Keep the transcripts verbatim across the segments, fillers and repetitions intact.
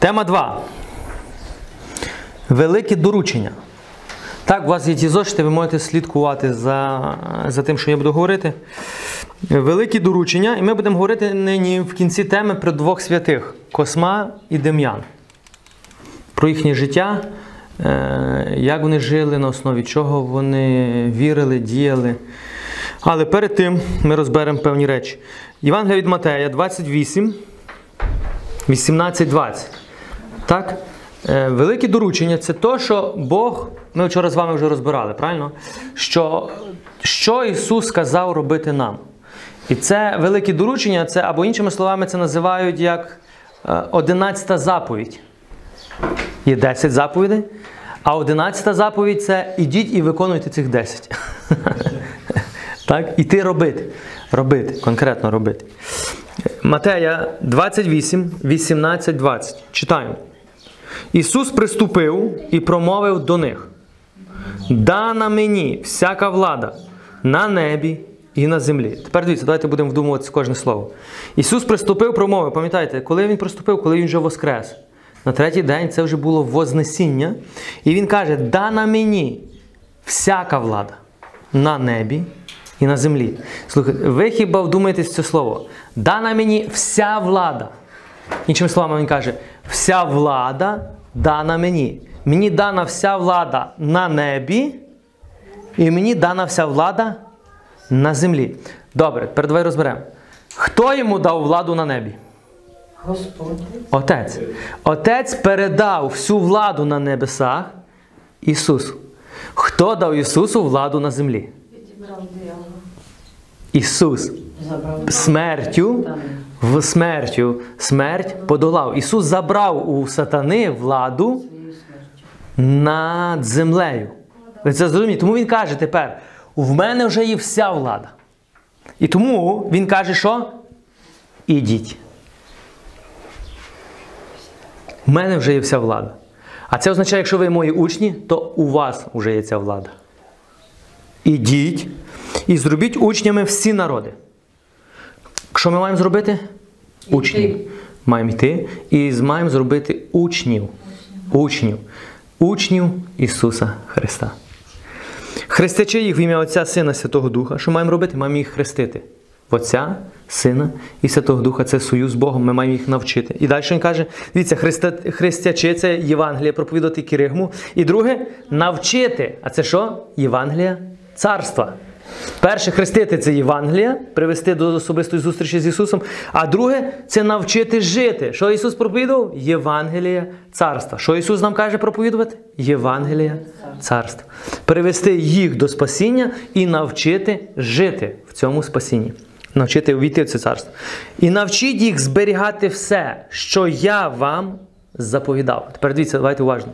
Тема два. Великі доручення. Так, у вас є ці зошити, ви можете слідкувати за, за тим, що я буду говорити. Великі доручення. І ми будемо говорити нині в кінці теми про двох святих. Косма і Дем'ян. Про їхнє життя, як вони жили, на основі чого вони вірили, діяли. Але перед тим ми розберемо певні речі. Євангелія від Матея, двадцять вісім, вісімнадцять двадцять. Так? Велике доручення – це те, що Бог, ми вчора з вами вже розбирали, правильно? Що, що Ісус сказав робити нам. І це велике доручення, це, або іншими словами, це називають як одинадцята заповідь. Є десять заповідей, а одинадцята заповідь – це ідіть і виконуйте цих десять. Так? Іти робити. Робити, конкретно робити. Матея двадцять вісім, вісімнадцять, двадцять. Читаємо. Ісус приступив і промовив до них. Дана мені всяка влада на небі і на землі. Тепер дивіться, давайте будемо вдумуватися кожне слово. Ісус приступив, промовив. Пам'ятаєте, коли Він приступив, коли Він вже воскрес. На третій день це вже було вознесіння. І Він каже, дана мені всяка влада на небі і на землі. Слухайте, ви хіба вдумаєтесь в це слово? Дана мені вся влада. Іншими словами, Він каже, вся влада дана мені. Мені дана вся влада на небі, і мені дана вся влада на землі. Добре, тепер давай розберемо. Хто йому дав владу на небі? Господь. Отець. Отець передав всю владу на небесах Ісусу. Хто дав Ісусу владу на землі? Ісус. Смертю. В смертю. Смерть подолав. Ісус забрав у сатани владу над землею. Ви це зрозумієте? Тому Він каже тепер, в мене вже є вся влада. І тому Він каже, що? Ідіть. В мене вже є вся влада. А це означає, якщо ви мої учні, то у вас вже є ця влада. Ідіть і зробіть учнями всі народи. Що ми маємо зробити? Учнів. Маємо йти і маємо зробити учнів. Учнів. Учнів Ісуса Христа. Хрестячи їх в ім'я Отця, Сина, Святого Духа. Що маємо робити? Маємо їх хрестити. В Отця, Сина і Святого Духа. Це союз з Богом. Ми маємо їх навчити. І далі Він каже, дивіться, хреста, хрестячи, це Євангелія, проповідати Кіригму. І друге, навчити. А це що? Євангелія царства. Перше, хрестити – це Євангелія, привести до особистої зустрічі з Ісусом. А друге – це навчити жити. Що Ісус проповідував? Євангелія царства. Що Ісус нам каже проповідувати? Євангелія царства. Привести їх до спасіння і навчити жити в цьому спасінні. Навчити увійти в це царство. І навчіть їх зберігати все, що я вам заповідав. Тепер дивіться, давайте уважно.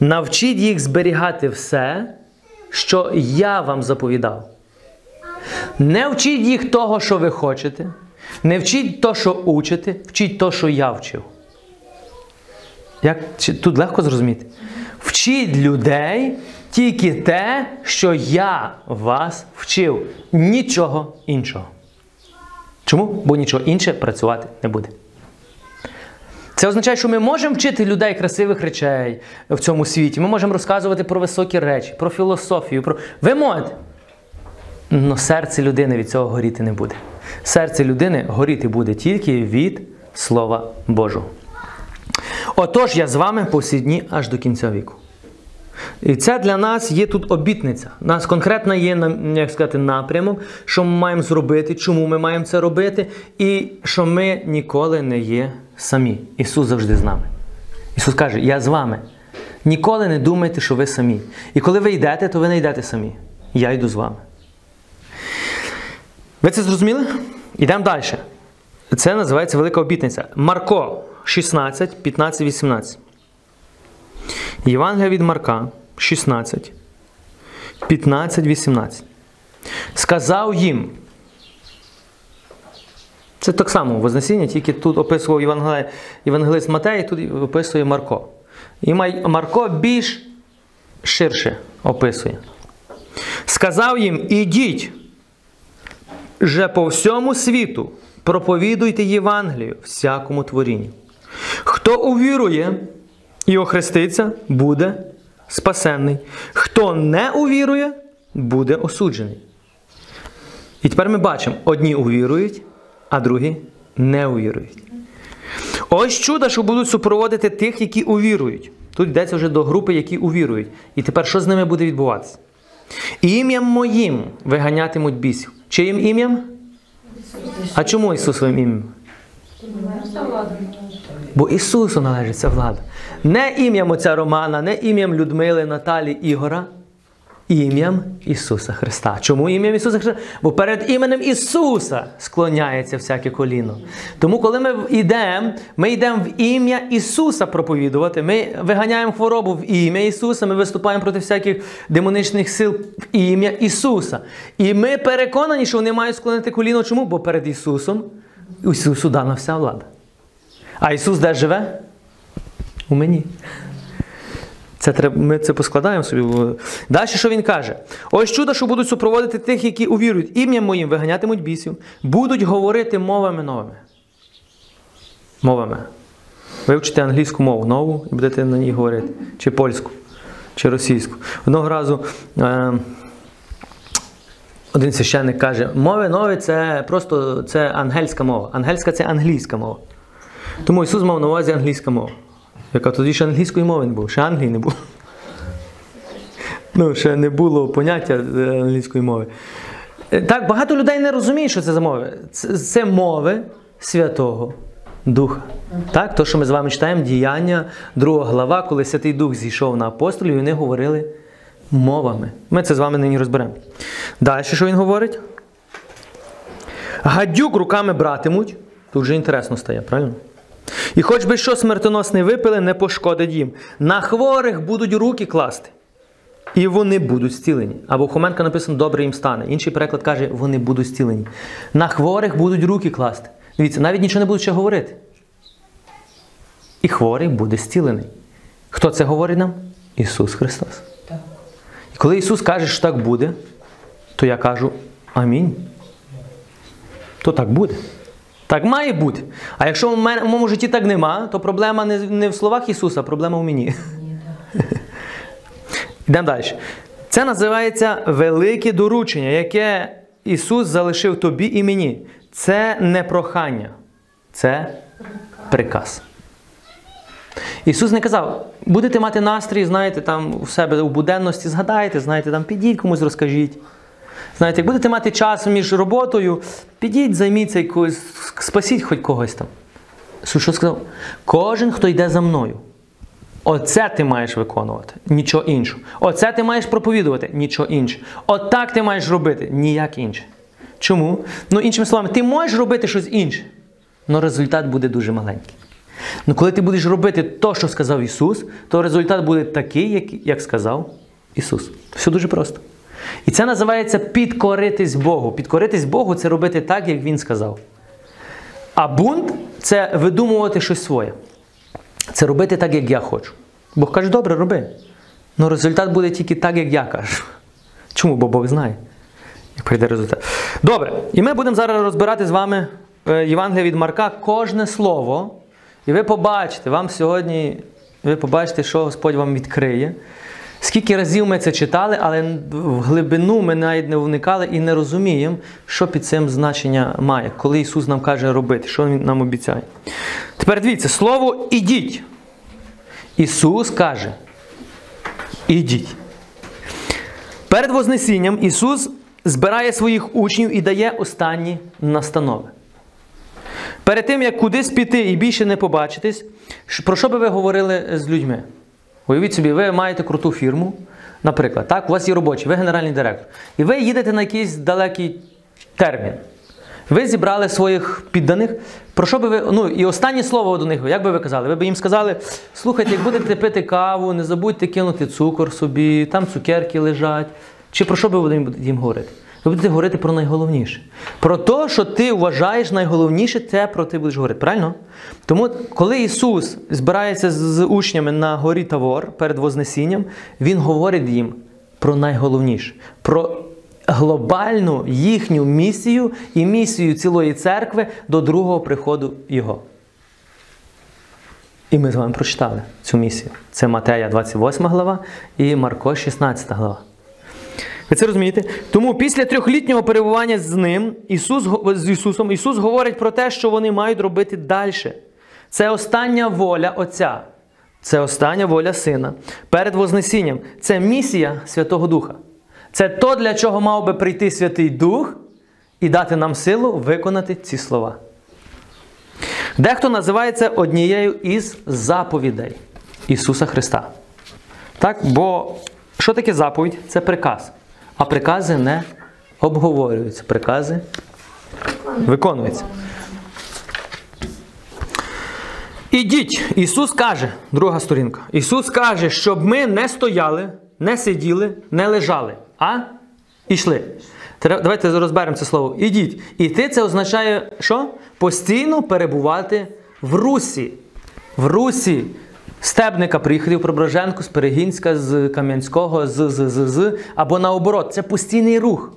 Навчіть їх зберігати все, що я вам заповідав. Не вчіть їх того, що ви хочете. Не вчіть то, що учите. Вчіть то, що я вчив. Як? Тут легко зрозуміти. Вчіть людей тільки те, що я вас вчив. Нічого іншого. Чому? Бо нічого інше працювати не буде. Це означає, що ми можемо вчити людей красивих речей в цьому світі. Ми можемо розказувати про високі речі, про філософію. Про... Ви можете. Но серце людини від цього горіти не буде. Серце людини горіти буде тільки від Слова Божого. Отож, я з вами по всі дні аж до кінця віку. І це для нас є тут обітниця. У нас конкретно є, як сказати, напрямок, що ми маємо зробити, чому ми маємо це робити, і що ми ніколи не є самі. Ісус завжди з нами. Ісус каже, я з вами. Ніколи не думайте, що ви самі. І коли ви йдете, то ви не йдете самі. Я йду з вами. Ви це зрозуміли? Йдемо далі. Це називається велика обітниця. Марко шістнадцять, п'ятнадцять, вісімнадцять. Євангелія від Марка шістнадцять, п'ятнадцять, вісімнадцять. Сказав їм. Це так само вознесіння, тільки тут описував євангелі... євангелист Матей, тут описує Марко. І Марко більш ширше описує. Сказав їм, ідіть же по всьому світу, проповідуйте Євангелію всякому творінню. Хто увірує і охреститься, буде спасенний. Хто не увірує, буде осуджений. І тепер ми бачимо, одні увірують, а другі не увірують. Ось чуда, що будуть супроводити тих, які увірують. Тут йдеться вже до групи, які увірують. І тепер що з ними буде відбуватися? Ім'ям моїм виганятимуть бісів. Чиїм ім'ям? А чому Ісус своїм ім'ям? Бо Ісусу належить ця влада. Не ім'ям отця Романа, не ім'ям Людмили, Наталі, Ігора. Ім'ям Ісуса Христа. Чому ім'ям Ісуса Христа? Бо перед іменем Ісуса склоняється всяке коліно. Тому коли ми йдемо, ми йдемо в ім'я Ісуса проповідувати, ми виганяємо хворобу в ім'я Ісуса, ми виступаємо проти всяких демонічних сил в ім'я Ісуса. І ми переконані, що вони мають склонити коліно. Чому? Бо перед Ісусом Ісусу дана вся влада. А Ісус де живе? У мені. Це, ми це поскладаємо собі. Далі, що він каже? Ось чудо, що будуть супроводити тих, які увірують. Ім'ям моїм виганятимуть бісів. Будуть говорити мовами новими. Мовами. Вивчите англійську мову нову і будете на ній говорити. Чи польську, чи російську. Одного разу е, один священник каже, мови нові – це просто це ангельська мова. Ангельська – це англійська мова. Тому Ісус мав на увазі англійська мова. Яка тоді ще англійської мови не було, ще Англії не було. Ну, ще не було поняття англійської мови. Так, багато людей не розуміє, що це за мови. Це, це мови Святого Духа. Так, то, що ми з вами читаємо, Діяння, друга глава, коли Святий Дух зійшов на апостолів, і вони говорили мовами. Ми це з вами нині розберемо. Далі, що він говорить? Гадюк руками братимуть. Тут вже інтересно стає, правильно? І хоч би що смертоносне випили, не пошкодить їм. На хворих будуть руки класти, і вони будуть зцілені. Або в Хоменка написано «добре їм стане». Інший переклад каже «вони будуть зцілені». На хворих будуть руки класти. Дивіться, навіть нічого не будуть ще говорити. І хворий буде зцілений. Хто це говорить нам? Ісус Христос. Так. І коли Ісус каже, що так буде, то я кажу «Амінь». То так буде. Так має бути. А якщо в моєму житті так нема, то проблема не в словах Ісуса, а проблема в мені. Йдемо далі. Це називається велике доручення, яке Ісус залишив тобі і мені. Це не прохання, це приказ. Ісус не казав, будете мати настрій, знаєте, там у себе у буденності згадайте, знаєте, там підіть комусь розкажіть. Знаєте, як будете мати час між роботою, підіть, займіться якось, спасіть хоч когось там. Що сказав? Кожен, хто йде за мною, оце ти маєш виконувати, нічого іншого. Оце ти маєш проповідувати, нічого іншого. Отак ти маєш робити, ніяк інше. Чому? Ну, іншими словами, ти можеш робити щось інше, але результат буде дуже маленький. Ну, коли ти будеш робити те, що сказав Ісус, то результат буде такий, як сказав Ісус. Все дуже просто. І це називається підкоритись Богу. Підкоритись Богу – це робити так, як Він сказав. А бунт – це видумувати щось своє. Це робити так, як я хочу. Бог каже, добре, роби. Але результат буде тільки так, як я кажу. Чому? Бо Бог знає, як прийде результат. Добре, і ми будемо зараз розбирати з вами Євангелія від Марка кожне слово. І ви побачите, вам сьогодні, ви побачите, що Господь вам відкриє. Скільки разів ми це читали, але в глибину ми навіть не вникали і не розуміємо, що під цим значення має, коли Ісус нам каже робити, що Він нам обіцяє. Тепер дивіться, слово «ідіть». Ісус каже «ідіть». Перед Вознесінням Ісус збирає своїх учнів і дає останні настанови. Перед тим, як кудись піти і більше не побачитись, про що би ви говорили з людьми? Уявіть собі, ви маєте круту фірму, наприклад, так, у вас є робочі, ви генеральний директор, і ви їдете на якийсь далекий термін. Ви зібрали своїх підданих, про що би ви, ну, і останнє слово до них, як би ви казали? Ви б їм сказали, слухайте, як будете пити каву, не забудьте кинути цукор собі, там цукерки лежать, чи про що би ви будете їм говорити? Ви будете говорити про найголовніше. Про те, що ти вважаєш найголовніше, те, про ти будеш говорити. Правильно? Тому, коли Ісус збирається з учнями на горі Тавор перед Вознесінням, Він говорить їм про найголовніше. Про глобальну їхню місію і місію цілої церкви до другого приходу Його. І ми з вами прочитали цю місію. Це Матея двадцять восьма глава і Марко шістнадцята глава. Ви це розумієте? Тому після трьохлітнього перебування з ним, Ісус, з Ісусом, Ісус говорить про те, що вони мають робити далі. Це остання воля Отця. Це остання воля Сина. Перед Вознесінням. Це місія Святого Духа. Це то, для чого мав би прийти Святий Дух і дати нам силу виконати ці слова. Дехто називає це однією із заповідей Ісуса Христа. Так, бо що таке заповідь? Це приказ. А прикази не обговорюються. Прикази виконуються. Ідіть. Ісус каже, друга сторінка. Ісус каже, щоб ми не стояли, не сиділи, не лежали, а ішли. Давайте розберемо це слово. Ідіть. Іти – це означає, що? Постійно перебувати в русі. В русі. Стебника приїхав, Преображенку, з Перегінська, з Кам'янського, з, з, з, з, або наоборот. Це постійний рух.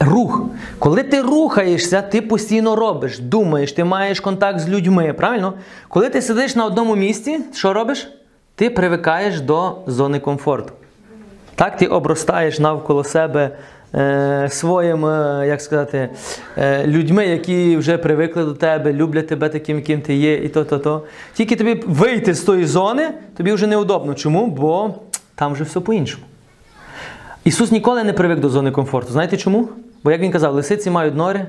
Рух. Коли ти рухаєшся, ти постійно робиш, думаєш, ти маєш контакт з людьми, правильно? Коли ти сидиш на одному місці, що робиш? Ти привикаєш до зони комфорту. Так, ти обростаєш навколо себе е, своїм, е, як сказати, е, людьми, які вже привикли до тебе, люблять тебе таким, яким ти є, і то-то-то. Тільки тобі вийти з тої зони, тобі вже неудобно. Чому? Бо там вже все по-іншому. Ісус ніколи не привик до зони комфорту. Знаєте чому? Бо, як Він казав, лисиці мають нори,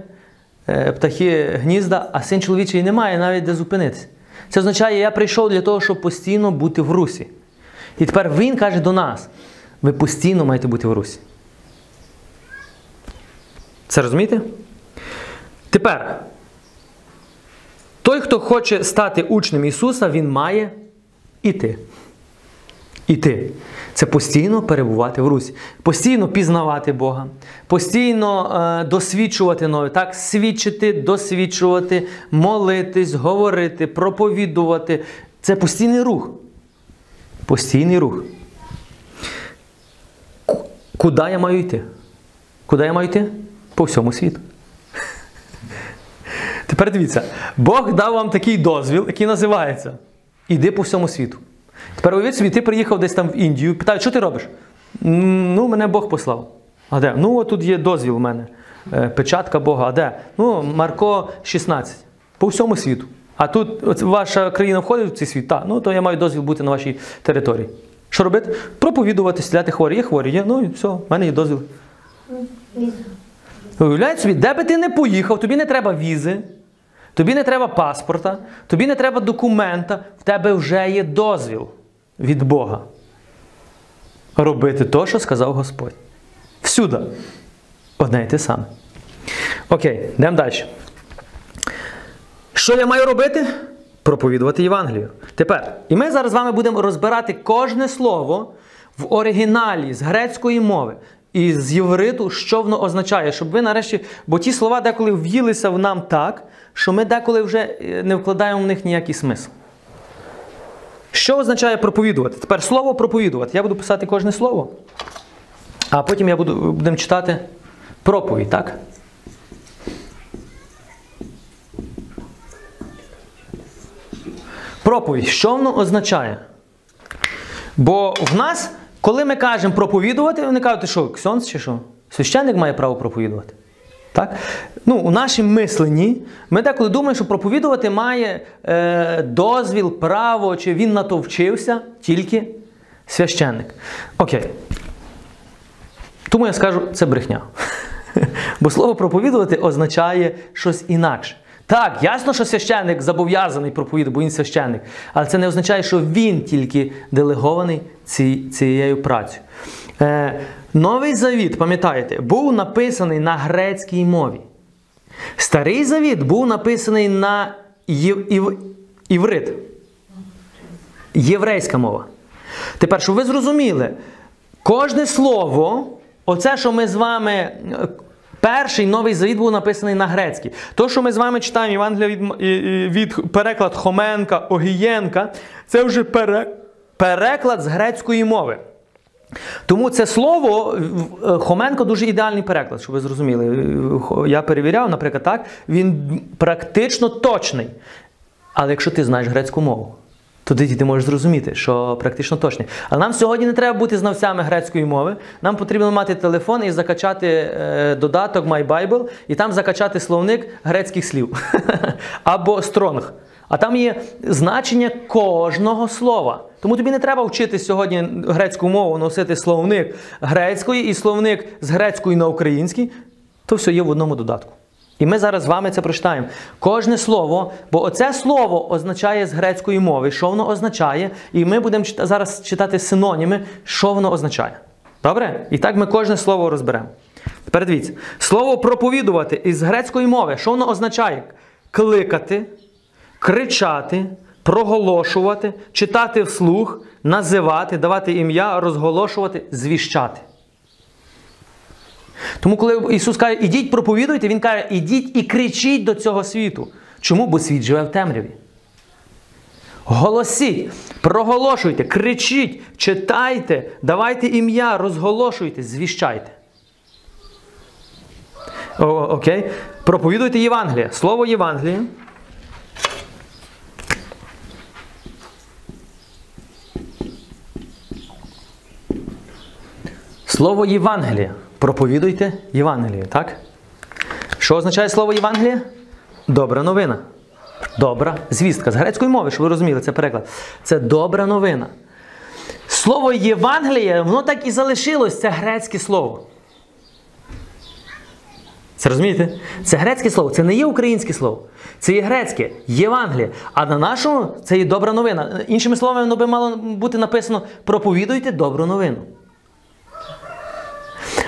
е, птахи гнізда, а Син Чоловічий не має навіть де зупинитися. Це означає, я прийшов для того, щоб постійно бути в русі. І тепер Він каже до нас, ви постійно маєте бути в русі. Це розумієте? Тепер, той, хто хоче стати учнем Ісуса, він має іти. Іти. Це постійно перебувати в русі. Постійно пізнавати Бога. Постійно е, досвідчувати нове. Так, свідчити, досвідчувати, молитись, говорити, проповідувати. Це постійний рух. Постійний рух. Куди я маю йти? Куди я маю йти? По всьому світу. Тепер дивіться. Бог дав вам такий дозвіл, який називається «Іди по всьому світу». Тепер уявіть собі, ти приїхав десь там в Індію, питають, що ти робиш? Ну, мене Бог послав. А де? Ну, отут є дозвіл в мене. Печатка Бога. А де? Ну, Марко шістнадцять. По всьому світу. А тут ваша країна входить в цей світ? Так. Ну, то я маю дозвіл бути на вашій території. Що робити? Проповідувати, стріляти хворі. Є хворі, є, ну і все, в мене є дозвіл. Уявляють собі, де би ти не поїхав, тобі не треба візи, тобі не треба паспорта, тобі не треба документа, в тебе вже є дозвіл від Бога. Робити то, що сказав Господь. Всюди. Одне й те саме. Окей, йдемо далі. Що я маю робити? Проповідувати Євангелію. Тепер, і ми зараз з вами будемо розбирати кожне слово в оригіналі, з грецької мови і з євриту, що воно означає, щоб ви нарешті, бо ті слова деколи в'їлися в нам так, що ми деколи вже не вкладаємо в них ніякий смисл. Що означає проповідувати? Тепер слово проповідувати. Я буду писати кожне слово, а потім я буду, будемо читати проповідь, так? Проповідь. Що воно означає? Бо в нас, коли ми кажемо проповідувати, вони кажуть, ти що, ксьонс чи що? Священник має право проповідувати. Так? Ну, у нашому мисленні, ми деколи думаємо, що проповідувати має е, дозвіл, право, чи він на то вчився, тільки священник. Окей. Тому я скажу, це брехня. Бо слово проповідувати означає щось інакше. Так, ясно, що священник зобов'язаний проповідувати, бо він священник. Але це не означає, що він тільки делегований ці, цією працею. Е, Новий Завіт, пам'ятаєте, був написаний на грецькій мові. Старий Завіт був написаний на єв, єв, єврит. Єврейська мова. Тепер, щоб ви зрозуміли, кожне слово, оце, що ми з вами... Перший Новий Завіт був написаний на грецькій. То, що ми з вами читаємо Євангелія від, від переклад Хоменка, Огієнка, це вже пере, переклад з грецької мови. Тому це слово, Хоменко дуже ідеальний переклад, щоб ви зрозуміли. Я перевіряв, наприклад, так, він практично точний. Але якщо ти знаєш грецьку мову, тоді ти можеш зрозуміти, що практично точно. Але нам сьогодні не треба бути знавцями грецької мови. Нам потрібно мати телефон і закачати додаток My Bible, і там закачати словник грецьких слів. Або Strong. А там є значення кожного слова. Тому тобі не треба вчити сьогодні грецьку мову, носити словник грецької і словник з грецької на український. То все є в одному додатку. І ми зараз з вами це прочитаємо. Кожне слово, бо оце слово означає з грецької мови, що воно означає, і ми будемо зараз читати синоніми, що воно означає. Добре? І так ми кожне слово розберемо. Тепер дивіться. Слово «проповідувати» із грецької мови, що воно означає? Кликати, кричати, проголошувати, читати вслух, називати, давати ім'я, розголошувати, звіщати. Тому коли Ісус каже, ідіть проповідуйте, Він каже, ідіть і кричіть до цього світу. Чому? Бо світ живе в темряві. Голосіть, проголошуйте, кричіть, читайте, давайте ім'я, розголошуйте, звіщайте. О, окей. Проповідуйте Євангеліє. Слово Євангеліє. Слово Євангеліє. Проповідуйте Євангеліє, так? Що означає слово Євангеліє? Добра новина. Добра звістка. З грецької мови, що ви розуміли, це переклад. Це добра новина. Слово Євангеліє, воно так і залишилось, це грецьке слово. Це розумієте? Це грецьке слово, це не є українське слово. Це є грецьке, Євангеліє. А на нашому це є добра новина. Іншими словами, воно би мало бути написано проповідуйте добру новину.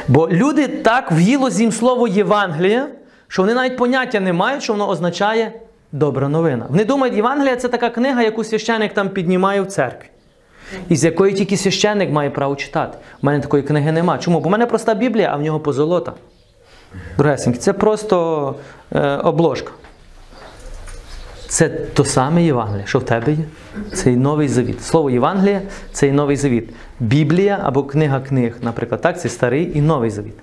Бо люди так в'їлося їм слово Євангелія, що вони навіть поняття не мають, що воно означає добра новина. Вони думають, Євангелія – це така книга, яку священник там піднімає в церкві. І з якої тільки священник має право читати. У мене такої книги нема. Чому? Бо в мене проста Біблія, а в нього позолота. Дорогесенькі, це просто е, обложка. Це то саме Євангеліє, що в тебе є. Це і Новий Завіт. Слово Євангеліє – це і Новий Завіт. Біблія або книга книг, наприклад, так, це Старий і Новий Завіт.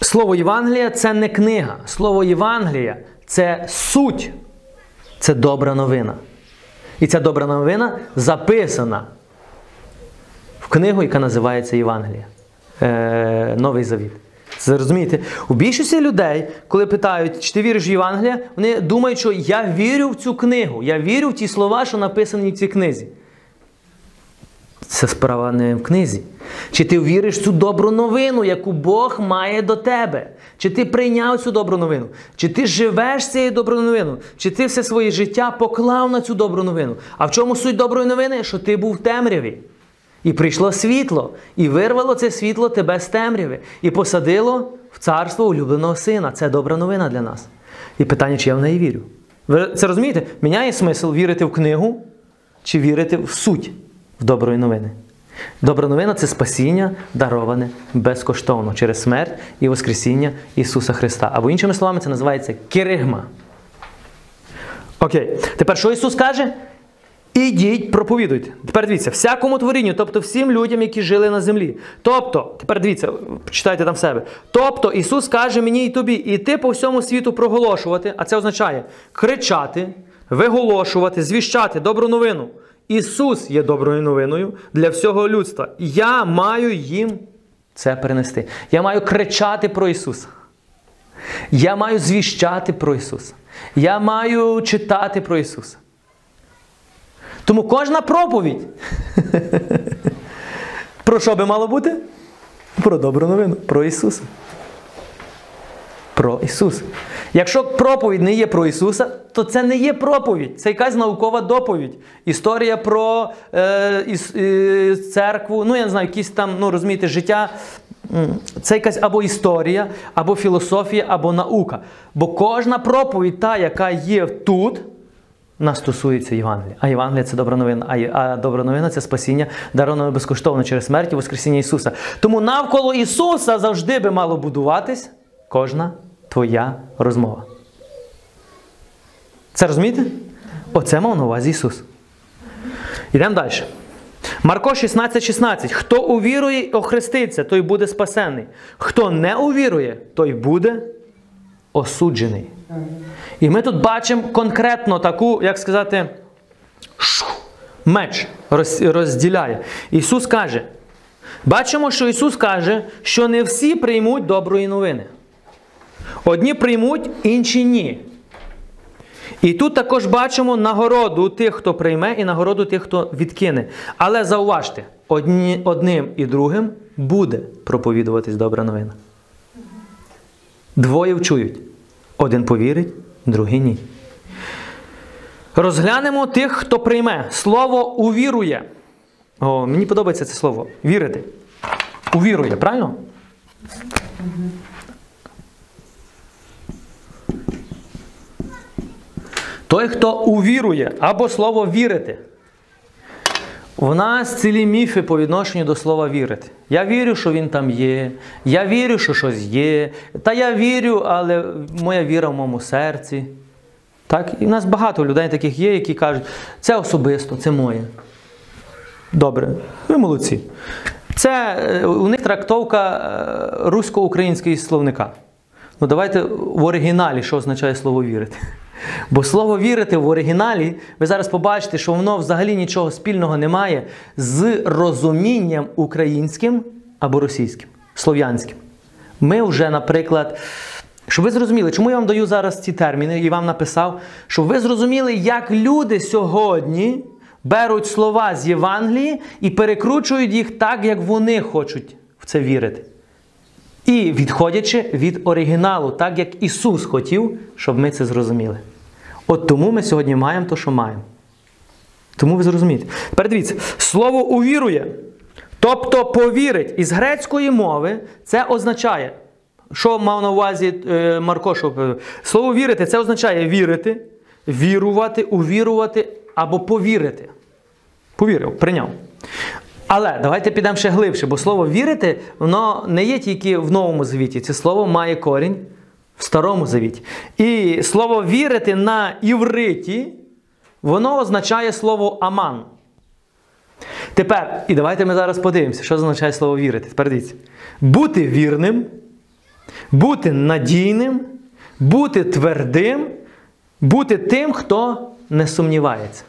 Слово Євангеліє – це не книга. Слово Євангеліє – це суть. Це добра новина. І ця добра новина записана в книгу, яка називається Євангеліє. Е, Новий Завіт. Зрозумієте? У більшості людей, коли питають, чи ти віриш в Євангелія, вони думають, що я вірю в цю книгу, я вірю в ті слова, що написані в цій книзі. Це справа не в книзі. Чи ти віриш в цю добру новину, яку Бог має до тебе? Чи ти прийняв цю добру новину? Чи ти живеш цією доброю новиною? Чи ти все своє життя поклав на цю добру новину? А в чому суть доброї новини? Що ти був в темряві. І прийшло світло, і вирвало це світло тебе з темряви, і посадило в царство улюбленого сина. Це добра новина для нас. І питання, чи я в неї вірю. Ви це розумієте? Міняє смисл вірити в книгу, чи вірити в суть в доброї новини. Добра новина – це спасіння, дароване безкоштовно, через смерть і воскресіння Ісуса Христа. Або іншими словами, це називається керигма. Окей, тепер що Ісус каже? Ідіть, проповідуйте. Тепер дивіться, всякому творінню, тобто всім людям, які жили на землі. Тобто, тепер дивіться, читайте там себе. Тобто, Ісус каже мені і тобі, іти по всьому світу проголошувати, а це означає кричати, виголошувати, звіщати добру новину. Ісус є доброю новиною для всього людства. Я маю їм це перенести. Я маю кричати про Ісуса. Я маю звіщати про Ісуса. Я маю читати про Ісуса. Тому кожна проповідь, про що би мало бути? Про добру новину, про Ісуса. Про Ісуса. Якщо проповідь не є про Ісуса, то це не є проповідь, це якась наукова доповідь. Історія про е, е, церкву, ну я не знаю, якісь там, ну розумієте, життя. Це якась або історія, або філософія, або наука. Бо кожна проповідь, та, яка є тут, нас стосується Євангелія. А Євангелія – це добра новина. А, а добра новина – це спасіння, дароване безкоштовно через смерть і воскресіння Ісуса. Тому навколо Ісуса завжди би мало будуватись кожна твоя розмова. Це розумієте? Оце мав на увазі Ісус. Йдемо далі. Марко шістнадцять шістнадцять. Хто увірує і охреститься, той буде спасений. Хто не увірує, той буде осуджений. І ми тут бачимо конкретно таку, як сказати, меч розділяє. Ісус каже, бачимо, що Ісус каже, що не всі приймуть доброї новини. Одні приймуть, інші ні. І тут також бачимо нагороду тих, хто прийме, і нагороду тих, хто відкине. Але зауважте, одні, одним і другим буде проповідуватись добра новина. Двоє вчують. Один повірить, другий ні. Розглянемо тих, хто прийме. Слово «увірує». О, мені подобається це слово. Вірити. Увірує, правильно? Той, хто увірує, або слово «вірити». В нас цілі міфи по відношенню до слова «вірити». Я вірю, що він там є. Я вірю, що щось є. Та я вірю, але моя віра в моєму серці. Так? І в нас багато людей таких є, які кажуть, це особисто, це моє. Добре, ви молодці. Це у них трактовка русько-українського словника. Ну давайте в оригіналі, що означає слово «вірити». Бо слово «вірити» в оригіналі, ви зараз побачите, що воно взагалі нічого спільного не має з розумінням українським або російським, слов'янським. Ми вже, наприклад, щоб ви зрозуміли, чому я вам даю зараз ці терміни і вам написав, щоб ви зрозуміли, як люди сьогодні беруть слова з Євангелії і перекручують їх так, як вони хочуть в це вірити. І відходячи від оригіналу, так як Ісус хотів, щоб ми це зрозуміли. От тому ми сьогодні маємо те, що маємо. Тому ви зрозумієте. Тепер дивіться, слово «увірує», тобто «повірить» із грецької мови, це означає, що мав на увазі Марко, що слово «вірити» це означає «вірити», «вірувати», «увірувати» або «повірити». Повірив, прийняв. Але давайте підемо ще глибше, бо слово «вірити» воно не є тільки в Новому Завіті. Це слово має корінь в Старому Завіті. І слово «вірити» на івриті, воно означає слово «аман». Тепер, і давайте ми зараз подивимося, що означає слово «вірити». Тепер дивіться. Бути вірним, бути надійним, бути твердим, бути тим, хто не сумнівається.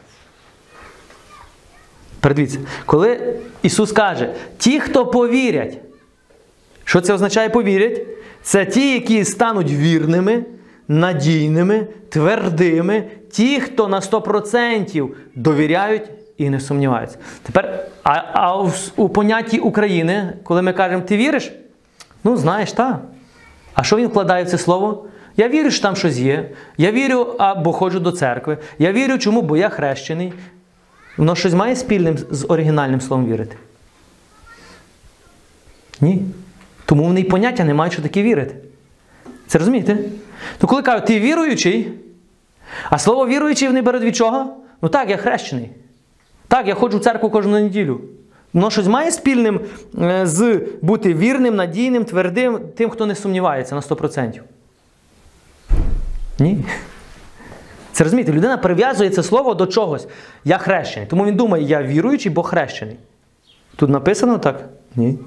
Передивіться, коли Ісус каже, ті, хто повірять, що це означає повірять? Це ті, які стануть вірними, надійними, твердими, ті, хто на сто відсотків довіряють і не сумніваються. Тепер, а, а у, у понятті України, коли ми кажемо, ти віриш? Ну, знаєш, так. А що він вкладає в це слово? Я вірю, що там щось є. Я вірю, а, бо ходжу до церкви. Я вірю, чому? Бо я хрещений. Воно щось має спільним з оригінальним словом «вірити»? Ні. Тому вони й поняття не мають, що таке «вірити». Це розумієте? То коли кажуть, ти віруючий, а слово «віруючий» вони беруть від чого? Ну так, я хрещений. Так, я ходжу в церкву кожну неділю. Воно щось має спільним з бути вірним, надійним, твердим, тим, хто не сумнівається на сто відсотків? Ні. Це розумієте, людина прив'язує це слово до чогось. Я хрещений. Тому він думає, я віруючий, бо хрещений. Тут написано так? Ні.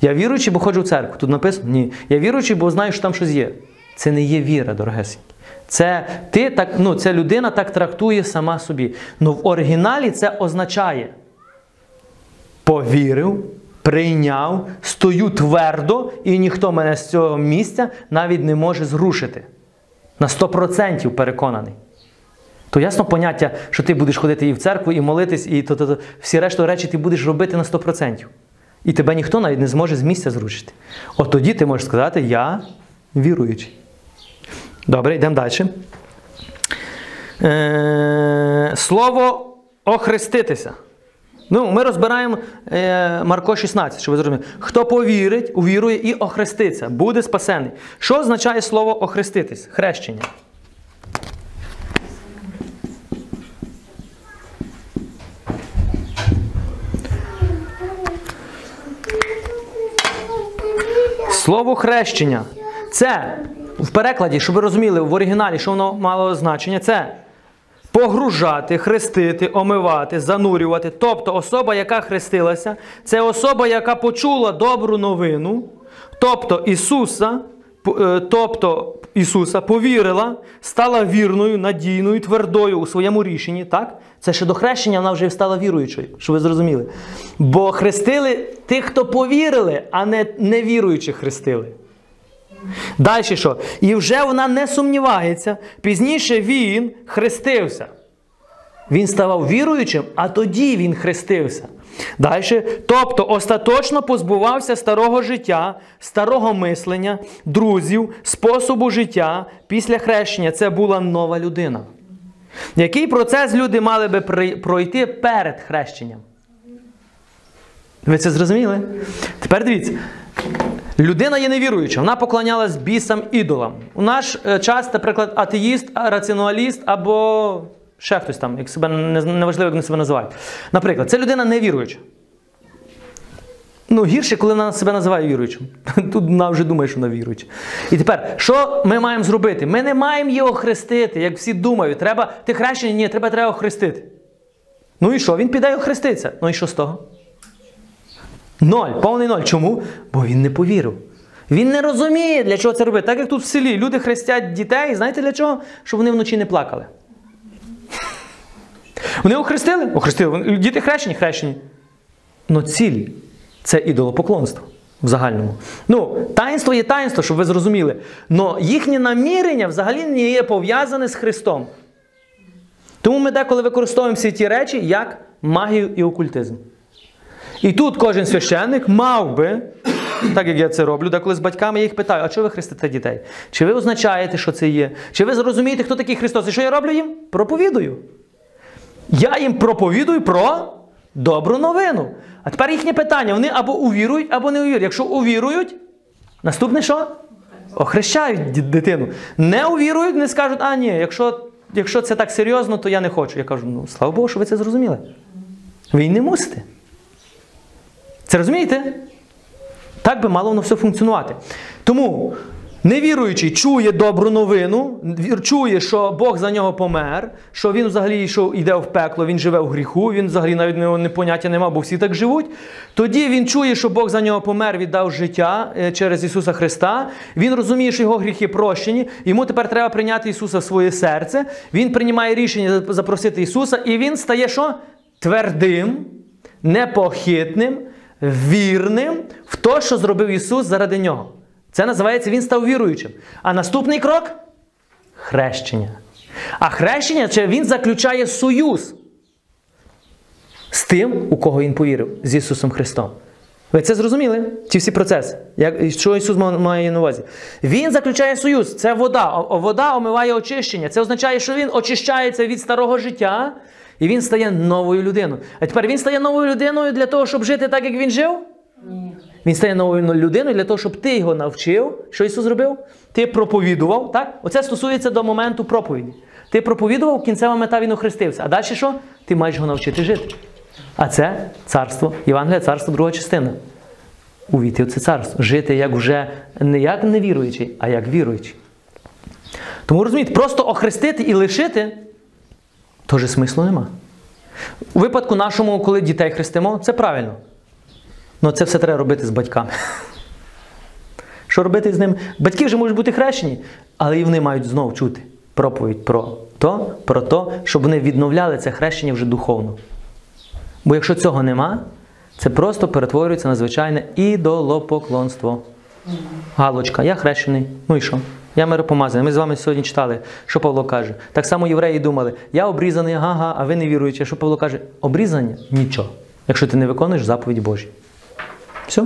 Я віруючий, бо ходжу в церкву. Тут написано? Ні. Я віруючий, бо знаю, що там щось є. Це не є віра, дорогесенькі. Це ти так, ну, ця людина так трактує сама собі. Ну в оригіналі це означає повірив, прийняв, стою твердо і ніхто мене з цього місця навіть не може зрушити. На сто відсотків переконаний. То ясно поняття, що ти будеш ходити і в церкву, і молитись, і то, то, то, всі решту речі ти будеш робити на сто відсотків. І тебе ніхто навіть не зможе з місця зрушити. От тоді ти можеш сказати, я віруючий. Добре, йдемо далі. Е, слово «охреститися». Ну, ми розбираємо е, Марко шістнадцять, щоб ви зрозуміли. Хто повірить, увірує і охреститься, буде спасений. Що означає слово «охреститись»? Хрещення. Слово «хрещення» – це, в перекладі, щоб ви розуміли, в оригіналі, що воно мало значення, це погружати, хрестити, омивати, занурювати. Тобто особа, яка хрестилася, це особа, яка почула добру новину, тобто Ісуса, тобто Ісуса, повірила, стала вірною, надійною, твердою у своєму рішенні, так? Це ще до хрещення вона вже стала віруючою, щоб ви зрозуміли. Бо хрестили тих, хто повірили, а не невіруючих хрестили. Далі що? І вже вона не сумнівається. Пізніше він хрестився. Він ставав віруючим, а тоді він хрестився. Далі. Тобто, остаточно позбувався старого життя, старого мислення, друзів, способу життя після хрещення. Це була нова людина. Який процес люди мали би пройти перед хрещенням? Ви це зрозуміли? Тепер дивіться. Людина є невіруюча, вона поклонялась бісам, ідолам. У наш час, наприклад, атеїст, раціоналіст або ще хтось там, як себе, неважливо, як вони себе називають. Наприклад, це людина невіруюча. Ну, гірше, коли вона себе називає віруючим. Тут вона вже думає, що вона віруюча. І тепер, що ми маємо зробити? Ми не маємо її охрестити, як всі думають. Треба, ти хрещений? Ні, треба, треба охрестити. Ну і що? Він піде і охреститься. Ну і що з того? Ноль, повний ноль. Чому? Бо він не повірив. Він не розуміє, для чого це робити. Так як тут в селі люди хрестять дітей, знаєте для чого? Щоб вони вночі не плакали. Вони охрестили? Охрестили. Діти хрещені? Хрещені. Но ціль – це ідолопоклонство в загальному. Ну, таїнство є таїнство, щоб ви зрозуміли. Но їхнє намірення взагалі не є пов'язане з Христом. Тому ми деколи використовуємо всі ті речі, як магію і окультизм. І тут кожен священник мав би, так як я це роблю, деколи з батьками я їх питаю, а чого ви хрестите дітей? Чи ви означаєте, що це є? Чи ви зрозумієте, хто такий Христос? І що я роблю їм? Проповідую. Я їм проповідую про добру новину. А тепер їхнє питання. Вони або увірують, або не увірують. Якщо увірують, наступне що? Охрещають дитину. Не увірують, не скажуть, а ні, якщо, якщо це так серйозно, то я не хочу. Я кажу, ну слава Богу, що ви це зрозуміли. Ви й не мусите. Це розумієте? Так би мало воно все функціонувати. Тому невіруючий чує добру новину, чує, що Бог за нього помер, що він взагалі йде в пекло, він живе в гріху, він взагалі навіть не поняття нема, бо всі так живуть. Тоді він чує, що Бог за нього помер, віддав життя через Ісуса Христа. Він розуміє, що його гріхи прощені, йому тепер треба прийняти Ісуса в своє серце. Він приймає рішення запросити Ісуса, і він стає що? Твердим, непохитним, вірним в те, що зробив Ісус заради нього. Це називається, він став віруючим. А наступний крок – хрещення. А хрещення, це він заключає союз з тим, у кого він повірив, з Ісусом Христом. Ви це зрозуміли? Ці всі процеси. Як, що Ісус має на увазі? Він заключає союз. Це вода. Вода омиває очищення. Це означає, що він очищається від старого життя, і він стає новою людиною. А тепер він стає новою людиною для того, щоб жити так, як він жив? Ні. Він стає новою людиною для того, щоб ти його навчив. Що Ісус зробив? Ти проповідував, так? Оце стосується до моменту проповіді. Ти проповідував, кінцева мета, він охрестився. А далі що? Ти маєш його навчити жити. А це царство, Євангелія, царство, друга частина. Увійти в це царство. Жити як вже не як невіруючий, а як віруючий. Тому, розумієте, просто охрестити і лишити, тож смислу нема. У випадку нашому, коли дітей хрестимо, це правильно. Ну, це все треба робити з батьками. Що робити з ними? Батьки вже можуть бути хрещені, але і вони мають знову чути проповідь про то, про то, щоб вони відновляли це хрещення вже духовно. Бо якщо цього нема, це просто перетворюється на звичайне ідолопоклонство. Галочка, я хрещений, ну і що? Я миропомазаний. Ми з вами сьогодні читали, що Павло каже. Так само євреї думали, я обрізаний, ага, а ви не віруючі. Що Павло каже? Обрізання? Нічого. Якщо ти не виконуєш заповідь Божі. Все?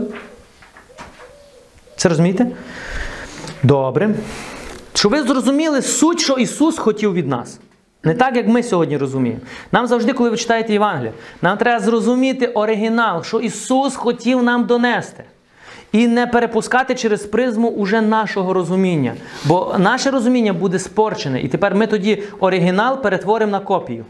Це розумієте? Добре. Щоб ви зрозуміли суть, що Ісус хотів від нас. Не так, як ми сьогодні розуміємо. Нам завжди, коли ви читаєте Євангеліє, нам треба зрозуміти оригінал, що Ісус хотів нам донести. І не перепускати через призму уже нашого розуміння. Бо наше розуміння буде спорчене. І тепер ми тоді оригінал перетворимо на копію.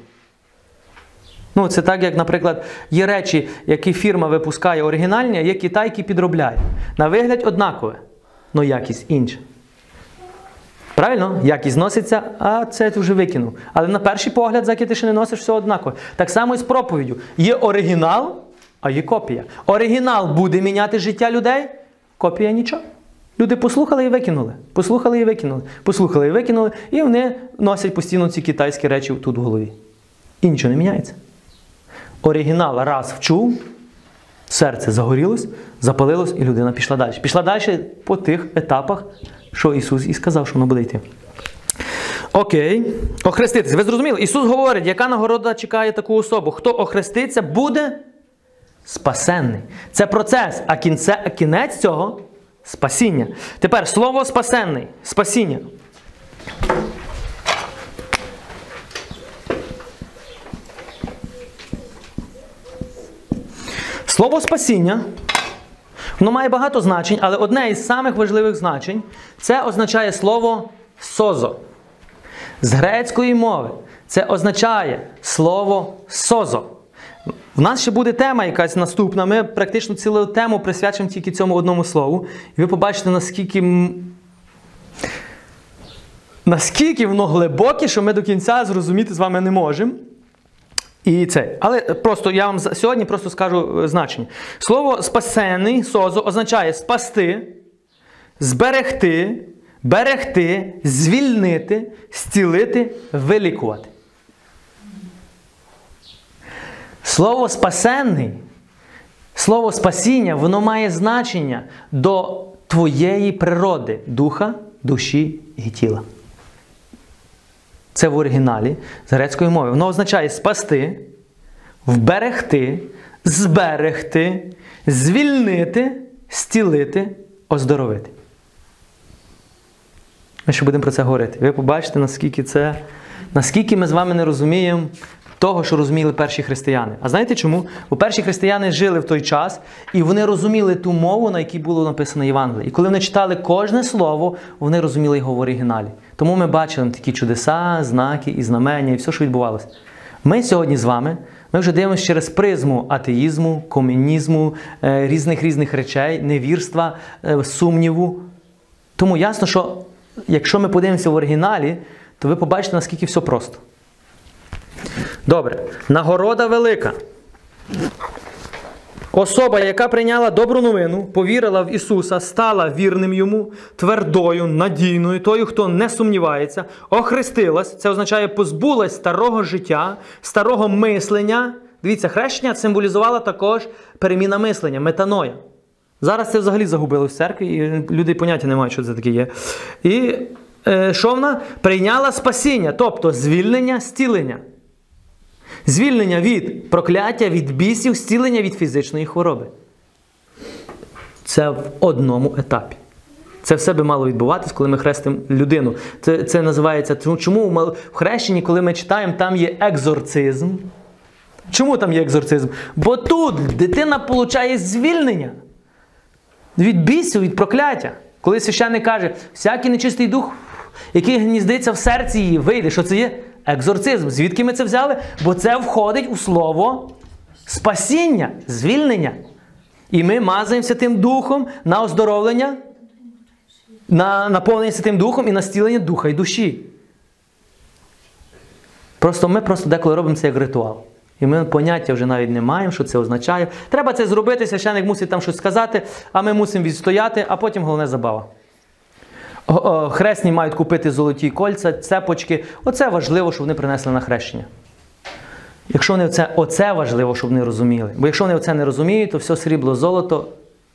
Ну, це так, як, наприклад, є речі, які фірма випускає оригінальні, а є Китай, які підробляє. На вигляд однакове, але якість інша. Правильно? Якість носиться, а це ти вже викинув. Але на перший погляд, заки ти ще не носиш, все однакове. Так само і з проповіддю. Є оригінал, а є копія. Оригінал буде міняти життя людей, копія нічого. Люди послухали і викинули, послухали і викинули, послухали і викинули, і вони носять постійно ці китайські речі тут в голові. І нічого не міняється. Оригінал раз вчув, серце загорілось, запалилось, і людина пішла далі. Пішла далі по тих етапах, що Ісус і сказав, що воно буде йти. Окей. Охреститися. Ви зрозуміли? Ісус говорить, яка нагорода чекає таку особу? Хто охреститься, буде спасенний. Це процес, а кінце, кінець цього – спасіння. Тепер слово «спасенний», «спасіння». Слово «спасіння», воно має багато значень, але одне із самих важливих значень – це означає слово «созо». З грецької мови це означає слово «созо». У нас ще буде тема якась наступна, ми практично цілу тему присвячимо тільки цьому одному слову. І ви побачите, наскільки, наскільки воно глибоке, що ми до кінця зрозуміти з вами не можемо. І це. Але просто я вам сьогодні просто скажу значення. Слово «спасенний», «созо» означає «спасти», «зберегти», «берегти», «звільнити», «зцілити», «вилікувати». Слово «спасенний», слово «спасіння», воно має значення до твоєї природи – духа, душі і тіла. Це в оригіналі з грецької мови. Воно означає «спасти», «вберегти», «зберегти», «звільнити», «зцілити», «оздоровити». Ми ще будемо про це говорити. Ви побачите, наскільки це, наскільки ми з вами не розуміємо того, що розуміли перші християни. А знаєте чому? Бо перші християни жили в той час, і вони розуміли ту мову, на якій було написано Євангеліє. І коли вони читали кожне слово, вони розуміли його в оригіналі. Тому ми бачили такі чудеса, знаки і знамення, і все, що відбувалося. Ми сьогодні з вами, ми вже дивимося через призму атеїзму, комунізму, різних-різних речей, невірства, сумніву. Тому ясно, що якщо ми подивимося в оригіналі, то ви побачите, наскільки все просто. Добре. Нагорода велика. Особа, яка прийняла добру новину, повірила в Ісуса, стала вірним Йому, твердою, надійною, тою, хто не сумнівається, охрестилась, це означає позбулась старого життя, старого мислення. Дивіться, хрещення символізувало також переміна мислення, метаноя. Зараз це взагалі загубили в церкві, і люди поняття не мають, що це таке є. І е, що вона? Прийняла спасіння, тобто звільнення, зцілення. Звільнення від прокляття, від бісів, зцілення від фізичної хвороби. Це в одному етапі. Це все би мало відбуватись, коли ми хрестимо людину. Це, це називається... Чому в хрещенні, коли ми читаємо, там є екзорцизм? Чому там є екзорцизм? Бо тут дитина отримує звільнення. Від бісів, від прокляття. Коли священник каже, всякий нечистий дух, який гніздиться в серці її, вийде. Що це є? Екзорцизм. Звідки ми це взяли? Бо це входить у слово спасіння, звільнення. І ми мазаємо Святим Духом на оздоровлення, на наповнення Святим Духом і на зцілення духа і душі. Просто ми просто деколи робимо це як ритуал. І ми поняття вже навіть не маємо, що це означає. Треба це зробити, священник мусить там щось сказати, а ми мусимо відстояти, а потім головне забава. Хресні мають купити золоті кольця, цепочки. Оце важливо, щоб вони принесли на хрещення. Якщо вони оце, оце важливо, щоб вони розуміли. Бо якщо вони оце не розуміють, то все срібло, золото,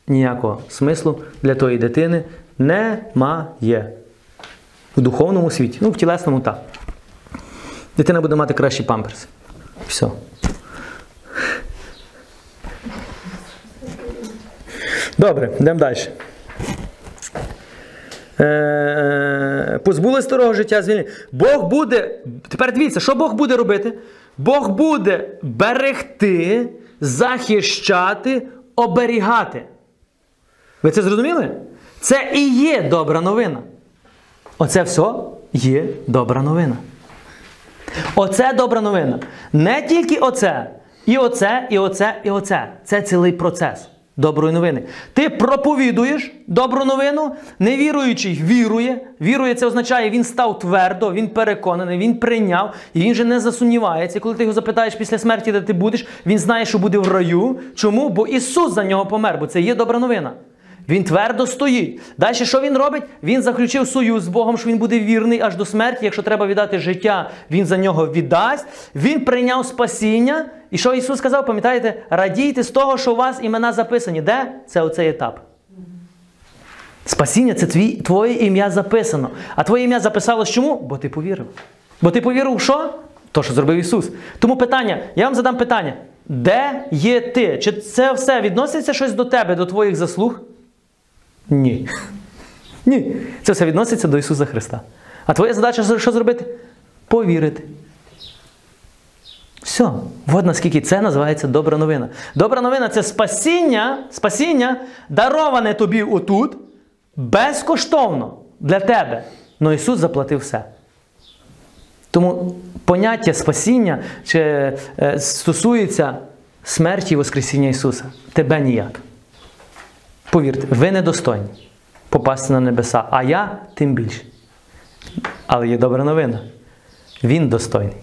ніякого смислу для тої дитини немає. В духовному світі. Ну, в тілесному так. Дитина буде мати кращі памперси. Все. Добре, йдемо далі. Позбули старого життя, звільнення. Бог буде, тепер дивіться, що Бог буде робити? Бог буде берегти, захищати, оберігати. Ви це зрозуміли? Це і є добра новина. Оце все є добра новина. Оце добра новина. Не тільки оце. І оце, і оце, і оце. Це цілий процес доброї новини. Ти проповідуєш добру новину, невіруючий вірує. Вірує, це означає, він став твердо, він переконаний, він прийняв, і він вже не засумнівається. Коли ти його запитаєш після смерті, де ти будеш, він знає, що буде в раю. Чому? Бо Ісус за нього помер, бо це є добра новина. Він твердо стоїть. Далі що він робить? Він заключив союз з Богом, що він буде вірний аж до смерті. Якщо треба віддати життя, він за нього віддасть. Він прийняв спасіння. І що Ісус сказав, пам'ятаєте? Радійте з того, що у вас імена записані. Де? Це оцей етап. Спасіння – це твій, твоє ім'я записано. А твоє ім'я записалось чому? Бо ти повірив. Бо ти повірив в що? То, що зробив Ісус. Тому питання, я вам задам питання. Де є ти? Чи це все відноситься щось до тебе, до твоїх заслуг? Ні. Ні. Це все відноситься до Ісуса Христа. А твоя задача, що зробити? Повірити. Все. От наскільки це називається добра новина. Добра новина – це спасіння, спасіння, дароване тобі отут, безкоштовно для тебе. Но Ісус заплатив все. Тому поняття спасіння чи, е, стосується смерті і воскресіння Ісуса. Тебе ніяк. Повірте, ви недостойні попасти на небеса, а я тим більше. Але є добра новина. Він достойний.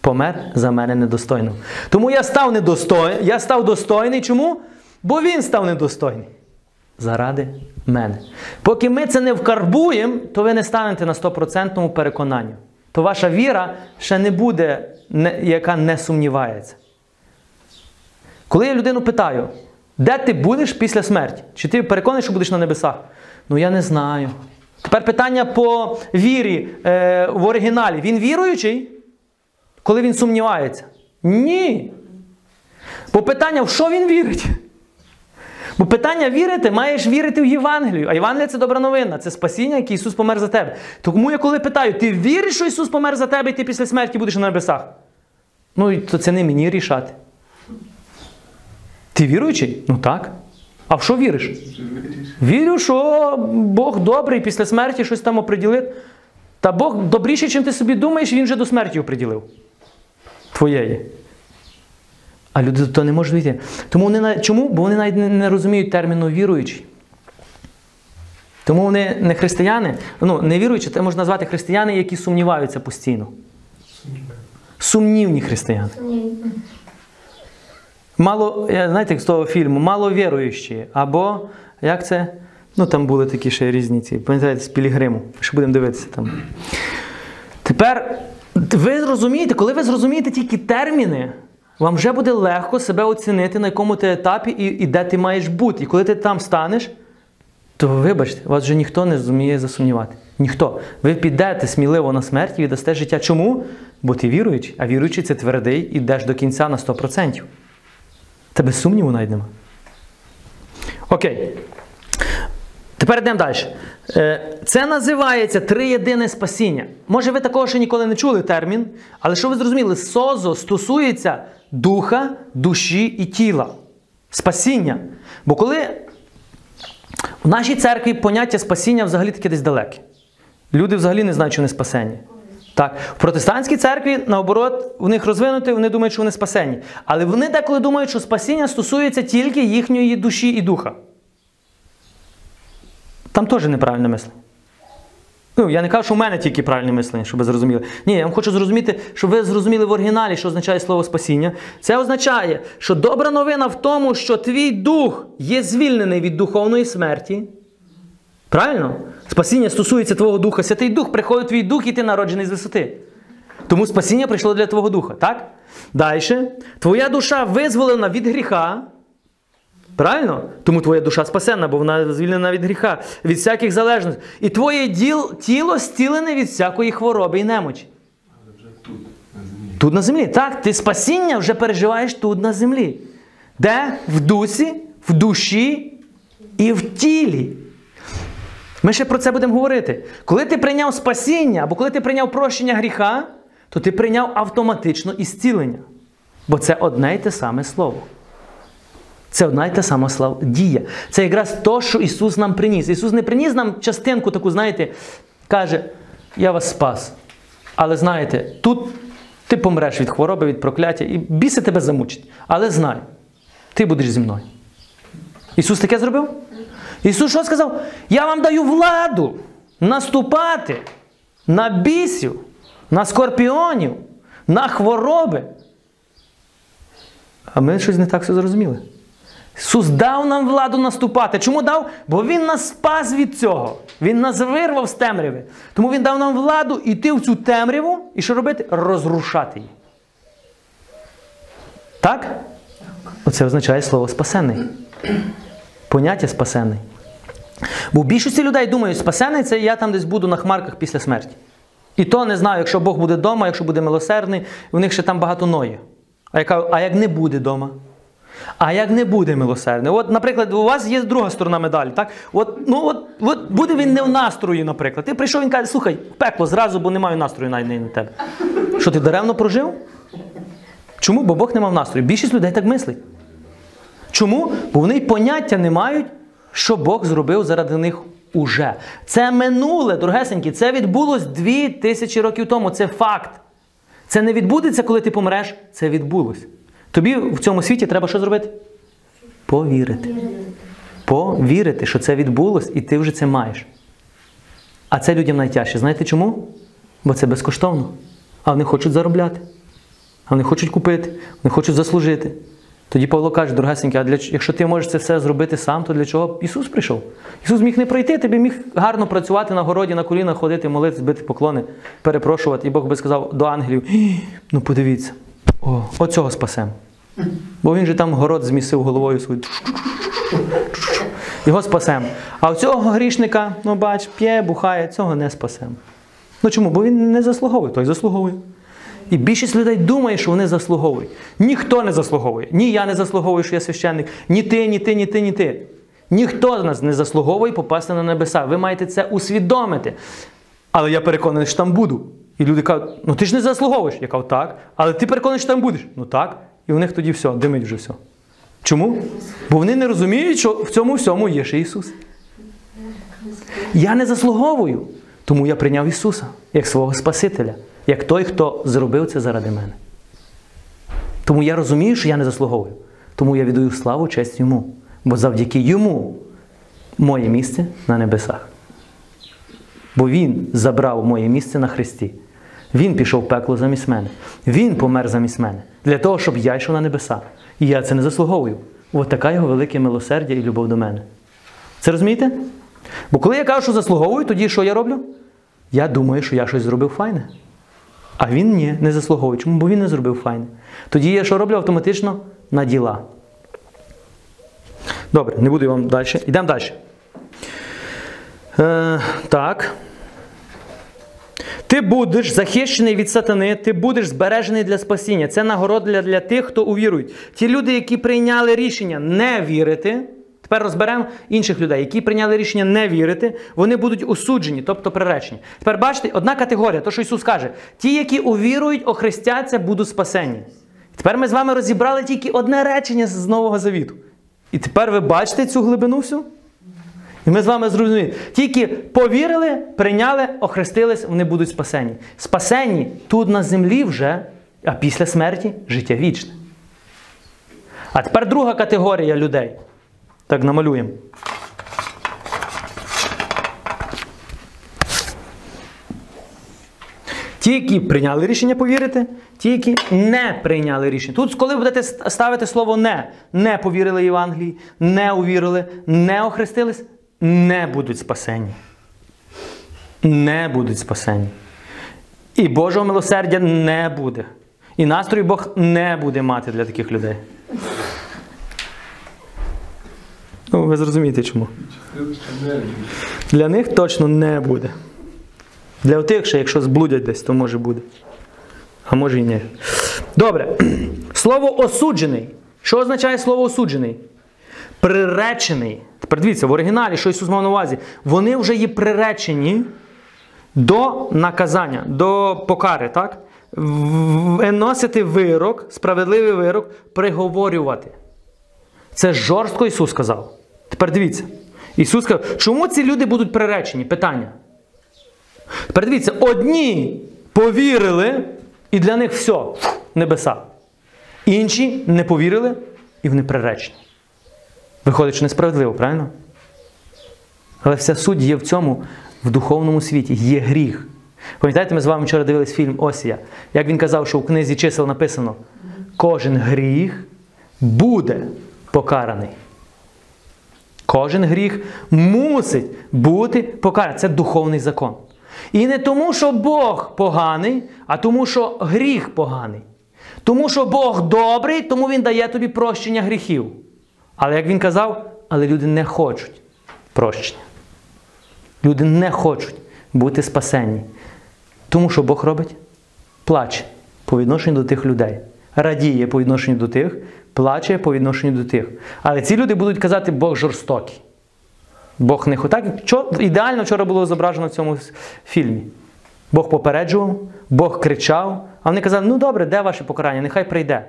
Помер за мене недостойно. Тому я став недостойний. Я став достойний. Чому? Бо він став недостойний. Заради мене. Поки ми це не вкарбуємо, то ви не станете на сто відсотків переконанню. То ваша віра ще не буде, не, яка не сумнівається. Коли я людину питаю, де ти будеш після смерті? Чи ти переконаний, що будеш на небесах? Ну, я не знаю. Тепер питання по вірі е, в оригіналі. Він віруючий? Коли він сумнівається? Ні. Бо питання, в що він вірить? Бо питання вірити, маєш вірити в Євангелію. А Євангелія – це добра новина, це спасіння, яке Ісус помер за тебе. Тому я коли питаю, ти віриш, що Ісус помер за тебе, і ти після смерті будеш на небесах? Ну, то це не мені рішати. Ти віруючий? Ну так. А в що віриш? Вірю, що Бог добрий, після смерті щось там оприділив. Та Бог добріший, чим ти собі думаєш, Він вже до смерті оприділив. Твоєї. А люди до того не можуть вийти. Тому вони, чому? Бо вони навіть не розуміють терміну віруючий. Тому вони не християни, ну, не віруючі, це можна назвати християни, які сумніваються постійно. Сумнівні християни. Мало, знаєте, з того фільму, маловіруючі, або, як це, ну там були такі ще різні ці, пам'ятаєте, з Пілігриму, що будемо дивитися там. Тепер, ви зрозумієте, коли ви зрозумієте тільки терміни, вам вже буде легко себе оцінити, на якому ти етапі і, і де ти маєш бути. І коли ти там станеш, то вибачте, вас вже ніхто не зуміє засумнівати. Ніхто. Ви підете сміливо на смерть і віддасте життя. Чому? Бо ти віруючий. А віруючий – це твердий, ідеш до кінця на сто відсотків. Тебе сумніву навіть нема. Окей. Тепер йдемо далі. Це називається триєдине спасіння. Може ви такого ще ніколи не чули термін, але що ви зрозуміли? Созо стосується духа, душі і тіла. Спасіння. Бо коли в нашій церкві поняття спасіння взагалі таке десь далеке. Люди взагалі не знають, що вони спасені. Так. В протестантській церкві, наоборот, в них розвинуті, вони думають, що вони спасені. Але вони деколи думають, що спасіння стосується тільки їхньої душі і духа. Там теж неправильне мислення. Ну, я не кажу, що в мене тільки правильне мислення, щоб ви зрозуміли. Ні, я вам хочу зрозуміти, щоб ви зрозуміли в оригіналі, що означає слово спасіння. Це означає, що добра новина в тому, що твій дух є звільнений від духовної смерті. Правильно? Спасіння стосується твого духа. Святий Дух, приходить твій дух, і ти народжений з висоти. Тому спасіння прийшло для твого духа, так? Далі. Твоя душа визволена від гріха. Правильно? Тому твоя душа спасена, бо вона звільнена від гріха, від всяких залежностей. І твоє діл, тіло зцілене від всякої хвороби і немочі. Але вже тут, на землі. Тут на землі. Так, ти спасіння вже переживаєш тут на землі. Де? В дусі, в душі і в тілі. Ми ще про це будемо говорити. Коли ти прийняв спасіння, або коли ти прийняв прощення гріха, то ти прийняв автоматично і зцілення. Бо це одне й те саме слово. Це одна й та сама слава дія. Це якраз то, що Ісус нам приніс. Ісус не приніс нам частинку таку, знаєте, каже, я вас спас. Але знаєте, тут ти помреш від хвороби, від прокляття, і біси тебе замучить. Але знай, ти будеш зі мною. Ісус таке зробив? Ісус що сказав? Я вам даю владу наступати на бісів, на скорпіонів, на хвороби. А ми щось не так все зрозуміли. Ісус дав нам владу наступати. Чому дав? Бо Він нас спас від цього. Він нас вирвав з темряви. Тому Він дав нам владу йти в цю темряву і що робити? Розрушати її. Так? Оце означає слово «спасений». Поняття «спасений». Бо в більшості людей думають, спасений – це я там десь буду на хмарках після смерті. І то не знаю, якщо Бог буде вдома, якщо буде милосердний, у них ще там багато ноє. А я кажу, а як не буде вдома? А як не буде милосердний? От, наприклад, у вас є друга сторона медалі, так? От, ну, от, от буде він не в настрої, наприклад. Ти прийшов, він каже, слухай, пекло зразу, бо не маю настрою на тебе. Що, ти даремно прожив? Чому? Бо Бог не мав настрою. Більшість людей так мислить. Чому? Бо вони й поняття не мають, що Бог зробив заради них уже. Це минуле, дорогесенькі, це відбулось дві тисячі років тому. Це факт. Це не відбудеться, коли ти помреш. Це відбулось. Тобі в цьому світі треба що зробити? Повірити. Повірити, що це відбулось, і ти вже це маєш. А це людям найтяжче. Знаєте чому? Бо це безкоштовно. А вони хочуть заробляти. А вони хочуть купити. Вони хочуть заслужити. Тоді Павло каже, дорогесенькі, а для, якщо ти можеш це все зробити сам, то для чого Ісус прийшов? Ісус міг не прийти, тобі міг гарно працювати на городі, на колінах, ходити, молитися, бити поклони, перепрошувати. І Бог би сказав до ангелів, ну подивіться, о, оцього спасемо. Бо він же там город змісив головою свою. Його спасемо. А оцього грішника, ну бач, п'є, бухає, цього не спасемо. Ну чому? Бо він не заслуговує, той заслуговує. І більшість людей думає, що вони заслуговують. Ніхто не заслуговує. Ні я не заслуговую, що я священник. Ні ти, ні ти, ні ти, ні ти. Ніхто з нас не заслуговує попасти на небеса. Ви маєте це усвідомити. Але я переконаний, що там буду. І люди кажуть, ну ти ж не заслуговуєш. Я кажу, так. Але ти переконаний, що там будеш. Ну так. І в них тоді все, димить вже все. Чому? Бо вони не розуміють, що в цьому всьому є ще Ісус. Я не заслуговую. Тому я прийняв Ісуса як свого Спасителя. Як той, хто зробив це заради мене. Тому я розумію, що я не заслуговую. Тому я віддаю славу, честь Йому. Бо завдяки Йому моє місце на небесах. Бо Він забрав моє місце на хресті. Він пішов в пекло замість мене. Він помер замість мене. Для того, щоб я йшов на небеса. І я це не заслуговую. От така Його велике милосердя і любов до мене. Це розумієте? Бо коли я кажу, що заслуговую, тоді що я роблю? Я думаю, що я щось зробив файне. А він ні, не заслуговує. Чому? Бо він не зробив файне. Тоді я що роблю? Автоматично на діла. Добре, не буду вам далі. Йдемо далі. Е, так. Ти будеш захищений від сатани, ти будеш збережений для спасіння. Це нагорода для, для тих, хто увірують. Ті люди, які прийняли рішення не вірити, тепер розберемо інших людей, які прийняли рішення не вірити, вони будуть осуджені, тобто приречені. Тепер бачите, одна категорія, то що Ісус каже, ті, які увірують, охрестяться, будуть спасені. Тепер ми з вами розібрали тільки одне речення з Нового Завіту. І тепер ви бачите цю глибину всю? І ми з вами зрозуміли, тільки повірили, прийняли, охрестились, вони будуть спасені. Спасені тут на землі вже, а після смерті життя вічне. А тепер друга категорія людей. Так, намалюємо. Ті, які прийняли рішення повірити, ті, які не прийняли рішення. Тут, коли будете ставити слово «не», не повірили Євангелії, не увірили, не охрестились, не будуть спасені. Не будуть спасені. І Божого милосердя не буде. І настрою Бог не буде мати для таких людей. Ну, ви зрозумієте, чому. Для них точно не буде. Для тих, що якщо зблудять десь, то може буде. А може і ні. Добре. Слово «осуджений». Що означає слово «осуджений»? Приречений. Тепер дивіться, в оригіналі, що Ісус мав на увазі, вони вже є приречені до наказання, до покари, так? Виносити вирок, справедливий вирок, приговорювати. Це жорстко Ісус сказав. Тепер дивіться. Ісус сказав, чому ці люди будуть приречені? Питання. Тепер дивіться, одні повірили, і для них все, небеса. Інші не повірили, і вони приречені. Виходить, що несправедливо, правильно? Але вся суть є в цьому, в духовному світі. Є гріх. Пам'ятаєте, ми з вами вчора дивились фільм «Осія». Як він казав, що в книзі чисел написано, кожен гріх буде покараний. Кожен гріх мусить бути покараний. Це духовний закон. І не тому, що Бог поганий, а тому, що гріх поганий. Тому, що Бог добрий, тому Він дає тобі прощення гріхів. Але, як Він казав, але люди не хочуть прощення. Люди не хочуть бути спасенні. Тому, що Бог робить? Плаче по відношенню до тих людей. Радіє по відношенню до тих, плаче по відношенню до тих. Але ці люди будуть казати, Бог жорстокий. Бог не хотів. Так, ідеально вчора було зображено в цьому фільмі. Бог попереджував, Бог кричав, а вони казали, ну добре, де ваше покарання, нехай прийде.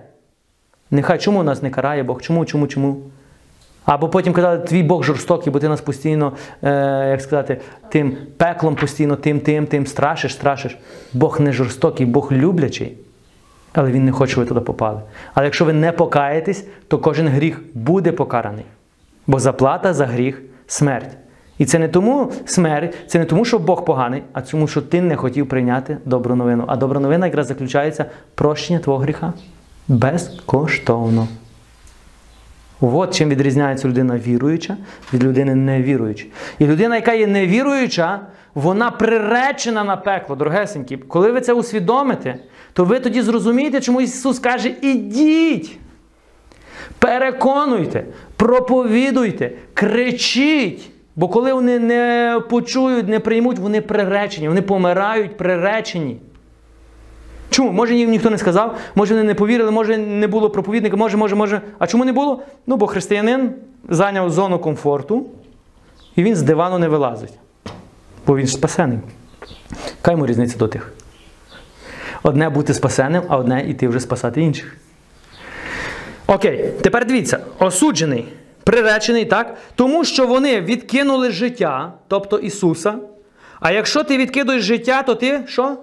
Нехай, чому нас не карає Бог, чому, чому, чому? Або потім казали, твій Бог жорстокий, бо ти нас постійно, е, як сказати, тим пеклом постійно, тим, тим, тим, страшиш, страшиш. Бог не жорстокий, Бог люблячий, але Він не хоче, щоб ви туди попали. Але якщо ви не покаєтесь, то кожен гріх буде покараний. Бо заплата за гріх – смерть. І це не тому смерть, це не тому, що Бог поганий, а тому, що ти не хотів прийняти добру новину. А добра новина якраз заключається прощення твого гріха безкоштовно. От чим відрізняється людина віруюча від людини невіруючої. І людина, яка є невіруюча, вона приречена на пекло. Дорогесенькі, коли ви це усвідомите, то ви тоді зрозумієте, чому Ісус каже «Ідіть!» Переконуйте, проповідуйте, кричіть. Бо коли вони не почують, не приймуть, вони приречені. Вони помирають приречені. Чому? Може їм ніхто не сказав, може вони не повірили, може не було проповідника, може, може, може. А чому не було? Ну, бо християнин зайняв зону комфорту, і він з дивану не вилазить. Бо він спасений. Яка йому різниця до тих? Одне бути спасеним, а одне йти вже спасати інших. Окей, тепер дивіться. Осуджений, приречений, так? Тому що вони відкинули життя, тобто Ісуса. А якщо ти відкидаєш життя, то ти що?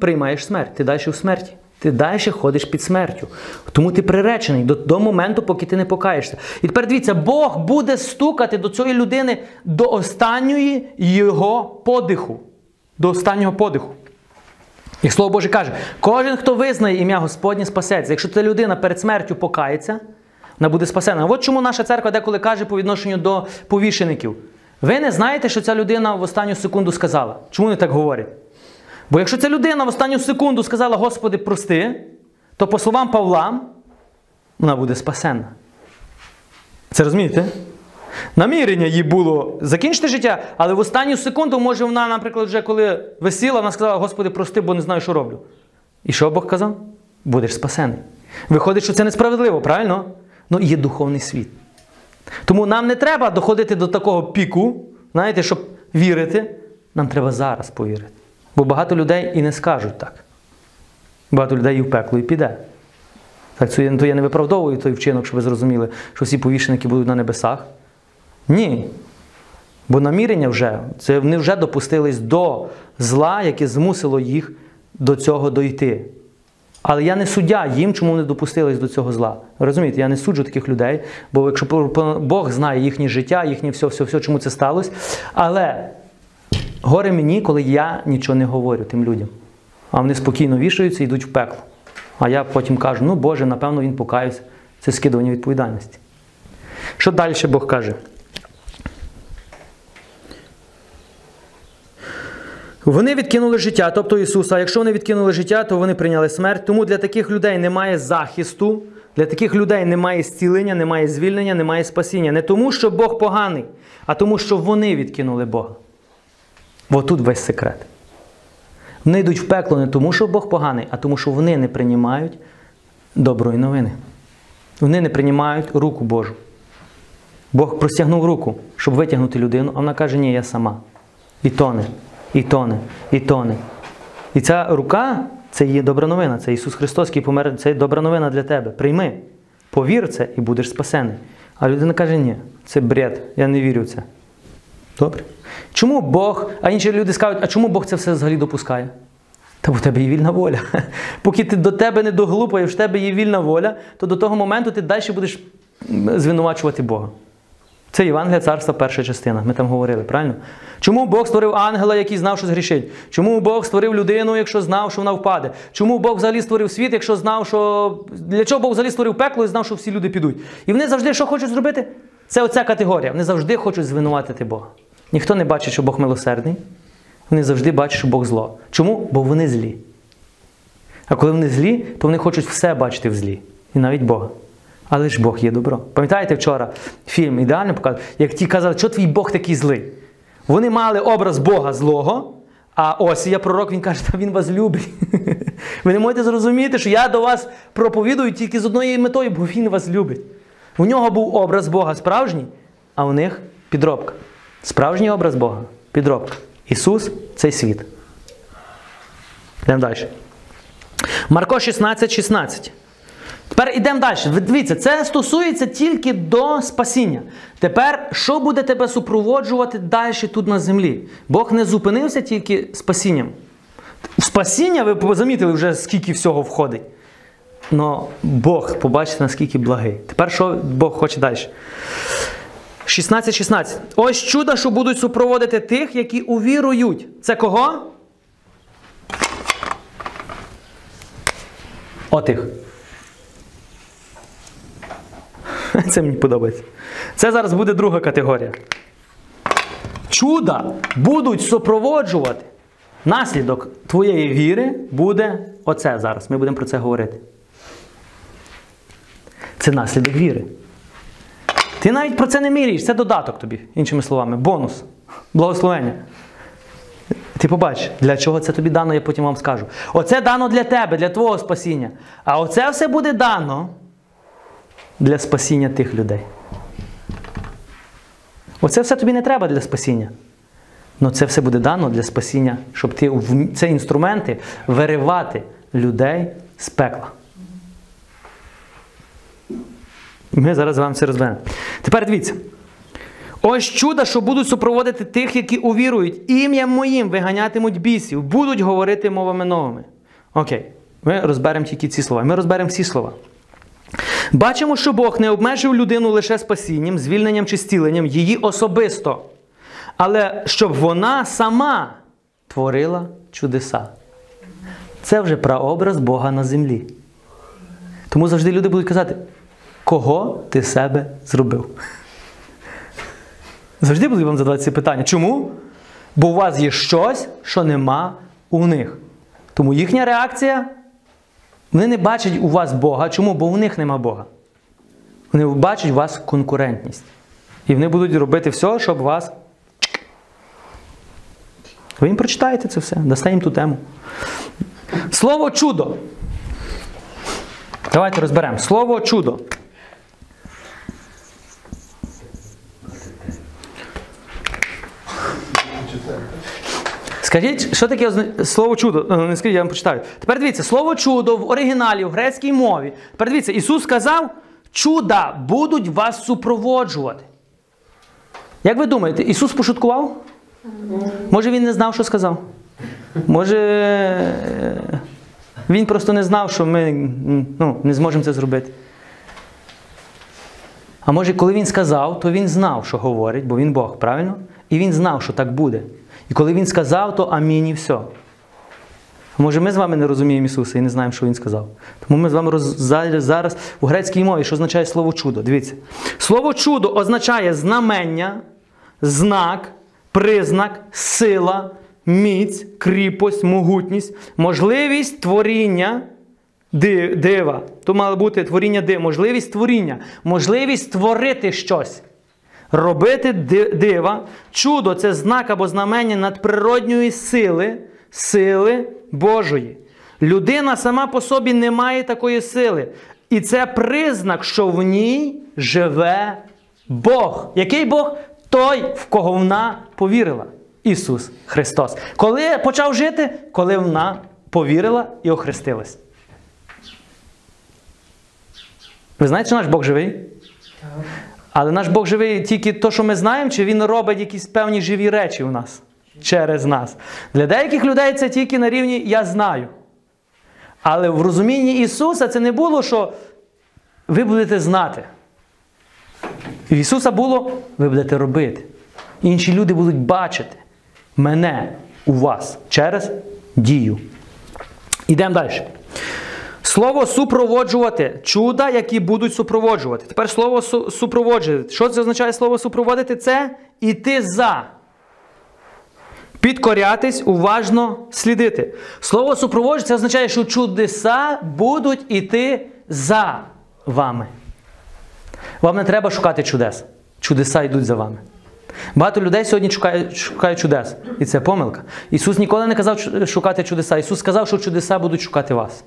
Приймаєш смерть. Ти далі в смерті. Ти далі ходиш під смертю. Тому ти приречений до, до моменту, поки ти не покаєшся. І тепер дивіться, Бог буде стукати до цієї людини до останньої його подиху. До останнього подиху. І Слово Боже каже, кожен, хто визнає ім'я Господнє, спасеться. Якщо ця людина перед смертю покається, вона буде спасена. От чому наша церква деколи каже по відношенню до повішеників. Ви не знаєте, що ця людина в останню секунду сказала. Чому вони так говорять? Бо якщо ця людина в останню секунду сказала, Господи, прости, то по словам Павла, вона буде спасена. Це розумієте? Намірення їй було закінчити життя, але в останню секунду, може вона, наприклад, вже коли висіла, вона сказала, Господи, прости, бо не знаю, що роблю. І що Бог казав? Будеш спасений. Виходить, що це несправедливо, правильно? Ну, є духовний світ. Тому нам не треба доходити до такого піку, знаєте, щоб вірити. Нам треба зараз повірити. Бо багато людей і не скажуть так. Багато людей і в пекло, і піде. Так, то я не виправдовую той вчинок, щоб ви зрозуміли, що всі повішеники будуть на небесах. Ні. Бо намірення вже, це вони вже допустились до зла, яке змусило їх до цього дойти. Але я не суддя їм, чому вони допустились до цього зла. Розумієте, я не суджу таких людей, бо якщо Бог знає їхнє життя, їхнє все-все-все, чому це сталося. Але горе мені, коли я нічого не говорю тим людям. А вони спокійно вішаються і йдуть в пекло. А я потім кажу, ну Боже, напевно він покаявся. Це скидування відповідальності. Що далі Бог каже? Вони відкинули життя, тобто Ісуса. А якщо вони відкинули життя, то вони прийняли смерть. Тому для таких людей немає захисту, для таких людей немає зцілення, немає звільнення, немає спасіння. Не тому, що Бог поганий, а тому, що вони відкинули Бога. Бо тут весь секрет. Вони йдуть в пекло не тому, що Бог поганий, а тому, що вони не приймають доброї новини. Вони не приймають руку Божу. Бог простягнув руку, щоб витягнути людину, а вона каже, ні, я сама. І тоне, і тоне, і тоне. І ця рука, це її добра новина, це Ісус Христос, який помер, це добра новина для тебе. Прийми, повір в це і будеш спасений. А людина каже, ні, це бред, я не вірю в це. Добре. Чому Бог, а інші люди скажуть, а чому Бог це все взагалі допускає? Та бо в тебе є вільна воля. Поки ти до тебе не доглупаєш, в тебе є вільна воля, то до того моменту ти далі будеш звинувачувати Бога. Це Євангелія Царства, перша частина. Ми там говорили, правильно? Чому Бог створив ангела, який знав, що згрішить? Чому Бог створив людину, якщо знав, що вона впаде? Чому Бог взагалі створив світ, якщо знав, що... Для чого Бог взагалі створив пекло і знав, що всі люди підуть? І вони завжди що хочуть зробити? Це оця категорія. Вони завжди хочуть звинуватити Бога. Ніхто не бачить, що Бог милосердний. Вони завжди бачать, що Бог зло. Чому? Бо вони злі. А коли вони злі, то вони хочуть все бачити в злі. І навіть Бога. Але ж Бог є добро. Пам'ятаєте, вчора фільм ідеально показував, як ті казали, що твій Бог такий злий? Вони мали образ Бога злого, а Осія, пророк, він каже, та він вас любить. Ви не можете зрозуміти, що я до вас проповідую тільки з однією метою, бо він вас любить. У нього був образ Бога справжній, а у них підробка. Справжній образ Бога – підробка. Ісус – цей світ. Йдемо далі. Марко шістнадцять шістнадцять. Тепер йдемо далі. Дивіться, це стосується тільки до спасіння. Тепер, що буде тебе супроводжувати далі тут на землі? Бог не зупинився тільки спасінням. В спасіння, ви замітили вже, скільки всього входить. Но Бог, побачите, наскільки благий. Тепер, що Бог хоче далі? шістнадцять шістнадцять. Ось чуда, що будуть супроводити тих, які увірують. Це кого? Отих. Це мені подобається. Це зараз буде друга категорія. Чуда будуть супроводжувати. Наслідок твоєї віри буде оце зараз. Ми будемо про це говорити. Це наслідок віри. Ти навіть про це не міряєш. Це додаток тобі, іншими словами. Бонус. Благословення. Ти побачиш, для чого це тобі дано, я потім вам скажу. Оце дано для тебе, для твого спасіння. А оце все буде дано для спасіння тих людей. Оце все тобі не треба для спасіння. Но це все буде дано для спасіння, щоб ти в ці інструменти виривати людей з пекла. Ми зараз вам це розберемо. Тепер дивіться. Ось чуда, що будуть супроводити тих, які увірують. Ім'ям моїм виганятимуть бісів, будуть говорити мовами новими. Окей. Ми розберемо тільки ці слова. Ми розберемо всі слова. Бачимо, що Бог не обмежив людину лише спасінням, звільненням чи зціленням, її особисто. Але щоб вона сама творила чудеса. Це вже прообраз Бога на землі. Тому завжди люди будуть казати, кого ти себе зробив? Завжди будуть вам задавати ці питання. Чому? Бо у вас є щось, що нема у них. Тому їхня реакція... Вони не бачать у вас Бога. Чому? Бо у них нема Бога. Вони бачать у вас конкурентність. І вони будуть робити все, щоб вас... Ви їм прочитаєте це все, дасте їм ту тему. Слово чудо. Давайте розберемо. Слово чудо. Скажіть, що таке слово чудо? Не скажіть, я вам прочитаю. Тепер дивіться, слово чудо в оригіналі, в грецькій мові. Тепер дивіться, Ісус сказав, чуда будуть вас супроводжувати. Як ви думаєте, Ісус пошуткував? Може він не знав, що сказав? Може він просто не знав, що ми ну, не зможемо це зробити. А може, коли він сказав, то він знав, що говорить, бо він Бог, правильно? І він знав, що так буде. І коли він сказав, то амінь і все. Може, ми з вами не розуміємо Ісуса і не знаємо, що він сказав. Тому ми з вами роз... зараз у грецькій мові, що означає слово чудо. Дивіться. Слово чудо означає знамення, знак, признак, сила, міць, кріпость, могутність, можливість творіння дива. То мало бути творіння дива. Можливість творіння. Можливість творити щось. Робити дива, чудо – це знак або знамення надприродньої сили, сили Божої. Людина сама по собі не має такої сили. І це признак, що в ній живе Бог. Який Бог? Той, в кого вона повірила. Ісус Христос. Коли почав жити? Коли вона повірила і охрестилась. Ви знаєте, що наш Бог живий? Так. Але наш Бог живий тільки те, що ми знаємо, чи Він робить якісь певні живі речі у нас, через нас. Для деяких людей це тільки на рівні «я знаю». Але в розумінні Ісуса це не було, що ви будете знати. В Ісуса було «ви будете робити». Інші люди будуть бачити мене у вас через дію. Ідемо далі. Слово супроводжувати. Чуда, які будуть супроводжувати. Тепер слово супроводжувати. Що це означає слово супроводити? Це іти за. Підкорятись, уважно слідити. Слово супроводжувати означає, що чудеса будуть іти за вами. Вам не треба шукати чудес. Чудеса йдуть за вами. Багато людей сьогодні шукають, шукають чудес. І це помилка. Ісус ніколи не казав шукати чудеса. Ісус сказав, що чудеса будуть шукати вас.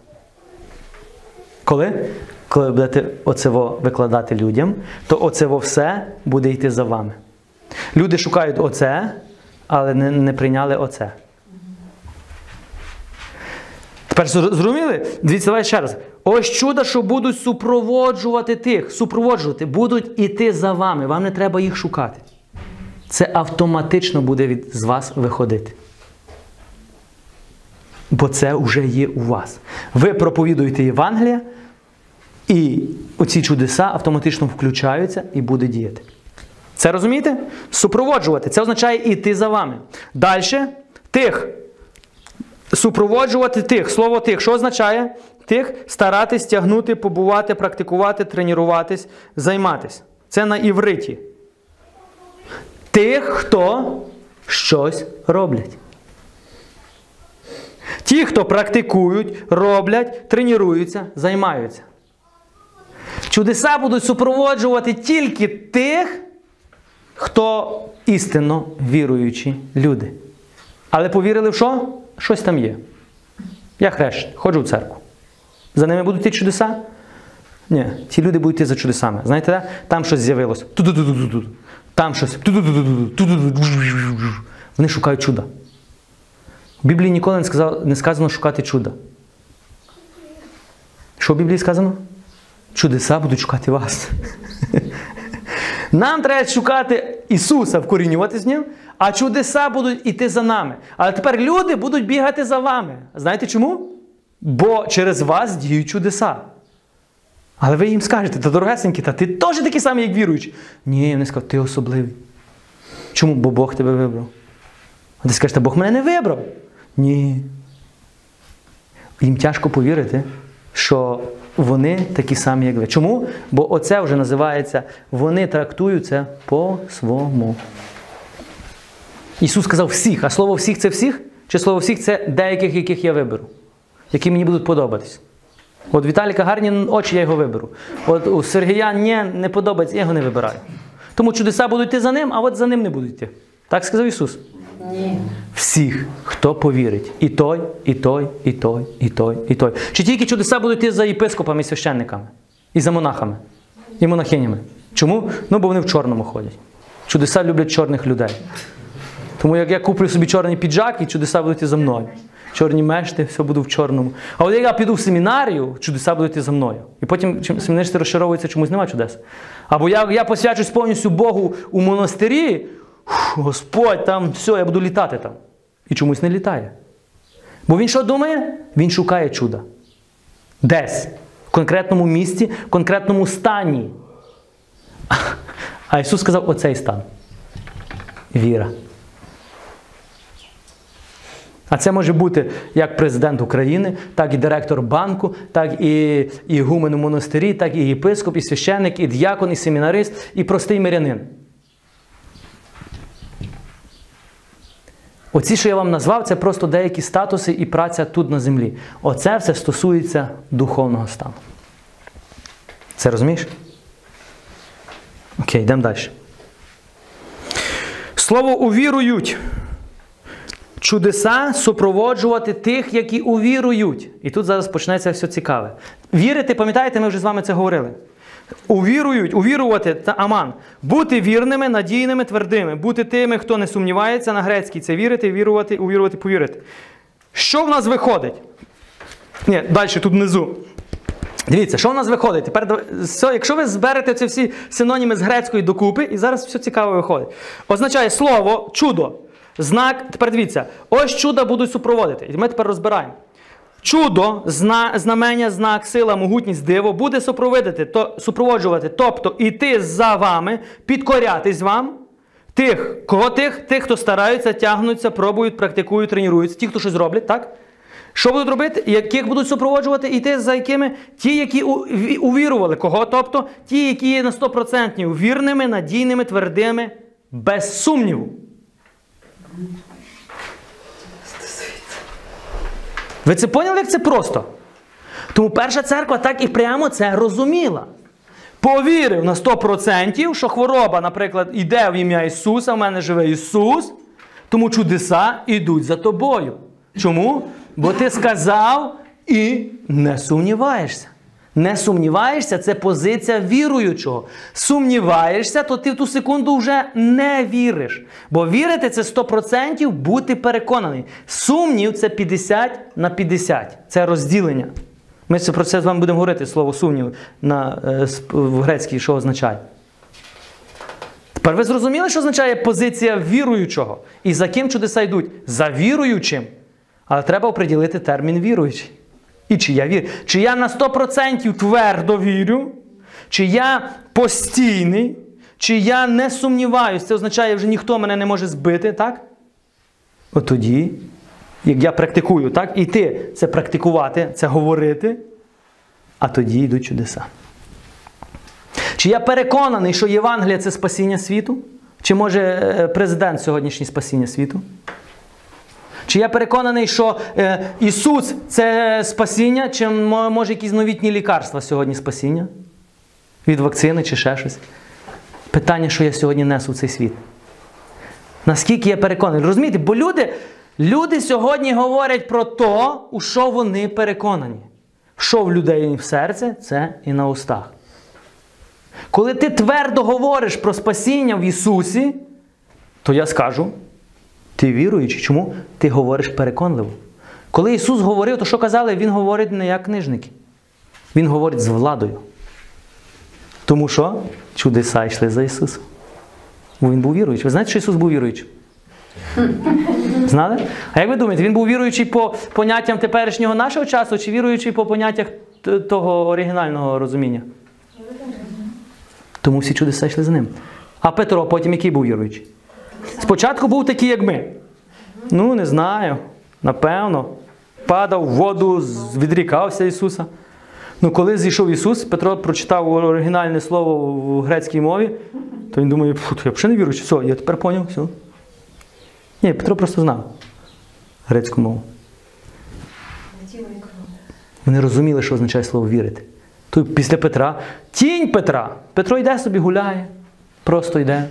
Коли? Коли ви будете оцево викладати людям, то оцево все буде йти за вами. Люди шукають оце, але не, не прийняли оце. Тепер зрозуміли? Дивіться, давай ще раз. Ось чуда, що будуть супроводжувати тих, супроводжувати, будуть іти за вами. Вам не треба їх шукати. Це автоматично буде від, з вас виходити. Бо це вже є у вас. Ви проповідуєте Євангелія, і оці чудеса автоматично включаються і буде діяти. Це розумієте? Супроводжувати. Це означає іти за вами. Далі. Тих. Супроводжувати тих. Слово тих. Що означає? Тих. Старатись, тягнути, побувати, практикувати, тренуватись, займатись. Це на івриті. Тих, хто щось роблять. Ті, хто практикують, роблять, тренуються, займаються. Чудеса будуть супроводжувати тільки тих, хто істинно віруючі люди. Але повірили в що? Щось там є. Я хрещений, ходжу в церкву. За ними будуть ті чудеса? Ні, ті люди будуть йти за чудесами. Знаєте, да? Там щось з'явилось. Там щось. Вони шукають чуда. В Біблії ніколи не, сказав, не сказано шукати чуда. Що в Біблії сказано? Чудеса будуть шукати вас. Нам треба шукати Ісуса, вкорінювати з Ним, а чудеса будуть йти за нами. Але тепер люди будуть бігати за вами. Знаєте чому? Бо через вас діють чудеса. Але ви їм скажете, та дорогесенькі, та ти теж такий самий, як віруючий. Ні, вони скажуть, ти особливий. Чому? Бо Бог тебе вибрав. А ти скажеш, та Бог мене не вибрав. Ні. Їм тяжко повірити, що вони такі самі, як ви. Чому? Бо оце вже називається, вони трактують це по-своєму. Ісус сказав всіх. А слово всіх – це всіх? Чи слово всіх – це деяких, яких я виберу? Які мені будуть подобатись? От Віталіка гарні очі, я його виберу. От у Сергія ні, не подобається, я його не вибираю. Тому чудеса будуть йти за ним, а от за ним не будуть йти. Так сказав Ісус. Ні. Всіх, хто повірить. І той, і той, і той, і той, і той. Чи тільки чудеса будуть йти за єпископами і священниками? І за монахами? І монахинями? Чому? Ну, бо вони в чорному ходять. Чудеса люблять чорних людей. Тому як я куплю собі чорний піджак, і чудеса будуть йти за мною. Чорні мешти, все буду в чорному. А от як я піду в семінарію, чудеса будуть йти за мною. І потім семінаристи розчаровуються, чомусь нема чудес. Або я, я посвячусь повністю Богу у монастирі, Господь, там все, я буду літати там. І чомусь не літає. Бо він що думає? Він шукає чуда. Десь. В конкретному місці, в конкретному стані. А Ісус сказав, оцей стан. Віра. А це може бути як президент України, так і директор банку, так і ігумен у монастирі, так і єпископ, і священник, і діякон, і семінарист, і простий мирянин. Оці, що я вам назвав, це просто деякі статуси і праця тут на землі. Оце все стосується духовного стану. Це розумієш? Окей, йдемо далі. Слово «увірують». Чудеса супроводжувати тих, які увірують. І тут зараз почнеться все цікаве. Вірити, пам'ятаєте, ми вже з вами це говорили. Увірують, увірувати, та аман. Бути вірними, надійними, твердими. Бути тими, хто не сумнівається, на грецькій це вірити, вірувати, увірувати, повірити. Що в нас виходить? Ні, далі, тут внизу. Дивіться, що в нас виходить? Тепер, якщо ви зберете ці всі синоніми з грецької докупи, і зараз все цікаво виходить. Означає слово «чудо». Знак, тепер дивіться, ось чуда будуть супроводити. І ми тепер розбираємо. Чудо, зна, знамення, знак, сила, могутність, диво буде супроводити, то, супроводжувати, тобто іти за вами, підкорятись вам. Тих, кого тих? Тих, хто стараються, тягнуться, пробують, практикують, тренуються. Ті, хто щось роблять, так? Що будуть робити? Яких будуть супроводжувати? Іти за якими? Ті, які увірували. Кого? Тобто, ті, які є на сто відсотків вірними, надійними, твердими, без сумніву. Ви це поняли, як це просто? Тому перша церква так і прямо це розуміла. Повірив на сто відсотків, що хвороба, наприклад, йде в ім'я Ісуса, в мене живе Ісус, тому чудеса йдуть за тобою. Чому? Бо ти сказав і не сумніваєшся. Не сумніваєшся – це позиція віруючого. Сумніваєшся, то ти в ту секунду вже не віриш. Бо вірити – це сто відсотків бути переконаний. Сумнів – це п'ятдесят на п'ятдесят. Це розділення. Ми про це з вами будемо говорити, слово сумнів на, в грецькій, що означає. Тепер ви зрозуміли, що означає позиція віруючого? І за ким чудеса йдуть? За віруючим. Але треба оприділити термін віруючий. І чи я вірю? Чи я на сто відсотків твердо вірю? Чи я постійний? Чи я не сумніваюсь? Це означає, вже ніхто мене не може збити, так? От тоді, як я практикую, так? Іти – це практикувати, це говорити. А тоді йдуть чудеса. Чи я переконаний, що Євангелія – це спасіння світу? Чи може президент сьогоднішній спасіння світу? Чи я переконаний, що е, Ісус – це спасіння, чи може якісь новітні лікарства сьогодні спасіння? Від вакцини чи ще щось? Питання, що я сьогодні несу в цей світ. Наскільки я переконаний? Розумієте, бо люди, люди сьогодні говорять про то, у що вони переконані. Що в людей в серці, це і на устах. Коли ти твердо говориш про спасіння в Ісусі, то я скажу, ти віруючий, чому ти говориш переконливо? Коли Ісус говорив, то що казали? Він говорить не як книжники. Він говорить з владою. Тому що чудеса йшли за Ісусом. Бо Він був віруючий. Ви знаєте, що Ісус був віруючий? Знали? А як ви думаєте, Він був віруючий по поняттям теперішнього нашого часу, чи віруючий по поняттях того оригінального розуміння? Тому всі чудеса йшли за Ним. А Петро потім який був віруючий? Спочатку був такий, як ми. Ну, не знаю. Напевно. Падав в воду, відрікався Ісуса. Ну, коли зійшов Ісус, Петро прочитав оригінальне слово в грецькій мові, то він думає, фу, я взагалі не віруючий. Все, я тепер поняв, все. Ні, Петро просто знав грецьку мову. Вони розуміли, що означає слово «вірити». Тут після Петра, тінь Петра. Петро йде собі, гуляє. Просто йде.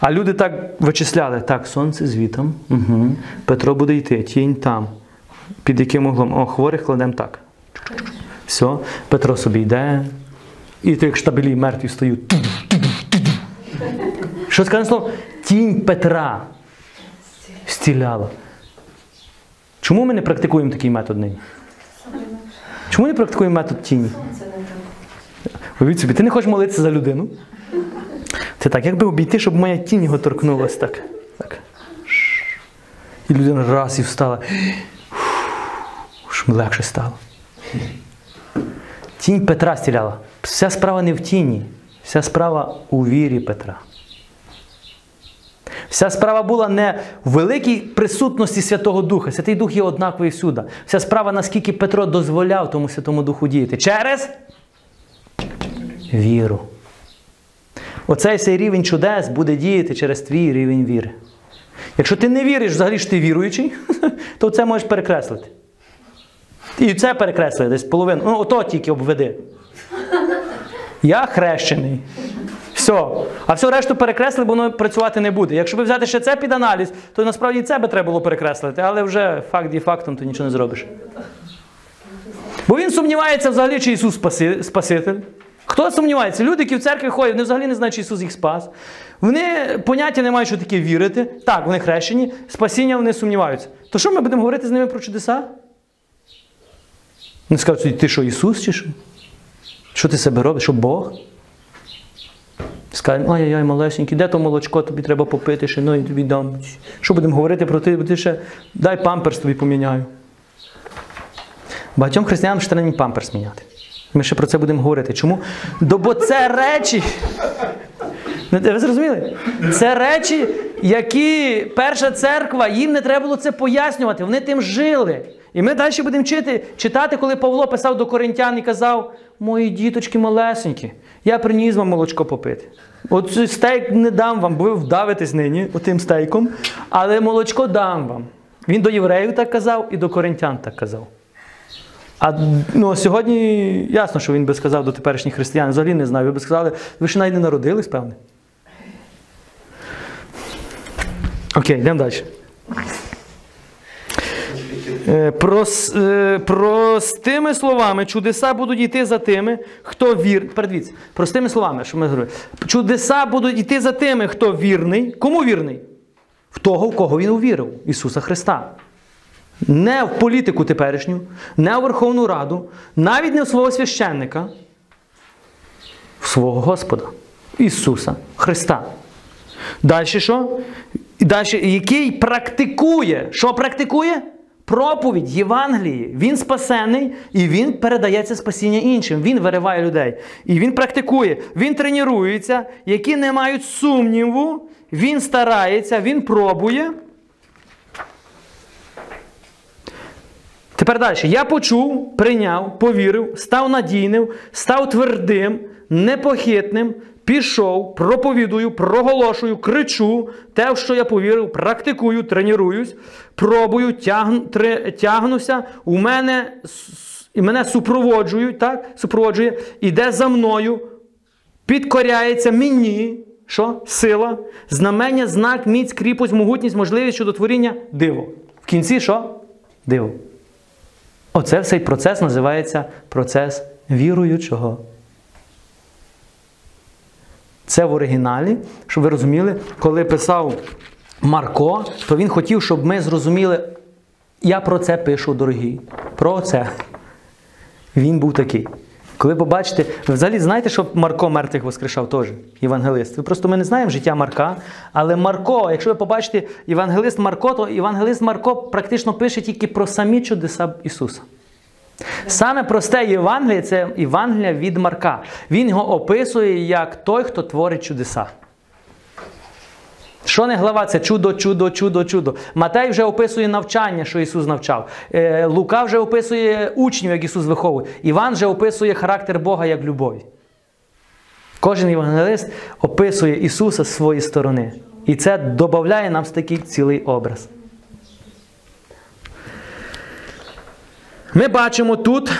А люди так вичисляли. Так, сонце звітом. Угу. Петро буде йти. Тінь там. Під яким углом? О, хворих кладемо так. Все. Петро собі йде. І то як штабелі мертві стають. Що сказане слово? Тінь Петра. Стіляла. Чому ми не практикуємо такий метод нині? Чому не практикуємо метод тіні? Уявіть собі, ти не хочеш молитися за людину? Це так, якби обійти, щоб моя тінь його торкнулася, так. так. І людина раз і встала. Уж легше стало. Тінь Петра стіляла. Вся справа не в тіні. Вся справа у вірі Петра. Вся справа була не в великій присутності Святого Духа. Святий Дух є однаковий всюди. Вся справа, наскільки Петро дозволяв тому Святому Духу діяти. Через віру. Оцей цей рівень чудес буде діяти через твій рівень віри. Якщо ти не віриш взагалі, що ти віруючий, то це можеш перекреслити. І це перекреслює десь половину. Ну, ото тільки обведи. Я хрещений. Все. А всю решту перекресли, бо воно працювати не буде. Якщо би взяти ще це під аналіз, то насправді і це би треба було перекреслити. Але вже факт є фактом, то нічого не зробиш. Бо він сумнівається взагалі, чи Ісус спаси, Спаситель. Хто сумнівається? Люди, які в церкві ходять, вони взагалі не знають, що Ісус їх спас. Вони поняття не мають, що таке вірити. Так, вони хрещені, спасіння вони сумніваються. То що ми будемо говорити з ними про чудеса? Вони скажуть, ти що, Ісус чи що? Що ти себе робиш? Що Бог? Скажемо, ай-яй-яй, малесенький, де то молочко, тобі треба попити, ще, ну і тобі дам. Що будемо говорити про те, бо ти ще, дай памперс тобі поміняю. Багатьом християнам ще треба памперс міняти. Ми ще про це будемо говорити. Чому? Бо це речі, ви зрозуміли? Це речі, які перша церква, їм не треба було це пояснювати. Вони тим жили. І ми далі будемо чити, читати, коли Павло писав до коринтян і казав: «Мої діточки малесенькі, я приніс вам молочко попити. От стейк не дам вам, бо ви вдавитесь нині отим стейком, але молочко дам вам». Він до євреїв так казав і до коринтян так казав. А ну, сьогодні ясно, що він би сказав до теперішніх християн. Взагалі не знаю, ви би сказали, ви ще навіть не народились, певне. Окей, йдемо далі. Прос, простими словами чудеса будуть йти за тими, хто вірний. Передивіться, простими словами, що ми говоримо. Чудеса будуть йти за тими, хто вірний. Кому вірний? В того, в кого він увірив. Ісуса Христа. Не в політику теперішню, не в Верховну Раду, навіть не в свого священника. В свого Господа. Ісуса Христа. Далі що? Далі, який практикує. Що практикує? Проповідь Євангелії. Він спасений, і він передає це спасіння іншим. Він вириває людей. І він практикує. Він тренується, які не мають сумніву. Він старається, він пробує. Тепер далі. Я почув, прийняв, повірив, став надійним, став твердим, непохитним, пішов, проповідую, проголошую, кричу, те, в що я повірив, практикую, тренуюсь, пробую, тягну, три, тягнуся, у мене, і мене супроводжують, так? Супроводжує, іде за мною, підкоряється мені, що? Сила, знамення, знак, міць, кріпость, могутність, можливість, чудотворіння, диво. В кінці що? Диво. Оце цей процес називається процес віруючого. Це в оригіналі, щоб ви розуміли, коли писав Марко, то він хотів, щоб ми зрозуміли, я про це пишу, дорогі, про це. Він був такий. Коли побачите, ви взагалі знаєте, що Марко мертвих воскрешав теж, євангелист. Ви просто ми не знаємо життя Марка, але Марко, якщо ви побачите євангелист Марко, то євангелист Марко практично пише тільки про самі чудеса Ісуса. Саме просте Євангеліє – це Євангелія від Марка. Він його описує як той, хто творить чудеса. Що не глава? Це чудо, чудо, чудо, чудо. Матей вже описує навчання, що Ісус навчав. Лука вже описує учнів, як Ісус виховує. Іван вже описує характер Бога як любові. Кожен євангелист описує Ісуса з своєї сторони. І це додає нам такий цілий образ. Ми бачимо тут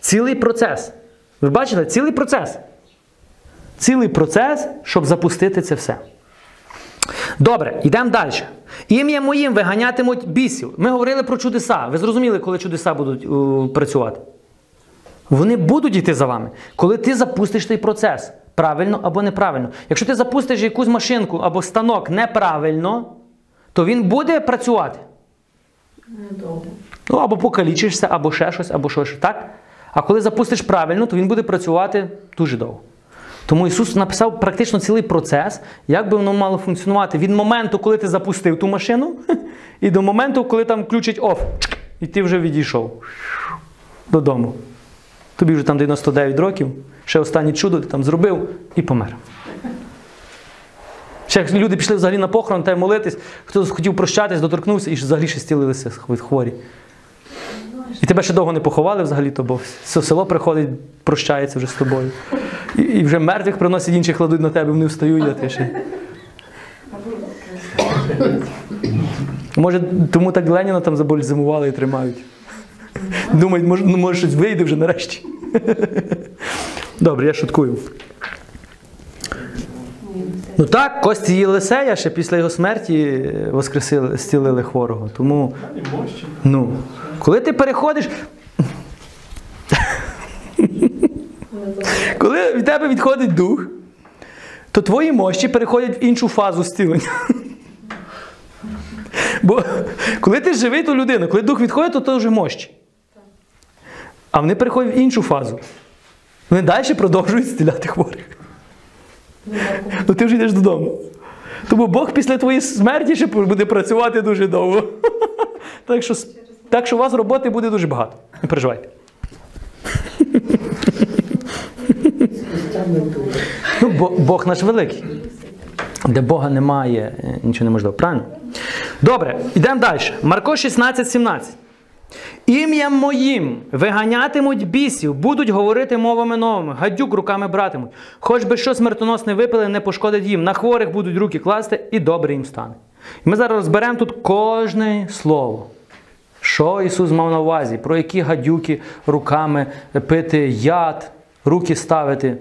цілий процес. Ви бачите? Цілий процес. Цілий процес, щоб запустити це все. Добре, йдемо далі. Ім'ям моїм виганятимуть бісів. Ми говорили про чудеса. Ви зрозуміли, коли чудеса будуть е, працювати? Вони будуть йти за вами, коли ти запустиш той процес. Правильно або неправильно. Якщо ти запустиш якусь машинку або станок неправильно, то він буде працювати? Недовго. Ну, або покалічишся, або ще щось, або щось, так? А коли запустиш правильно, то він буде працювати дуже довго. Тому Ісус написав практично цілий процес, як би воно мало функціонувати. Від моменту, коли ти запустив ту машину, і до моменту, коли там включить оф, і ти вже відійшов додому. Тобі вже там дев'яносто дев'ять років, ще останнє чудо ти там зробив і помер. Ще люди пішли взагалі на похорон, та й молитись, хтось хотів прощатись, доторкнувся, і взагалі ще стілилися хворі. І тебе ще довго не поховали взагалі-то, бо село приходить, прощається вже з тобою. І, і вже мертвих приносять, інші кладуть на тебе, вони встають, а ти ще. Може, тому так Леніна там забальзамували і тримають. Думають, може, може щось вийде вже нарешті. Добре, я шуткую. Ну так, кості Єлисея ще після його смерті воскресили, стілили хворого. Тому, ну, коли ти переходиш, коли від тебе відходить дух, то твої мощі переходять в іншу фазу стілення. Бо коли ти живий, то людина, коли дух відходить, то то вже мощі. А вони переходять в іншу фазу. Вони далі продовжують стіляти хворих. Ну ти вже йдеш додому. Тому Бог після твоєї смерті ще буде працювати дуже довго. Так що, так що у вас роботи буде дуже багато. Не переживайте. Ну, бо, Бог наш великий. Для Бога немає нічого неможливого. Правильно? Добре, йдемо далі. Марко шістнадцять сімнадцять. Ім'ям моїм виганятимуть бісів, будуть говорити мовами новими, гадюк руками братимуть. Хоч би що смертоносне випили, не пошкодить їм. На хворих будуть руки класти, і добре їм стане. Ми зараз розберемо тут кожне слово. Що Ісус мав на увазі? Про які гадюки руками пити яд, руки ставити?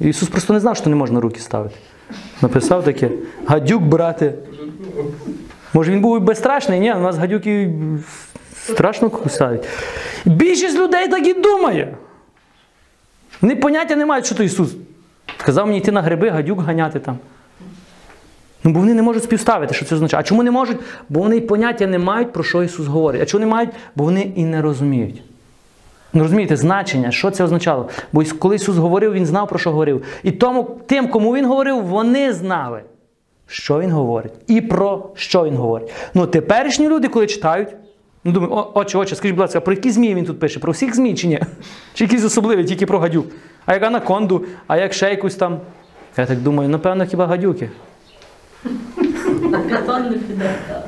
Ісус просто не знав, що не можна руки ставити. Написав таке: гадюк брати. Може він був безстрашний? Ні, у нас гадюки страшно кусають. Більшість людей так і думає. Вони поняття не мають, що то Ісус сказав мені йти на гриби, гадюк ганяти там. Ну, бо вони не можуть співставити, що це означає. А чому не можуть? Бо вони поняття не мають, про що Ісус говорить. А чому не мають? Бо вони і не розуміють. Ну, розумієте, значення, що це означало. Бо коли Ісус говорив, Він знав, про що говорив. І тому, тим, кому Він говорив, вони знали, що Він говорить і про що Він говорить. Ну, теперішні люди, коли читають, ну, думаю, о, отче, отче, скажіть, будь ласка, про які змії він тут пише? Про всіх змій чи ні? Чи якісь особливі, тільки про гадюк? А як анаконду, а як ще якусь там? Я так думаю, напевно, хіба гадюки?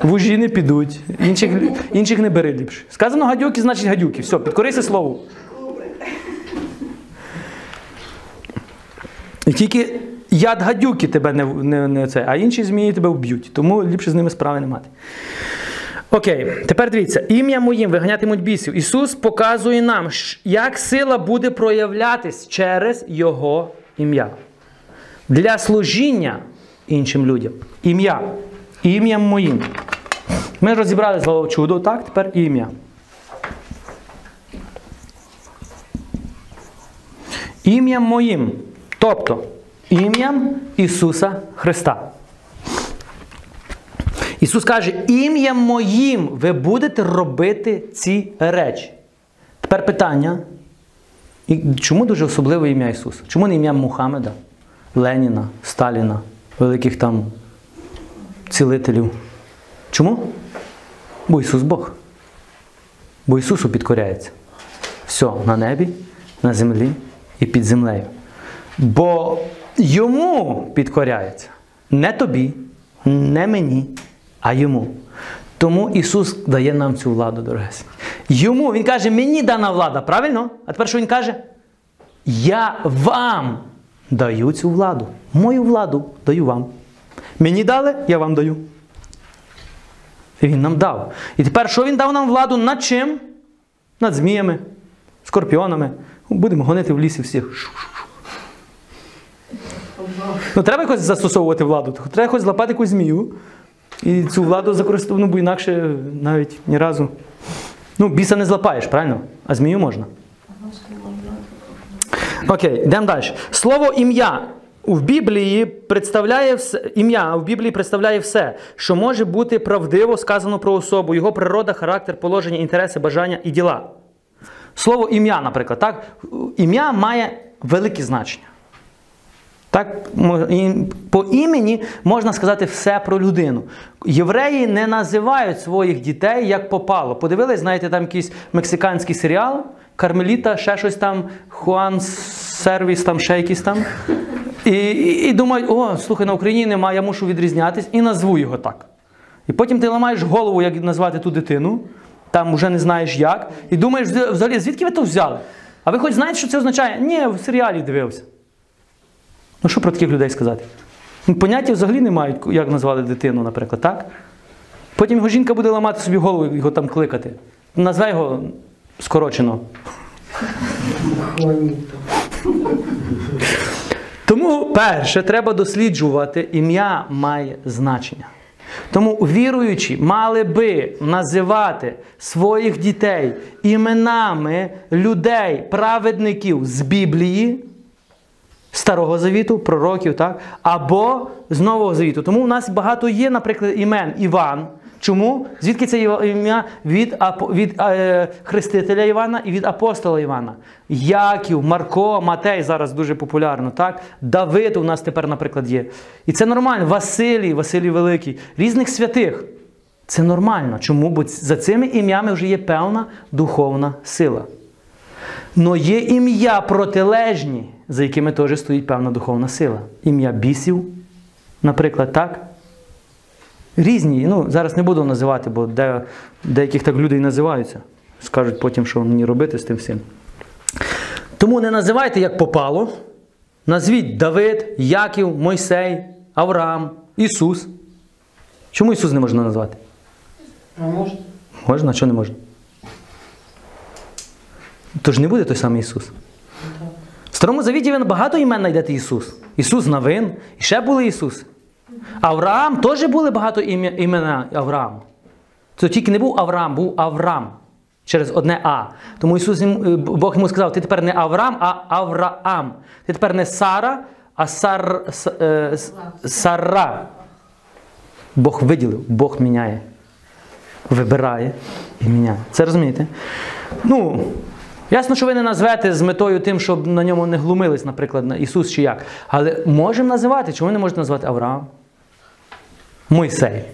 Вужі не підуть, інших, інших не бери ліпше. Сказано гадюки, значить гадюки. Все, підкорися слову. І тільки яд гадюки тебе не, не, не це, а інші змії тебе вб'ють. Тому ліпше з ними справи не мати. Окей, тепер дивіться. Ім'ям моїм виганятимуть бісів. Ісус показує нам, як сила буде проявлятись через Його ім'я. Для служіння іншим людям. Ім'я. Ім'ям моїм. Ми розібрали слово чудо, так? Тепер ім'я. Ім'ям моїм. Тобто, ім'ям Ісуса Христа. Ісус каже, ім'ям моїм ви будете робити ці речі. Тепер питання, чому дуже особливе ім'я Ісуса? Чому не ім'я Мухаммеда, Леніна, Сталіна, великих там цілителів? Чому? Бо Ісус Бог. Бо Ісусу підкоряється. Все на небі, на землі і під землею. Бо Йому підкоряється. Не тобі, не мені, а Йому. Тому Ісус дає нам цю владу, дорогесні. Йому, Він каже, мені дана влада, правильно? А тепер що Він каже? Я вам даю цю владу. Мою владу даю вам. Мені дали, я вам даю. І Він нам дав. І тепер, що Він дав нам владу? Над чим? Над зміями, скорпіонами. Будемо гонити в лісі всіх. Ну, треба якось застосовувати владу. Треба якось злапати якусь змію. І цю владу закористовувати, ну, бо інакше навіть ні разу. Ну, біса не злапаєш, правильно? А змію можна. Окей, йдемо далі. Слово ім'я в Біблії представляє все, ім'я в Біблії представляє все, що може бути правдиво сказано про особу, його природа, характер, положення, інтереси, бажання і діла. Слово ім'я, наприклад, так? Ім'я має велике значення. Так, по імені можна сказати все про людину. Євреї не називають своїх дітей як попало. Подивились, знаєте, там якийсь мексиканський серіал, Кармеліта, ще щось там, Хуан Сервіс, там ще якийсь там. І, і, і думають, о, слухай, на Україні немає, я мушу відрізнятись, і назву його так. І потім ти ламаєш голову, як назвати ту дитину, там вже не знаєш як, і думаєш, взагалі, звідки ви то взяли? А ви хоч знаєте, що це означає? Ні, в серіалі дивився. Ну, що про таких людей сказати? Поняття взагалі не мають, як назвали дитину, наприклад, так? Потім його жінка буде ламати собі голову, його там кликати. Назве його скорочено. Тому, перше, треба досліджувати, ім'я має значення. Тому віруючі мали би називати своїх дітей іменами людей, праведників з Біблії, Старого Завіту, пророків, так? Або з Нового Завіту. Тому у нас багато є, наприклад, імен Іван. Чому? Звідки це ім'я? Від, від е, хрестителя Івана і від апостола Івана. Яків, Марко, Матей зараз дуже популярно, так? Давид у нас тепер, наприклад, є. І це нормально. Василій, Василій Великий. Різних святих. Це нормально. Чому? Бо за цими ім'ями вже є певна духовна сила. Но є ім'я протилежні, за якими теж стоїть певна духовна сила. Ім'я бісів, наприклад, так? Різні, ну, зараз не буду називати, бо де, деяких так людей називаються. скажуть потім, що мені робити з тим всім. Тому не називайте, як попало. Назвіть Давид, Яків, Мойсей, Авраам, Ісус. Чому Ісус не можна назвати? А можна. Можна, а чого не можна? Тож не буде той самий Ісус. В Старому Завіті він багато імен знайдете Ісус. Ісус Навин, і ще були Ісус. Авраам, теж були багато імен Авраама. То тільки не був Авраам, був Авраам. Через одне А. Тому Ісус, Бог йому сказав, ти тепер не Авраам, а Авраам. Ти тепер не Сара, а Сар, Сара. Бог виділив, Бог міняє. Вибирає і міняє. Це розумієте? Ну, ясно, що ви не назвете з метою тим, щоб на ньому не глумились, наприклад, на Ісус чи як. Але можемо називати. Чому не можете назвати Авраам? Мойсей.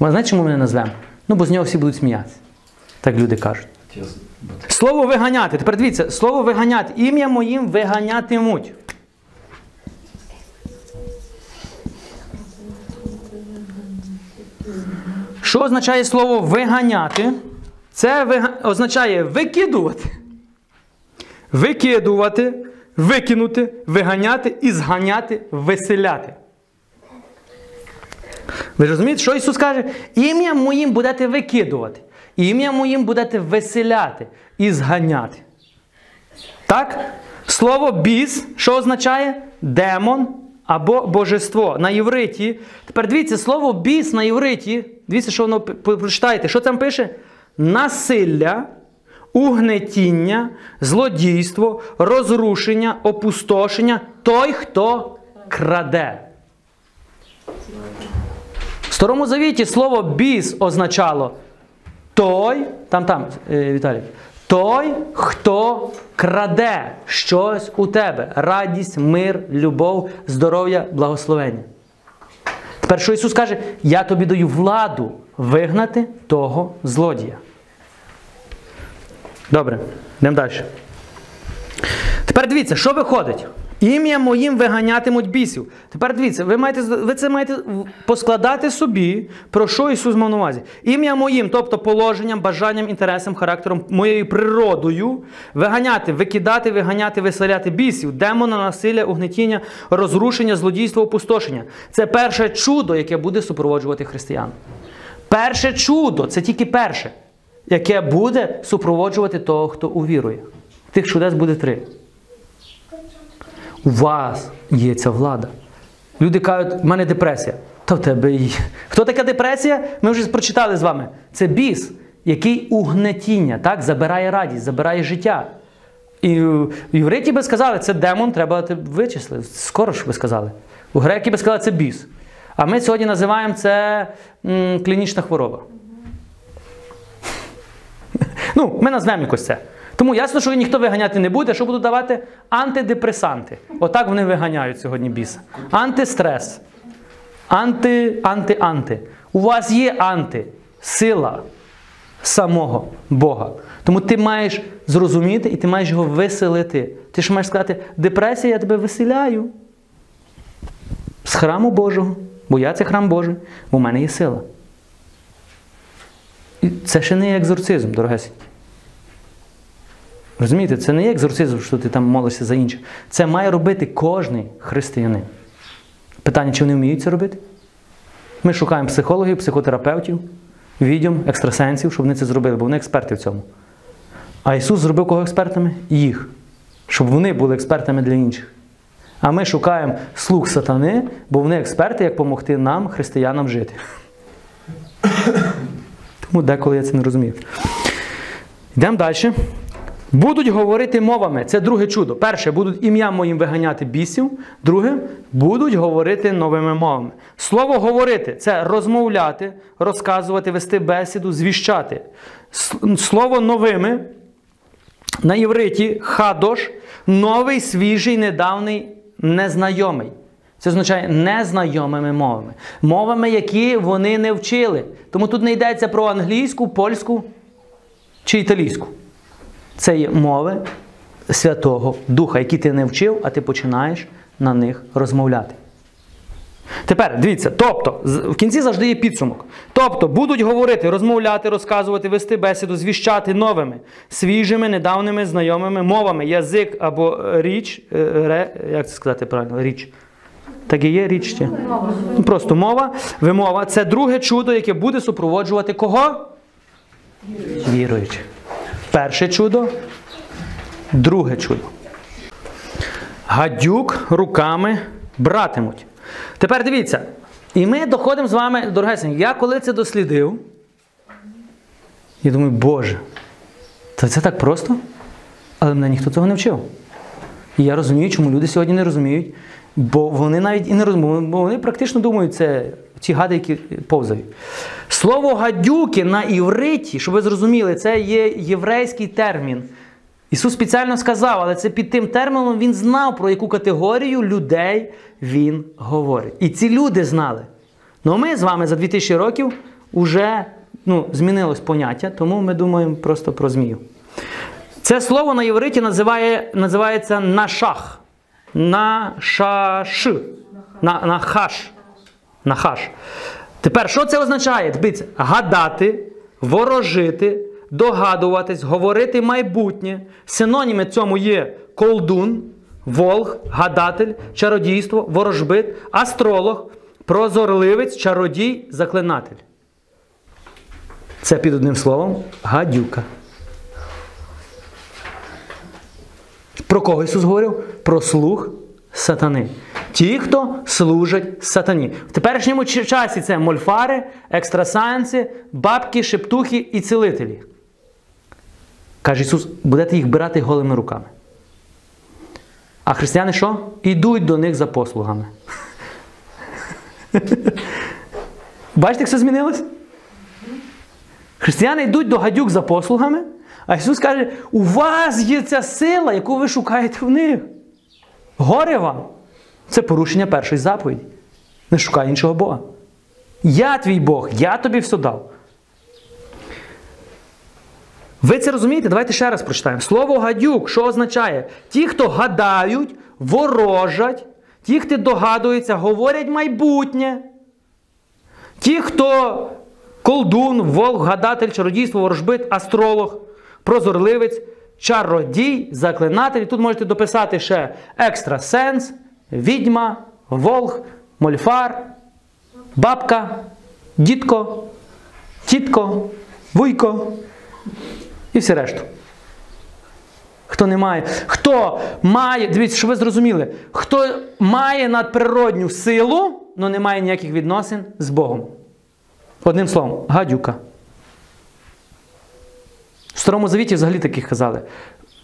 Знаєте, чому ми не назвемо? Ну, бо з нього всі будуть сміятися. Так люди кажуть. Слово виганяти. Тепер дивіться. Слово виганяти. Ім'я моїм виганятимуть. Що означає слово виганяти? Це вига... означає викидувати. Викидувати, викинути, виганяти, і зганяти, виселяти. Ви розумієте, що Ісус каже? Ім'ям моїм будете викидувати. Ім'ям моїм будете виселяти і зганяти. Так? Слово біс, що означає? Демон або божество. На євриті. Тепер дивіться, слово біс на євриті. Дивіться, що воно прочитаєте. Що там пише? Насилля, угнетіння, злодійство, розрушення, опустошення. Той, хто краде. В Старому Завіті слово біс означало той, там, там, Віталій, той, хто краде щось у тебе. Радість, мир, любов, здоров'я, благословення. Тепер, що Ісус каже, я тобі даю владу вигнати того злодія. Добре, йдемо далі. Тепер дивіться, що виходить? Ім'я моїм виганятимуть бісів. Тепер дивіться, ви, маєте, ви це маєте поскладати собі, про що Ісус мав на увазі. Ім'я моїм, тобто положенням, бажанням, інтересом, характером, моєю природою, виганяти, викидати, виганяти, виселяти бісів, демона, насилля, угнетіння, розрушення, злодійство, опустошення. Це перше чудо, яке буде супроводжувати християн. Перше чудо, це тільки перше, яке буде супроводжувати того, хто увірує. Тих чудес буде три. У вас є ця влада. Люди кажуть, в мене депресія. Та в тебе є. Хто така депресія? Ми вже прочитали з вами. Це біс, який угнетіння, так? Забирає радість, забирає життя. І в євреї би сказали, це демон, треба вичислити. Скоро ж би сказали. У греки би сказали, це біс. А ми сьогодні називаємо це м, клінічна хвороба. Ну, ми назвемо якось це. Тому ясно, що ніхто виганяти не буде, що будуть давати антидепресанти. Отак вони виганяють сьогодні біса. Антистрес. Анти, анти, анти. У вас є анти. Сила самого Бога. Тому ти маєш зрозуміти і ти маєш його виселити. Ти ж маєш сказати, депресія, я тебе виселяю. З храму Божого. Бо я це храм Божий. Бо в мене є сила. І це ще не екзорцизм, дорогесенькі. Розумієте, це не є екзорцизм, що ти там молишся за інше. Це має робити кожний християнин. Питання, чи вони вміють це робити? Ми шукаємо психологів, психотерапевтів, відьом, екстрасенсів, щоб вони це зробили, бо вони експерти в цьому. А Ісус зробив кого експертами? Їх. Щоб вони були експертами для інших. А ми шукаємо слуг сатани, бо вони експерти, як допомогти нам, християнам, жити. Тому деколи я це не розумію. Йдемо далі. Будуть говорити мовами. Це друге чудо. Перше, будуть ім'ям моїм виганяти бісів. Друге, будуть говорити новими мовами. Слово говорити – це розмовляти, розказувати, вести бесіду, звіщати. Слово новими на євриті хадош, новий, свіжий, недавний, незнайомий. Це означає незнайомими мовами. Мовами, які вони не вчили. Тому тут не йдеться про англійську, польську чи італійську. Це є мови Святого Духа, які ти не вчив, а ти починаєш на них розмовляти. Тепер, дивіться, тобто, в кінці завжди є підсумок. Тобто, будуть говорити, розмовляти, розказувати, вести бесіду, звіщати новими, свіжими, недавними, знайомими мовами, язик або річ, ре, як це сказати правильно, річ. Так і є річ. Просто мова, вимова. Це друге чудо, яке буде супроводжувати кого? Віруючи. Перше чудо, друге чудо. Гадюк руками братимуть. Тепер дивіться, і ми доходимо з вами, дорогесенькі, я коли це дослідив, я думаю, Боже, то це так просто, але мене ніхто цього не вчив. І я розумію, чому люди сьогодні не розуміють, бо вони навіть і не розуміють, бо вони практично думають, це ці гади, які повзають. Слово гадюки на івриті, щоб ви зрозуміли, це є єврейський термін. Ісус спеціально сказав, але це під тим терміном він знав, про яку категорію людей він говорить. І ці люди знали. Ну, ми з вами за дві тисячі років вже ну, змінилось поняття, тому ми думаємо просто про змію. Це слово на євриті називає, називається нашах. Нашаш. На, нахаш. Нахаш. Тепер, що це означає? Дивіться, гадати, ворожити, догадуватись, говорити майбутнє. Синоніми цьому є колдун, волг, гадатель, чародійство, ворожбит, астролог, прозорливець, чародій, заклинатель. Це під одним словом гадюка. Про кого Ісус говорив? Про слуг сатани. Ті, хто служать сатані. В теперішньому часі це мольфари, екстрасенси, бабки, шептухи і цілителі. Каже Ісус, будете їх брати голими руками. А християни що? Ідуть до них за послугами. Бачите, як все змінилось? Християни йдуть до гадюк за послугами, а Ісус каже, у вас є ця сила, яку ви шукаєте в них. Горе вам! Це порушення першої заповіді. Не шукай іншого Бога. Я твій Бог, я тобі все дав. Ви це розумієте? Давайте ще раз прочитаємо. Слово гадюк, що означає? Ті, хто гадають, ворожать, ті, хто догадуються, говорять майбутнє. Ті, хто колдун, волк, гадатель, чародійство, ворожбит, астролог, прозорливець, чародій, заклинатель. Тут можете дописати ще екстрасенс, відьма, волх, мольфар, бабка, дідко, тітко, вуйко і всі решту. Хто не має, хто має, дивіться, що ви зрозуміли, хто має надприродню силу, але не має ніяких відносин з Богом. Одним словом, гадюка. В Старому Завіті взагалі таких казали.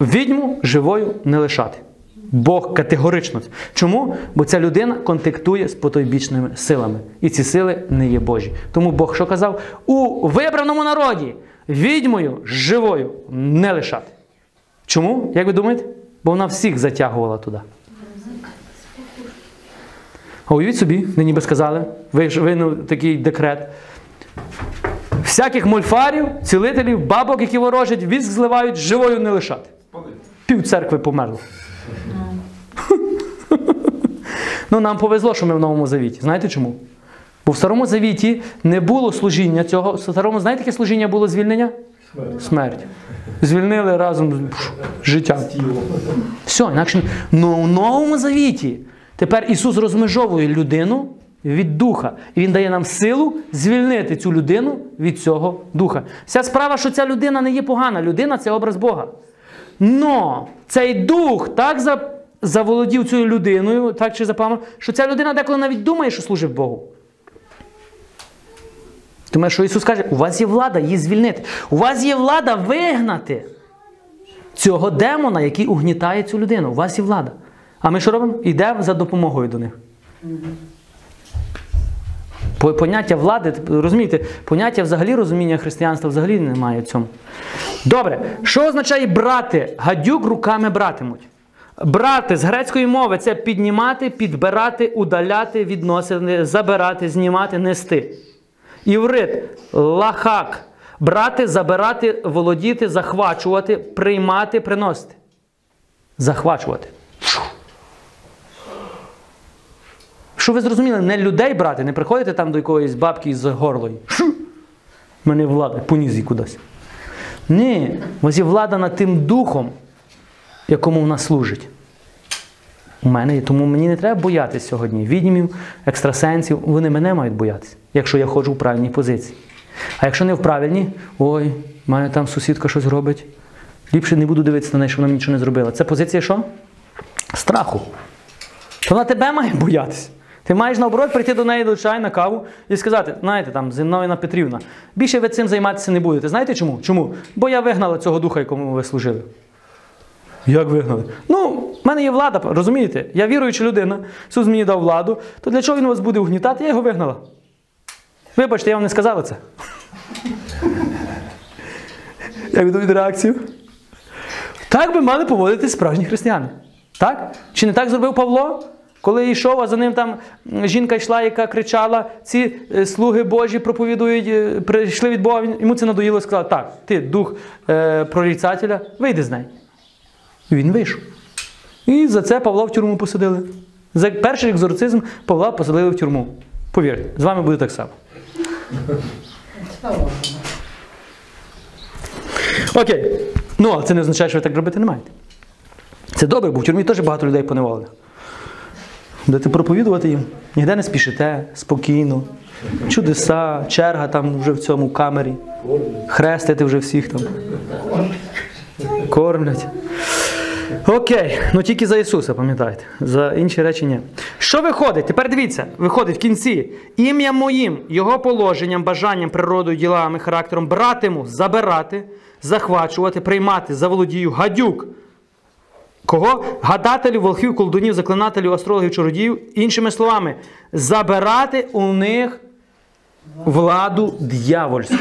Відьму живою не лишати. Бог категорично. Чому? Бо ця людина контактує з потойбічними силами. І ці сили не є Божі. Тому Бог що казав? У вибраному народі відьмою живою не лишати. Чому? Як ви думаєте? Бо вона всіх затягувала туди. А уявіть собі, не ніби сказали, винув такий декрет. Всяких мольфарів, цілителів, бабок, які ворожать, віск зливають, живою не лишати. Пів церкви померло. Ну, нам повезло, що ми в Новому Завіті. Знаєте чому? Бо в Старому Завіті не було служіння цього. В Старому, знаєте, яке служіння було звільнення? Смерть. Смерть. Звільнили разом з життям. Все, інакше. Ну, в Новому Завіті тепер Ісус розмежовує людину від духа. І Він дає нам силу звільнити цю людину від цього духа. Вся справа, що ця людина не є погана. Людина – це образ Бога. Но цей дух так за... заволодів цією людиною, так чи запам'ятав, що ця людина деколи навіть думає, що служить Богу. Тому що Ісус каже, у вас є влада її звільнити. У вас є влада вигнати цього демона, який угнітає цю людину. У вас є влада. А ми що робимо? Йдемо за допомогою до них. Поняття влади, розумієте, поняття взагалі розуміння християнства взагалі немає в цьому. Добре, що означає брати? Гадюк руками братимуть. Брати з грецької мови – це піднімати, підбирати, удаляти, відносити, забирати, знімати, нести. Іврит – лахак. Брати, забирати, володіти, захвачувати, приймати, приносити. Захвачувати. Якщо ви зрозуміли, не людей брати, не приходите там до якоїсь бабки з горлою. Шу! Мене влада, понізі кудись. Ні, у вас є влада над тим духом, якому вона служить. У мене, тому мені не треба боятися сьогодні відьмів, екстрасенсів, вони мене мають боятися, якщо я ходжу в правильній позиції. А якщо не в правильній, ой, в мене там сусідка щось робить, ліпше не буду дивитися на неї, що вона мені нічого не зробила. Це позиція що? Страху. То вона тебе має боятися. Ти маєш, наоборот, прийти до неї до чаю на каву і сказати, знаєте, там, Зиновіна Петрівна, більше ви цим займатися не будете. Знаєте чому? Чому? Бо я вигнала цього духа, якому ви служили. Як вигнали? Ну, в мене є влада, розумієте? Я віруюча людина, Ісус мені дав владу, то для чого Він вас буде угнітати? Я його вигнала. Вибачте, я вам не сказала це. Як ви думаєте реакцію? Так би мали поводитись справжні християни. Так? Чи не так зробив Павло? Коли йшов, а за ним там жінка йшла, яка кричала, ці слуги Божі проповідують, прийшли від Бога, йому це надоїло, сказав, так, ти, дух е, прорицателя, вийди з неї. І він вийшов. І за це Павла в тюрму посадили. За перший екзорцизм Павла посадили в тюрму. Повірте, з вами буде так само. Окей. Ну, але це не означає, що ви так робити не маєте. Це добре, бо в тюрмі теж багато людей поневолених. Будете проповідувати їм, ніде не спішите, спокійно, чудеса, черга там вже в цьому камері, хрестити вже всіх там, кормлять. Окей, ну тільки за Ісуса, пам'ятайте, за інші речі ні. Що виходить? Тепер дивіться, виходить в кінці. Ім'ям моїм, його положенням, бажанням, природою, ділами, характером братиму, забирати, захвачувати, приймати, заволодію, гадюк. Кого? Гадателів, волхвів, колдунів, заклинателів, астрологів, чародіїв. Іншими словами, забирати у них владу диявольську.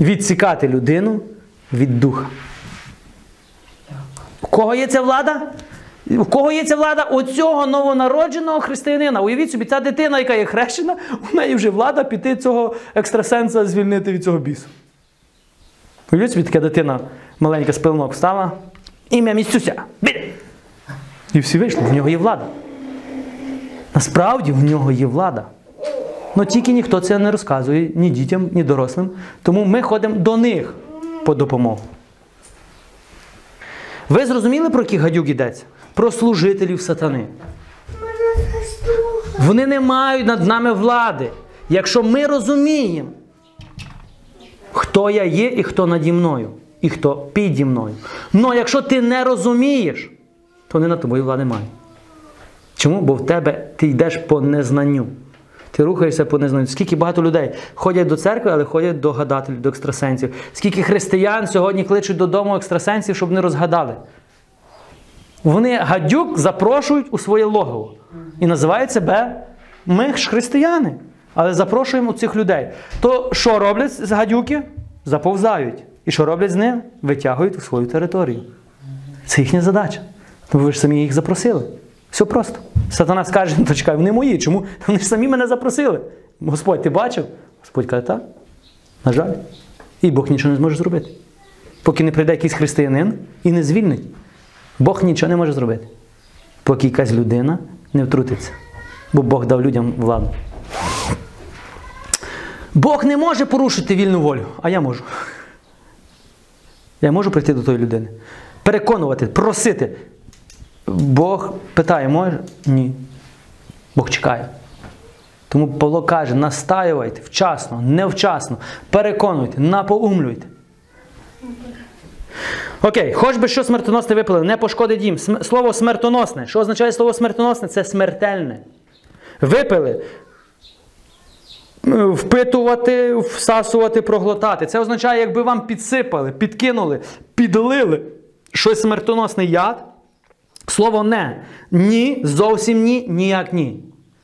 Відсікати людину від духа. У кого є ця влада? У кого є ця влада? У цього новонародженого християнина. Уявіть собі, ця дитина, яка є хрещена, у неї вже влада піти цього екстрасенса звільнити від цього бісу. Уявіть собі, така дитина маленька з пилинок встала. Ім'ям Ісуся. Біди! І всі вийшли. В нього є влада. Насправді в нього є влада. Но тільки ніхто це не розказує, ні дітям, ні дорослим. Тому ми ходимо до них по допомогу. Ви зрозуміли, про яких гадюк йдеться? Про служителів сатани. Вони не мають над нами влади. Якщо ми розуміємо, хто я є і хто наді мною. І хто піді мною. Но якщо ти не розумієш, то вони над тобою влади мають. Чому? Бо в тебе ти йдеш по незнанню. Ти рухаєшся по незнанню. Скільки багато людей ходять до церкви, але ходять до гадателів, до екстрасенсів. Скільки християн сьогодні кличуть додому екстрасенсів, щоб не розгадали. Вони гадюк запрошують у своє логово. І називають себе ми ж християни. Але запрошуємо цих людей. То що роблять гадюки? Заповзають. І що роблять з ним? Витягують у свою територію. Це їхня задача. Тому ви ж самі їх запросили. Все просто. Сатана скаже, ну чекай, вони мої. Чому? Вони ж самі мене запросили. Господь, ти бачив? Господь каже, так. На жаль. І Бог нічого не зможе зробити. Поки не прийде якийсь християнин і не звільнить. Бог нічого не може зробити. Поки якась людина не втрутиться. Бо Бог дав людям владу. Бог не може порушити вільну волю. А я можу. Я можу прийти до тої людини. Переконувати, просити. Бог питає, може? Ні. Бог чекає. Тому Павло каже, настаювайте вчасно, невчасно. Переконуйте, напоумлюйте. Окей, хоч би що смертоносне випили, не пошкодить їм. Слово смертоносне. Що означає слово смертоносне? Це смертельне. Випили. Впитувати, всасувати, проглотати. Це означає, якби вам підсипали, підкинули, підлили щось смертоносний яд. Слово «не». Ні, зовсім ні, ніяк ні.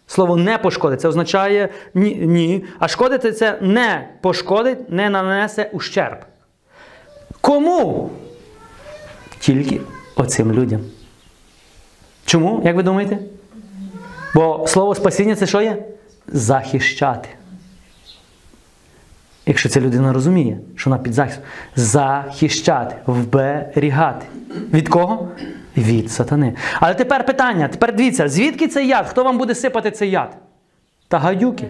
Слово «не пошкодить» – це означає ні, ні. А шкодити – це не пошкодить, не нанесе ущерб. Кому? Тільки оцим людям. Чому? Як ви думаєте? Бо слово «спасіння» – це що є? Захищати. Якщо ця людина розуміє, що вона під захистом. Захищати, вберігати. Від кого? Від сатани. Але тепер питання, тепер дивіться, звідки цей яд? Хто вам буде сипати цей яд? Та гадюки.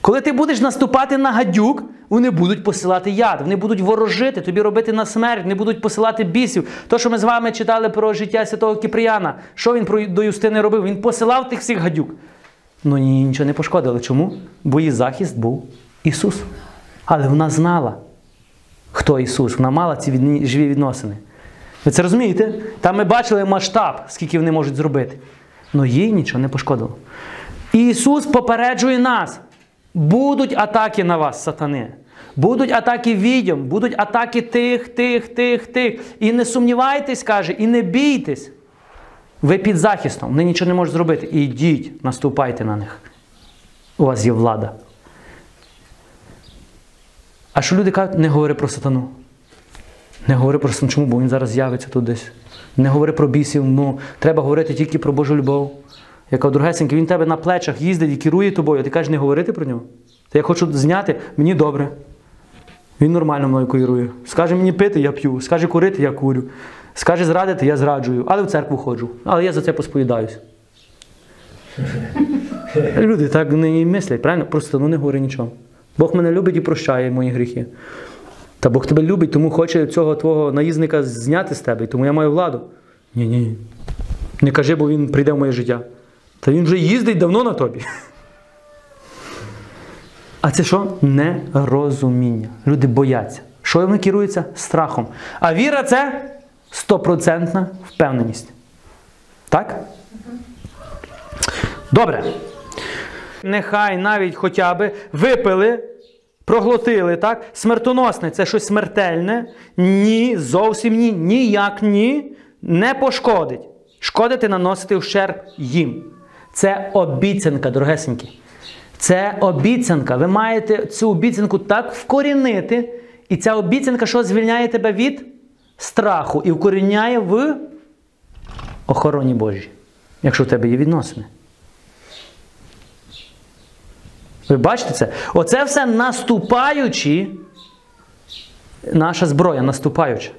Коли ти будеш наступати на гадюк, вони будуть посилати яд, вони будуть ворожити, тобі робити на смерть, вони будуть посилати бісів. То, що ми з вами читали про життя святого Кіпріана, що він до Юстини робив? Він посилав тих всіх гадюк. Ну ні, нічого не пошкодили. Чому? Бо її захист був Ісус. Але вона знала, хто Ісус. Вона мала ці від... живі відносини. Ви це розумієте? Там ми бачили масштаб, скільки вони можуть зробити. Ну їй нічого не пошкодило. І Ісус попереджує нас. Будуть атаки на вас, сатани. Будуть атаки відьом, будуть атаки тих, тих, тих, тих. І не сумнівайтесь, каже, і не бійтесь. Ви під захистом, вони нічого не можуть зробити. Ідіть, наступайте на них. У вас є влада. А що люди кажуть? Не говори про сатану. Не говори про сатану. Чому? Бо він зараз з'явиться тут десь. Не говори про бісів. Ну, треба говорити тільки про Божу любов. Яка другесенька, він тебе на плечах їздить і керує тобою, а ти кажеш не говорити про нього. Та я хочу зняти, мені добре. Він нормально мною керує. Скаже мені пити, я п'ю. Скаже курити, я курю. Скаже зрадити, я зраджую. Але в церкву ходжу. Але я за це посповідаюсь. Люди так не мислять, правильно? Просто ну, не говори нічого. Бог мене любить і прощає мої гріхи. Та Бог тебе любить, тому хоче цього твого наїзника зняти з тебе, тому я маю владу. Ні-ні. Не кажи, бо він прийде в моє життя. Та він вже їздить давно на тобі. А це що? Нерозуміння. Люди бояться. Що вони керуються? Страхом. А віра – це стопроцентна впевненість. Так? Добре. Нехай навіть хоча б випили, проглотили, так? Смертоносне – це щось смертельне. Ні, зовсім ні, ніяк ні, не пошкодить. Шкодити, наносити ущерб їм. Це обіцянка, дорогесенькі. Це обіцянка. Ви маєте цю обіцянку так вкорінити. І ця обіцянка, що звільняє тебе від страху і вкоріняє в охороні Божій. Якщо в тебе є відносини. Ви бачите це? Оце все наступаючи, наша зброя наступаюча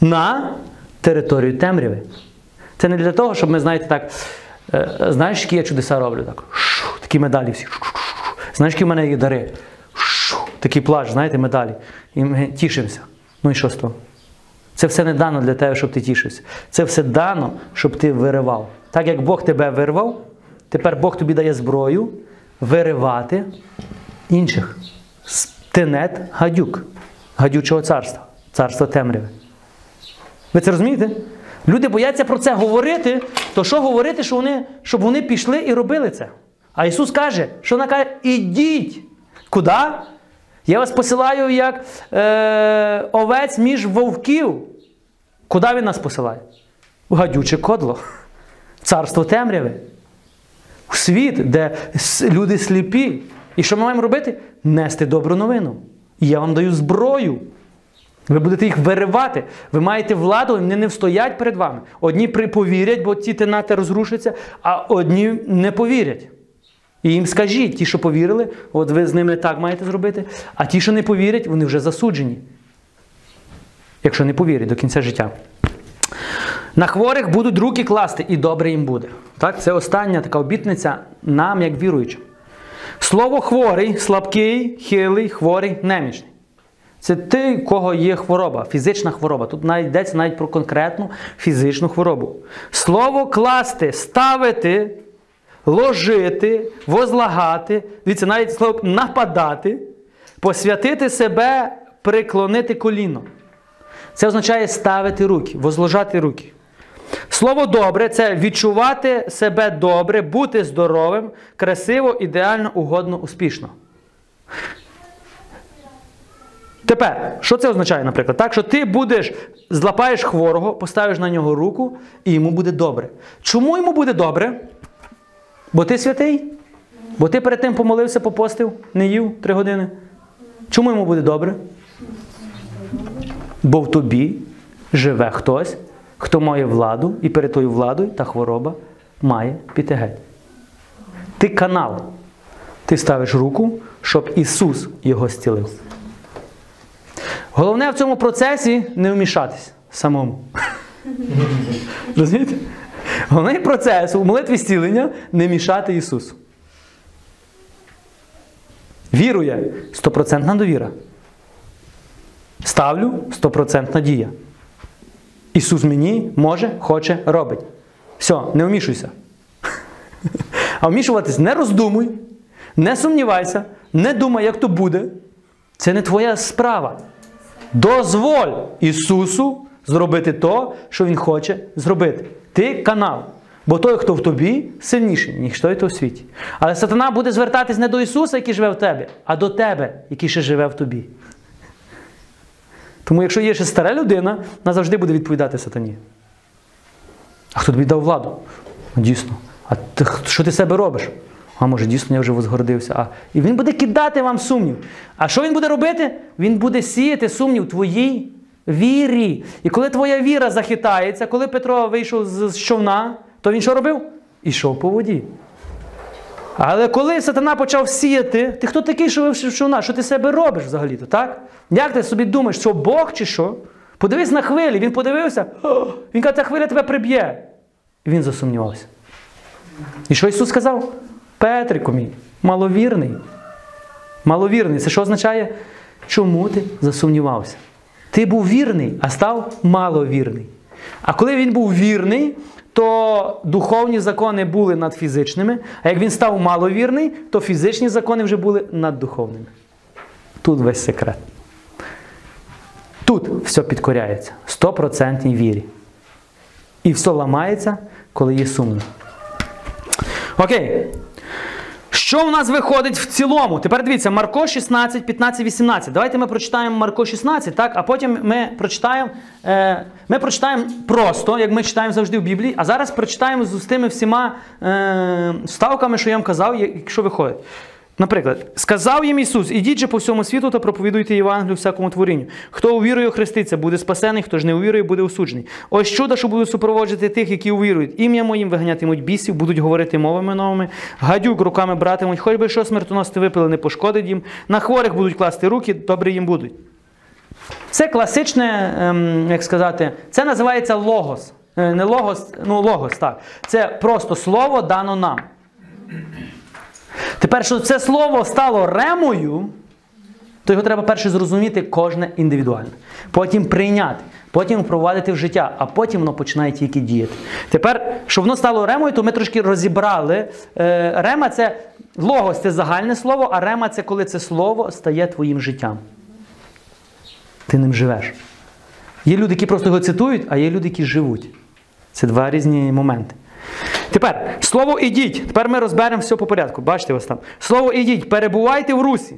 на територію темряви. Це не для того, щоб ми, знаєте, так... Знаєш, які я чудеса роблю? Так. Шу, такі медалі всі. Шу, шу, шу. Знаєш, які в мене є дари? Шу, такий плач, знаєте, медалі. І ми тішимося. Ну і що з того? Це все не дано для тебе, щоб ти тішився. Це все дано, щоб ти виривав. Так як Бог тебе вирвав, тепер Бог тобі дає зброю виривати інших. Тенет гадюк. Гадючого царства. Царства темряви. Ви це розумієте? Люди бояться про це говорити, то що говорити, що вони, щоб вони пішли і робили це? А Ісус каже, що вона каже, ідіть. Куди? Я вас посилаю як е, овець між вовків. Куди він нас посилає? В гадюче кодло. Царство темряви. У світ, де люди сліпі. І що ми маємо робити? Нести добру новину. І я вам даю зброю. Ви будете їх виривати. Ви маєте владу, вони не встоять перед вами. Одні повірять, бо ті тенати розрушаться, а одні не повірять. І їм скажіть, ті, що повірили, от ви з ними так маєте зробити, а ті, що не повірять, вони вже засуджені. Якщо не повірять до кінця життя. На хворих будуть руки класти, і добре їм буде. Так? Це остання така обітниця нам, як віруючим. Слово хворий, слабкий, хилий, хворий, немічний. Це ти, у кого є хвороба, фізична хвороба. Тут навіть йдеться навіть про конкретну фізичну хворобу. Слово класти, ставити, ложити, возлагати, дивіться, навіть слово нападати, посвятити себе, приклонити коліно. Це означає ставити руки, возложати руки. Слово добре – це відчувати себе добре, бути здоровим, красиво, ідеально, угодно, успішно. Тепер, що це означає, наприклад? Так, що ти будеш, злапаєш хворого, поставиш на нього руку, і йому буде добре. Чому йому буде добре? Бо ти святий? Бо ти перед тим помолився, попостив, не їв три години? Чому йому буде добре? Бо в тобі живе хтось, хто має владу, і перед тою владою та хвороба має піти геть. Ти канал. Ти ставиш руку, щоб Ісус його зцілив. Головне в цьому процесі не вмішатись самому. Розумієте? Головний процес у молитві зцілення – не мішати Ісусу. Вірує – стопроцентна довіра. Ставлю – стопроцентна дія. Ісус мені може, хоче, робить. Все, не вмішуйся. А вмішуватись не роздумуй, не сумнівайся, не думай, як то буде. Це не твоя справа. Дозволь Ісусу зробити то, що Він хоче зробити. Ти канал. Бо той, хто в тобі, сильніший, ніж той, хто в світі. Але сатана буде звертатись не до Ісуса, який живе в тебе, а до тебе, який ще живе в тобі. Тому якщо є ще стара людина, вона завжди буде відповідати сатані. А хто тобі дав владу? Дійсно. А ти, що ти себе робиш? А може, дійсно, я вже возгордився. А. І він буде кидати вам сумнів. А що він буде робити? Він буде сіяти сумнів твоїй вірі. І коли твоя віра захитається, коли Петро вийшов з човна, то він що робив? Ішов по воді. Але коли сатана почав сіяти, ти хто такий, що вийшов з човна? Що ти себе робиш взагалі-то, так? Як ти собі думаєш, що Бог чи що? Подивись на хвилі. Він подивився, він каже, ця хвиля тебе приб'є. І він засумнівався. І що Ісус сказав? Петрику мій, маловірний. Маловірний. Це що означає? Чому ти засумнівався? Ти був вірний, а став маловірний. А коли він був вірний, то духовні закони були над фізичними, а як він став маловірний, то фізичні закони вже були над духовними. Тут весь секрет. Тут все підкоряється. Стопроцентній вірі. І все ламається, коли є сумно. Окей. Що у нас виходить в цілому? Тепер дивіться, Марко шістнадцять, п'ятнадцять, вісімнадцять. Давайте ми прочитаємо Марко шістнадцять, так? А потім ми прочитаємо, е, ми прочитаємо просто, як ми читаємо завжди в Біблії, а зараз прочитаємо з тими всіма е, ставками, що я вам казав, якщо виходить. Наприклад, сказав їм Ісус, ідіть же по всьому світу та проповідуйте Євангелію всякому творінню. Хто увірує, охреститься, буде спасений, хто ж не увірує, буде осуджений. Ось чудо, що будуть супроводжувати тих, які увірують. Ім'я моїм виганятимуть бісів, будуть говорити мовами новими, гадюк руками братимуть, хоч би що смертоносне випили, не пошкодить їм. На хворих будуть класти руки, добре їм будуть. Це класичне, ем, як сказати, це називається логос. Е, не логос, ну логос, так. Це просто слово дано нам. Тепер, що це слово стало ремою, то його треба перше зрозуміти кожне індивідуально. Потім прийняти, потім впровадити в життя, а потім воно починає тільки діяти. Тепер, щоб воно стало ремою, то ми трошки розібрали. Рема – це логос, це загальне слово, а рема – це коли це слово стає твоїм життям. Ти ним живеш. Є люди, які просто його цитують, а є люди, які живуть. Це два різні моменти. Тепер, слово «ідіть». Тепер ми розберемо все по порядку. Бачите ось там. Слово «ідіть». Перебувайте в русі.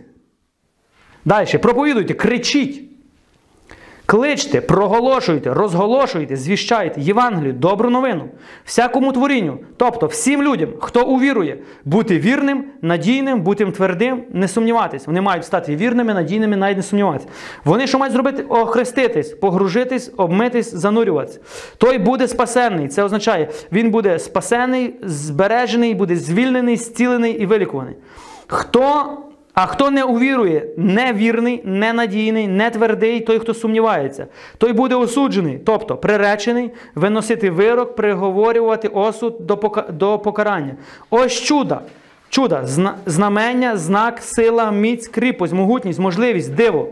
Далі. Проповідуйте. Кричіть. Кличте. Проголошуйте. Розголошуйте. Звіщайте. Євангелію. Добру новину. Всякому творінню. Тобто, всім людям, хто увірує. Бути вірним, надійним, бути твердим, не сумніватись. Вони мають стати вірними, надійними, навіть не сумніватись. Вони що мають зробити? Охреститись, погружитись, обмитись, занурюватись. Той буде спасенний. Це означає, він буде спасений, збережений, буде звільнений, зцілений і вилікуваний. Хто... А хто не увірує, невірний, ненадійний, нетвердий, той, хто сумнівається, той буде осуджений, тобто приречений, виносити вирок, приговорювати осуд до покарання. Ось чудо, чудо, знамення, знак, сила, міць, кріпость, могутність, можливість, диво.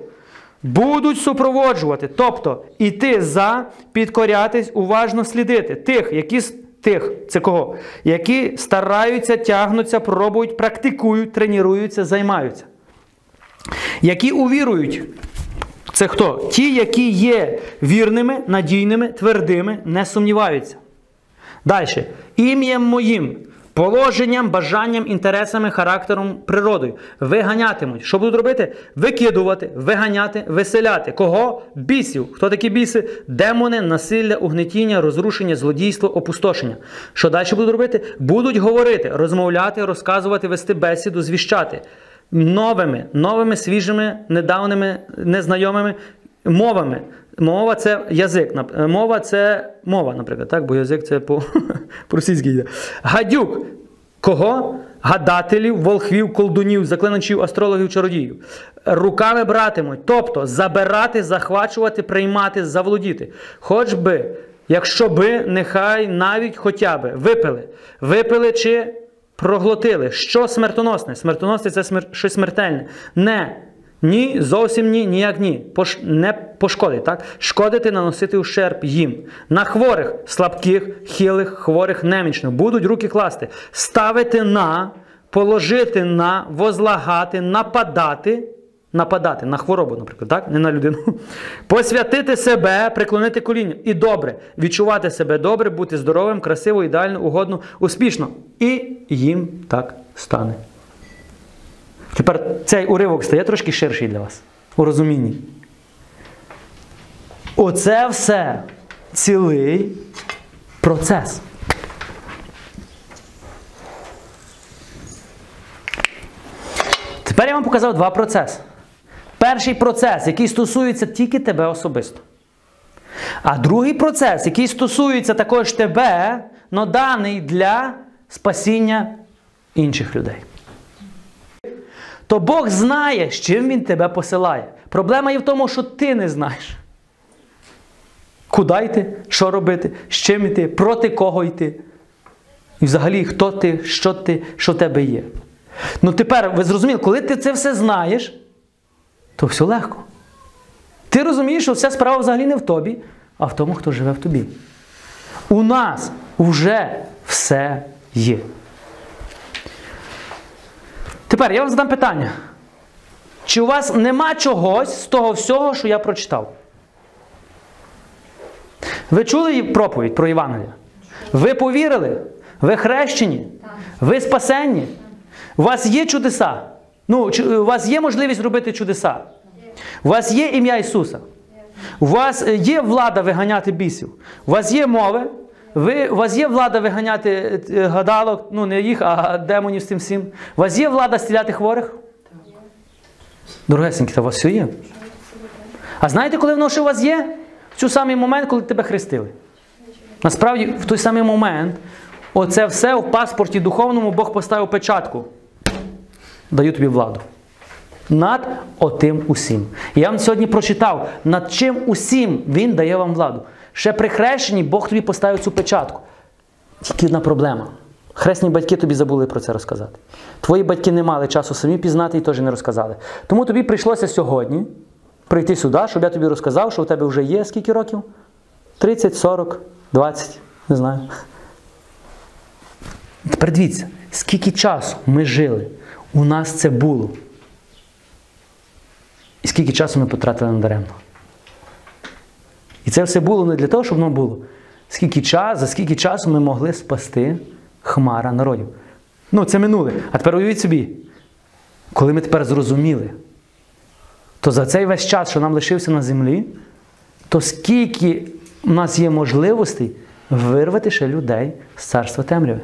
Будуть супроводжувати, тобто іти за, підкорятись, уважно слідити тих, які... Тих, це кого? Які стараються, тягнуться, пробують, практикують, тренуються, займаються. Які увірують, це хто? Ті, які є вірними, надійними, твердими, не сумніваються. Далі. Ім'ям моїм, положенням, бажанням, інтересами, характером, природою. Виганятимуть. Що будуть робити? Викидувати, виганяти, виселяти. Кого? Бісів. Хто такі біси? Демони, насилля, угнетіння, розрушення, злодійство, опустошення. Що далі будуть робити? Будуть говорити, розмовляти, розказувати, вести бесіду, звіщати. Новими, новими, свіжими, недавними, незнайомими мовами. Мова – це язик. Мова – це мова, наприклад, так? Бо язик – це по-російськи йде. Гадюк. Кого? гадателів, волхвів, колдунів, заклиначів, астрологів, чародіїв. Руками братимуть, тобто забирати, захвачувати, приймати, заволодіти. Хоч би, якщо би, нехай, навіть, хоча би, випили. Випили чи проглотили. Що смертоносне? Смертоносне – це смер... щось смертельне. Не. Ні, зовсім ні, ніяк ні. Пош... Не пошкодить, так? Шкодити, наносити ущерб їм. На хворих, слабких, хилих, хворих, немічних. Будуть руки класти. Ставити на, положити на, возлагати, нападати. Нападати на хворобу, наприклад, так? Не на людину. Посвятити себе, приклонити коління. І добре. Відчувати себе добре, бути здоровим, красиво, ідеально, угодно, успішно. І їм так стане. Тепер цей уривок стає трошки ширший для вас. У розумінні. Оце все цілий процес. Тепер я вам показав два процеси. Перший процес, який стосується тільки тебе особисто. А другий процес, який стосується також тебе, но даний для спасіння інших людей. То Бог знає, з чим Він тебе посилає. Проблема є в тому, що ти не знаєш. Куди йти, що робити, з чим йти, проти кого йти. І взагалі, хто ти, що ти, що в тебе є. Ну тепер, ви зрозуміли, коли ти це все знаєш, то все легко. Ти розумієш, що вся справа взагалі не в тобі, а в тому, хто живе в тобі. У нас вже все є. Тепер я вам задам питання. Чи у вас нема чогось з того всього, що я прочитав? Ви чули проповідь про Євангелія? Ви повірили? Ви хрещені? Ви спасенні? У вас є чудеса? Ну, у вас є можливість робити чудеса? У вас є ім'я Ісуса? У вас є влада виганяти бісів? У вас є мови? Ви, у вас є влада виганяти гадалок, ну не їх, а демонів з тим всім? У вас є влада стіляти хворих? Дорогесенькі, та у вас все є. А знаєте, коли воно ще у вас є? В той самий момент, коли тебе хрестили. Насправді, в той самий момент, оце все в паспорті духовному Бог поставив печатку. Даю тобі владу. Над отим усім. І я вам сьогодні прочитав, над чим усім Він дає вам владу. Ще при хрещенні Бог тобі поставив цю печатку. Тільки одна проблема. Хресні батьки тобі забули про це розказати. Твої батьки не мали часу самі пізнати і теж не розказали. Тому тобі прийшлося сьогодні прийти сюди, щоб я тобі розказав, що у тебе вже є скільки років? тридцять, сорок, двадцять, не знаю. Тепер дивіться, скільки часу ми жили, у нас це було. І скільки часу ми потратили надаремно. І це все було не для того, щоб воно було. Скільки час, за скільки часу ми могли спасти хмара народів. Ну, це минуле. А тепер уявіть собі, коли ми тепер зрозуміли, то за цей весь час, що нам лишився на землі, то скільки в нас є можливостей вирвати ще людей з царства темряви.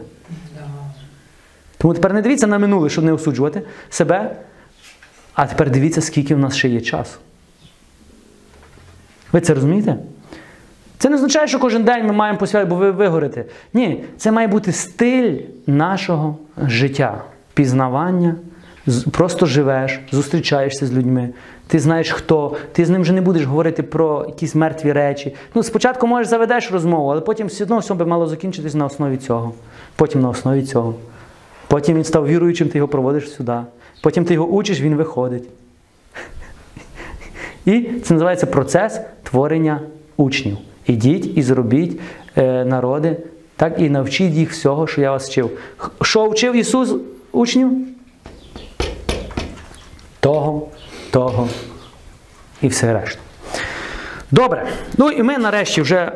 Тому тепер не дивіться на минуле, щоб не осуджувати себе, а тепер дивіться, скільки в нас ще є часу. Ви це розумієте? Це не означає, що кожен день ми маємо посвятити, бо ви вигорите. Ні, це має бути стиль нашого життя. Пізнавання, просто живеш, зустрічаєшся з людьми, ти знаєш хто, ти з ним вже не будеш говорити про якісь мертві речі. Ну, спочатку, можеш, заведеш розмову, але потім все одно все би мало закінчитись на основі цього. Потім на основі цього. Потім він став віруючим, ти його проводиш сюди. Потім ти його учиш, він виходить. І це називається процес творення учнів. Ідіть і зробіть е, народи, так, і навчіть їх всього, що я вас вчив. Що вчив Ісус учнів? Того, того і все решта. Добре. Ну і ми нарешті вже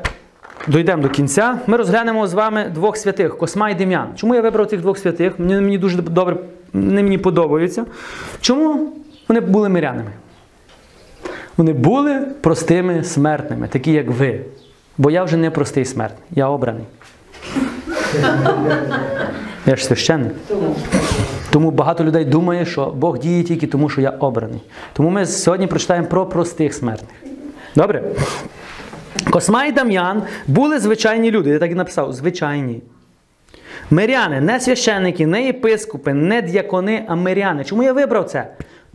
дійдемо до кінця. Ми розглянемо з вами двох святих, Косма і Дем'ян. Чому я вибрав цих двох святих? Мені, мені дуже добре, вони мені подобаються. Чому? Вони були мирянами. Вони були простими смертними, такі як ви. Бо я вже не простий смертний, я обраний. Я ж священник. Тому багато людей думає, що Бог діє тільки тому, що я обраний. Тому ми сьогодні прочитаємо про простих смертних. Добре? Косма і Дем'ян були звичайні люди. Я так і написав, звичайні. Миряни, не священники, не єпископи, не д'якони, а миряни. Чому я вибрав це?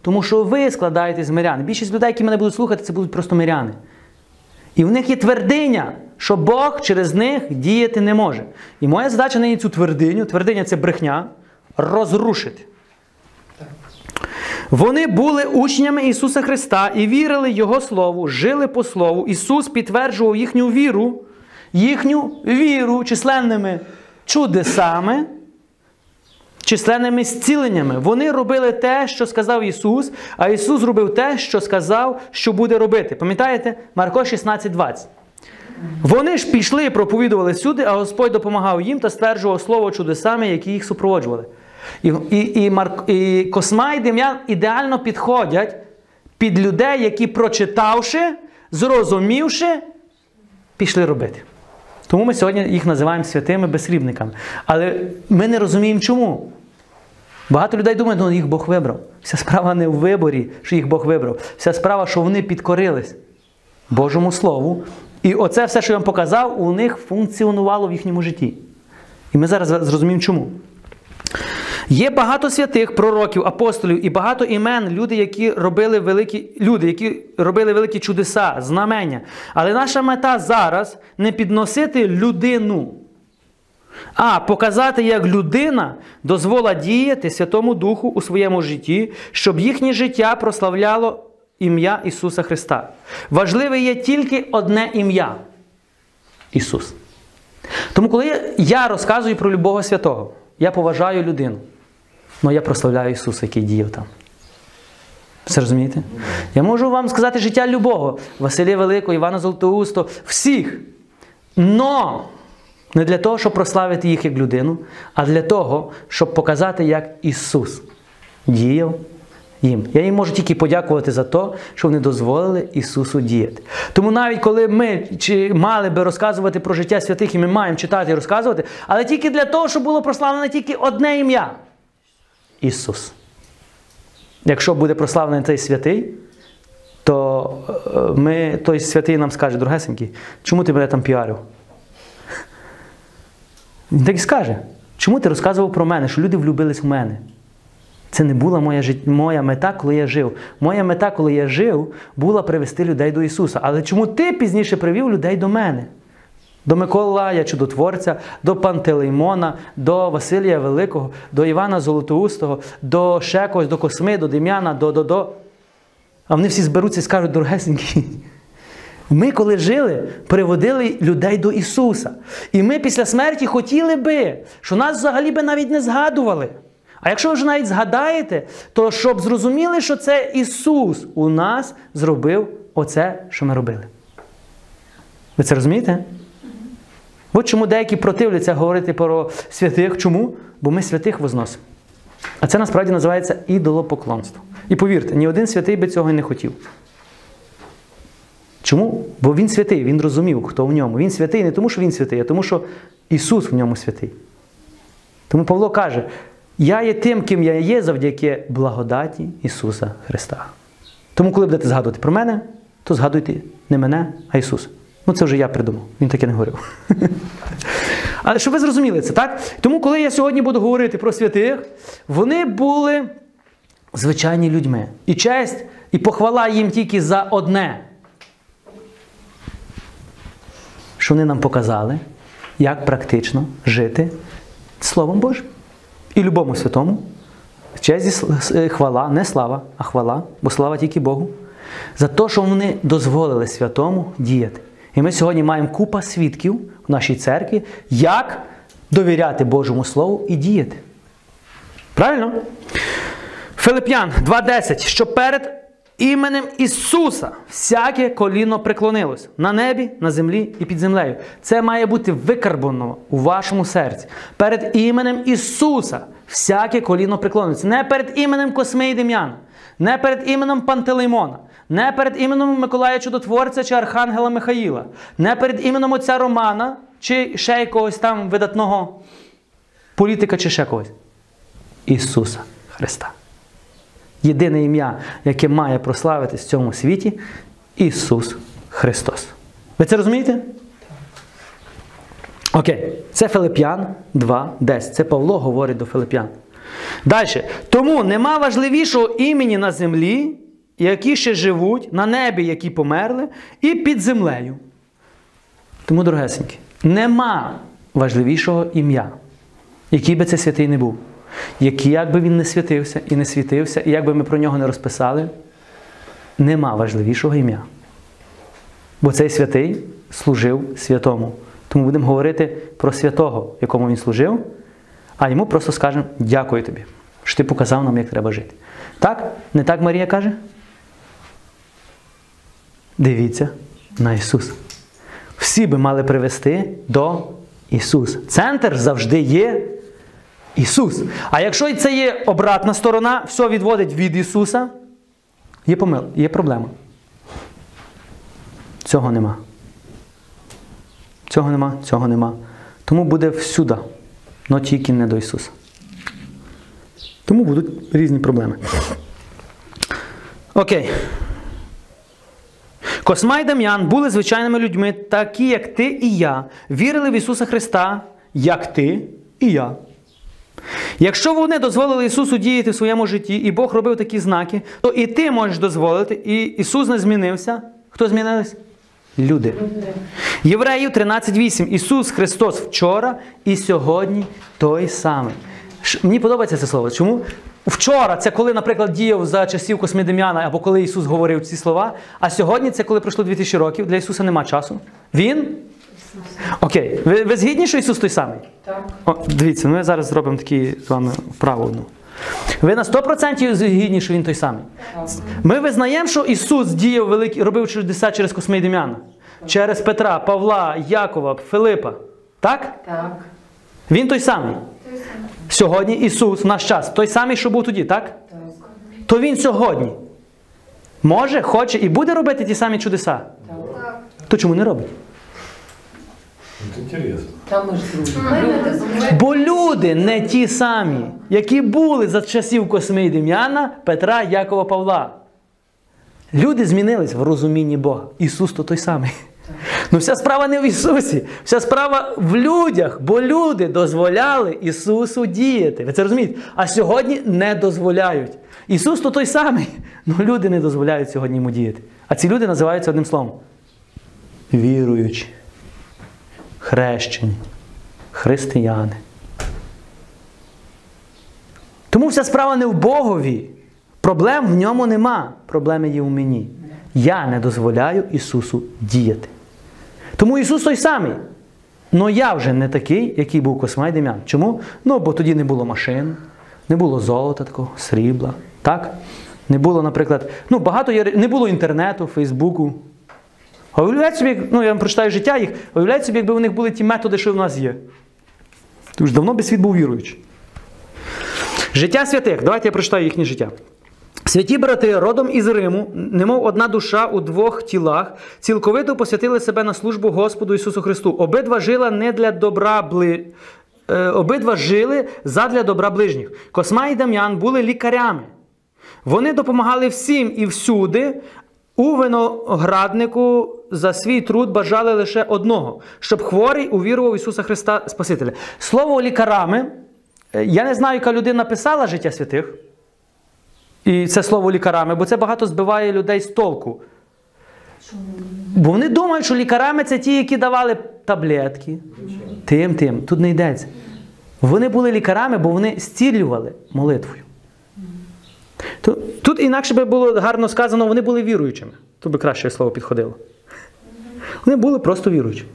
Тому що ви складаєтесь з мирян. Більшість людей, які мене будуть слухати, це будуть просто миряни. І в них є твердиня, що Бог через них діяти не може. І моя задача нині цю твердиню, твердиня – це брехня, розрушити. Вони були учнями Ісуса Христа і вірили Його Слову, жили по Слову. Ісус підтверджував їхню віру, їхню віру численними чудесами, численними зціленнями. Вони робили те, що сказав Ісус, а Ісус робив те, що сказав, що буде робити. Пам'ятаєте? Марко шістнадцять двадцять. Вони ж пішли і проповідували всюди, а Господь допомагав їм та стверджував Слово чудесами, які їх супроводжували. І, і, і, Марко, і Косма і Дем'ян ідеально підходять під людей, які, прочитавши, зрозумівши, пішли робити. Тому ми сьогодні їх називаємо святими безсрібниками. Але ми не розуміємо чому. Багато людей думають, ну їх Бог вибрав. Вся справа не в виборі, що їх Бог вибрав. Вся справа, що вони підкорились Божому Слову. І оце все, що я вам показав, у них функціонувало в їхньому житті. І ми зараз зрозуміємо чому. Є багато святих, пророків, апостолів і багато імен, люди, які робили великі, люди, які робили великі чудеса, знамення. Але наша мета зараз не підносити людину, а показати, як людина дозвола діяти Святому Духу у своєму житті, щоб їхнє життя прославляло ім'я Ісуса Христа. Важливе є тільки одне ім'я – Ісус. Тому коли я розказую про любого святого, я поважаю людину, але я прославляю Ісуса, який діяв там. Все розумієте? Я можу вам сказати життя любого. Василія Великого, Івана Золотоустого, всіх. Но не для того, щоб прославити їх як людину, а для того, щоб показати, як Ісус діяв їм. Я їм можу тільки подякувати за те, що вони дозволили Ісусу діяти. Тому навіть коли ми чи мали би розказувати про життя святих, і ми маємо читати і розказувати, але тільки для того, щоб було прославлене тільки одне ім'я – Ісус. Якщо буде прославлений цей святий, то ми, той святий нам скаже: дорогесенький, чому ти мене там піарив? Він так і скаже: чому ти розказував про мене, що люди влюбились в мене? Це не була моя, жит... моя мета, коли я жив. Моя мета, коли я жив, була привести людей до Ісуса. Але чому ти пізніше привів людей до мене? До Миколая Чудотворця, до Пантелеймона, до Василія Великого, до Івана Золотоустого, до ще когось, до Косми, до Дем'яна, до-до-до. А вони всі зберуться і скажуть: дорогесенькі, ми, коли жили, приводили людей до Ісуса. І ми після смерті хотіли би, що нас взагалі би навіть не згадували. А якщо ви вже навіть згадаєте, то щоб зрозуміли, що це Ісус у нас зробив оце, що ми робили. Ви це розумієте? От чому деякі противляться говорити про святих. Чому? Бо ми святих возносимо. А це насправді називається ідолопоклонство. І повірте, ні один святий би цього і не хотів. Чому? Бо він святий, він розумів, хто в ньому. Він святий не тому, що він святий, а тому, що Ісус в ньому святий. Тому Павло каже: я є тим, ким я є, завдяки благодаті Ісуса Христа. Тому, коли будете згадувати про мене, то згадуйте не мене, а Ісуса. Ну, це вже я придумав. Він таке не говорив. Але щоб ви зрозуміли це, так? Тому, коли я сьогодні буду говорити про святих, вони були звичайні людьми. І честь, і похвала їм тільки за одне. Що вони нам показали, як практично жити Словом Божим. І любому святому честь і хвала, не слава, а хвала, бо слава тільки Богу, за те, що вони дозволили святому діяти. І ми сьогодні маємо купу свідків в нашій церкві, як довіряти Божому Слову і діяти. Правильно? Филип'ян два десять. Що перед іменем Ісуса всяке коліно приклонилось на небі, на землі і під землею. Це має бути викарбоно у вашому серці. Перед іменем Ісуса всяке коліно приклонилось. Не перед іменем Косми і Дем'яна, не перед іменем Пантелеймона, не перед іменем Миколая Чудотворця чи Архангела Михаїла, не перед іменем отця Романа чи ще якогось там видатного політика чи ще когось. Ісуса Христа. Єдине ім'я, яке має прославитись в цьому світі – Ісус Христос. Ви це розумієте? Окей, це Филип'ян два десять. Це Павло говорить до Филип'ян. Далі. Тому нема важливішого імені на землі, які ще живуть, на небі, які померли, і під землею. Тому, дорогесенькі, нема важливішого ім'я, який би це святий не був. Який, як би він не святився і не світився, і як би ми про нього не розписали, нема важливішого ім'я. Бо цей святий служив святому. Тому будемо говорити про святого, якому він служив, а йому просто скажемо «Дякую тобі, що ти показав нам, як треба жити». Так? Не так Марія каже? Дивіться на Ісуса. Всі би мали привести до Ісуса. Центр завжди є Ісус. А якщо це є обратна сторона, все відводить від Ісуса, є помилка, є проблема. Цього нема. Цього нема, цього нема. Тому буде всюди, но тільки не до Ісуса. Тому будуть різні проблеми. Окей. Косма і Дем'ян були звичайними людьми, такі як ти і я. Вірили в Ісуса Христа, як ти і я. Якщо вони дозволили Ісусу діяти в своєму житті, і Бог робив такі знаки, то і ти можеш дозволити, і Ісус не змінився. Хто змінились? Люди. Євреїв тринадцять вісім. Ісус Христос вчора і сьогодні той самий. Мені подобається це слово. Чому? Вчора це коли, наприклад, діяв за часів Косми Дем'яна, або коли Ісус говорив ці слова, а сьогодні це коли пройшло дві тисячі років, для Ісуса нема часу. Він? Окей. Ви, ви згідні, що Ісус той самий? Так. О, дивіться, ми зараз зробимо такі з вами вправу одну. Ви на сто відсотків згідні, що Він той самий. Ми визнаємо, що Ісус діяв великі, робив чудеса через Косми Дем'яна, через Петра, Павла, Якова, Филипа. Так? Так. Він той самий. Той самий. Сьогодні Ісус в наш час той самий, що був тоді, так? Так. То Він сьогодні може, хоче і буде робити ті самі чудеса? Так. То чому не робить? Бо люди не ті самі, які були за часів Косми і Дем'яна, Петра, Якова, Павла. Люди змінились в розумінні Бога. Ісус то той самий. Ну вся справа не в Ісусі, вся справа в людях, бо люди дозволяли Ісусу діяти. Ви це розумієте? А сьогодні не дозволяють. Ісус то той самий, але люди не дозволяють сьогодні йому діяти. А ці люди називаються одним словом. Віруючі. Хрещені, християни. Тому вся справа не в Богові. Проблем в ньому нема. Проблеми є в мені. Я не дозволяю Ісусу діяти. Тому Ісус той самий. Но я вже не такий, який був Косма і Дем'ян. Чому? Ну, бо тоді не було машин, не було золота такого, срібла. Так? Не було, наприклад, ну, багато є, не було інтернету, Фейсбуку. А уявляють собі, ну я вам прочитаю життя їх, уявляють собі, якби у них були ті методи, що в нас є. Тому що давно би світ був віруючий. Життя святих. Давайте я прочитаю їхнє життя. Святі брати, родом із Риму, немов одна душа у двох тілах, цілковито посвятили себе на службу Господу Ісусу Христу. Обидва жили не для добра бли... Обидва жили задля добра ближніх. Косма і Дем'ян були лікарями. Вони допомагали всім і всюди. У винограднику за свій труд бажали лише одного, щоб хворий увірував в Ісуса Христа Спасителя. Слово лікарами, я не знаю, яка людина писала життя святих, і це слово лікарами, бо це багато збиває людей з толку. Бо вони думають, що лікарами це ті, які давали таблетки. Тим, тим, тут не йдеться. Вони були лікарами, бо вони зцілювали молитвою. Тут інакше би було гарно сказано, вони були віруючими. Тут би краще слово підходило. Вони були просто віруючими.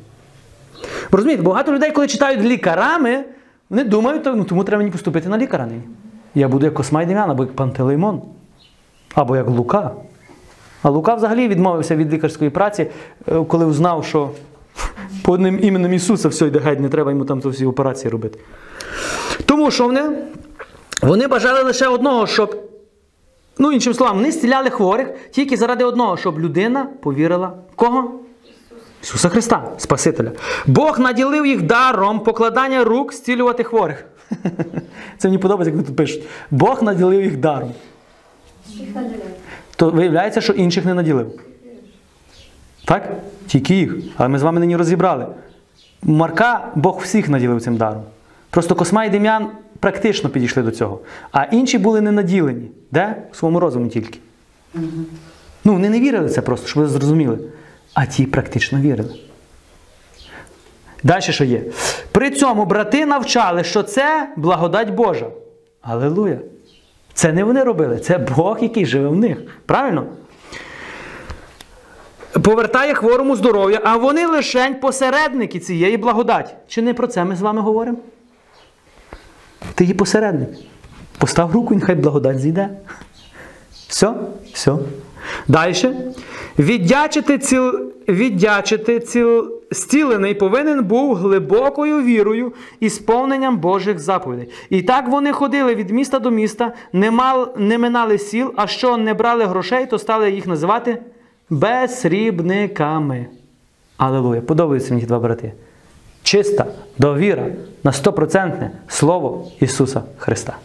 Бо розумієте, багато людей, коли читають лікарами, вони думають, ну, тому треба мені поступити на лікара нині. Я буду як Косма і Дем'ян, або як Пантелеймон, або як Лука. А Лука взагалі відмовився від лікарської праці, коли узнав, що по одним іменем Ісуса все йде геть, не треба йому там всі операції робити. Тому що вони, вони бажали лише одного, щоб... Ну, іншим словом, вони зціляли хворих тільки заради одного, щоб людина повірила в кого? Ісуса Христа, Спасителя. Бог наділив їх даром покладання рук зцілювати хворих. Це мені подобається, як вони тут пишуть. Бог наділив їх даром. То виявляється, що інших не наділив. Так? Тільки їх. Але ми з вами нині розібрали. Марка Бог всіх наділив цим даром. Просто Косма і Дем'ян практично підійшли до цього. А інші були не наділені. Де? У своєму розуму тільки. Угу. Ну, вони не вірили це просто, щоб ви зрозуміли. А ті практично вірили. Далі що є? При цьому брати навчали, що це благодать Божа. Алілуя! Це не вони робили, це Бог, який живе в них. Правильно? Повертає хворому здоров'я, а вони лишень посередники цієї благодаті. Чи не про це ми з вами говоримо? Ти є посередник. Постав руку, нехай благодать зійде. Все? Все. Далі. Віддячити, ціл... Віддячити ціл... зцілений повинен був глибокою вірою і сповненням Божих заповідей. І так вони ходили від міста до міста, не, мал... не минали сіл, а що не брали грошей, то стали їх називати безсрібниками. Алілуя. Подобаються мені ті два брати. Чиста довіра на стопроцентне слово Ісуса Христа.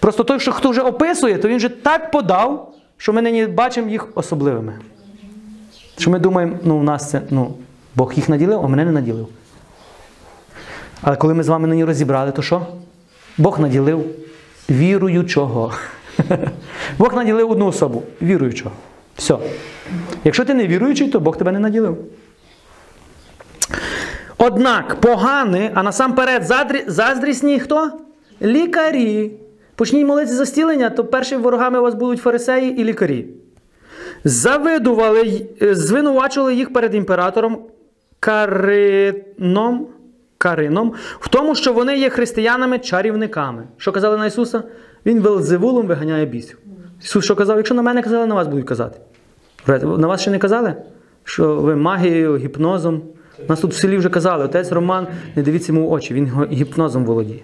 Просто той, що хто вже описує, то він вже так подав, що ми нині бачимо їх особливими. Що ми думаємо, ну у нас це, ну, Бог їх наділив, а мене не наділив. Але коли ми з вами нині розібрали, то що? Бог наділив віруючого. Бог наділив одну особу, віруючого. Все. Якщо ти не віруючий, то Бог тебе не наділив. Однак погані, а насамперед заздрісні хто? Лікарі. Почніть молитися за зцілення, то першими ворогами у вас будуть фарисеї і лікарі. Завидували, звинувачували їх перед імператором Карином, Карином в тому, що вони є християнами-чарівниками. Що казали на Ісуса? Він Вельзевулом виганяє бісів. Ісус що казав? Якщо на мене казали, на вас будуть казати. На вас ще не казали? Що ви магією, гіпнозом? Нас тут в селі вже казали. Отець Роман, не дивіться йому в очі, він гіпнозом володіє.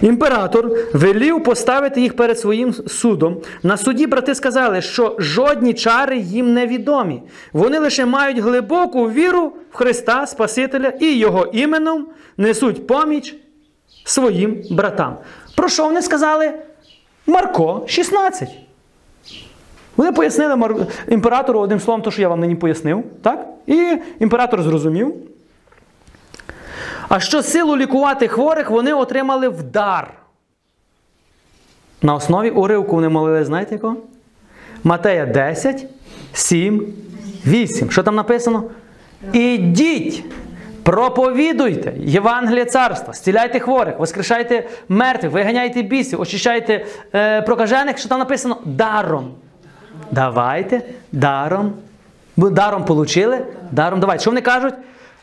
Імператор велів поставити їх перед своїм судом. На суді брати сказали, що жодні чари їм не відомі. Вони лише мають глибоку віру в Христа Спасителя і його іменем несуть поміч своїм братам. Про що вони сказали? Марко шістнадцять. Вони пояснили імператору одним словом, то, що я вам нині пояснив. Так? І імператор зрозумів. А що силу лікувати хворих вони отримали в дар. На основі уривку вони молили, знаєте якого? Матея десять, сім, вісім. Що там написано? Ідіть, проповідуйте Євангеліє Царства, зціляйте хворих, воскрешайте мертвих, виганяйте бісів, очищайте е, прокажених. Що там написано? Даром. Давайте, даром. Даром получили, даром давайте. Що вони кажуть?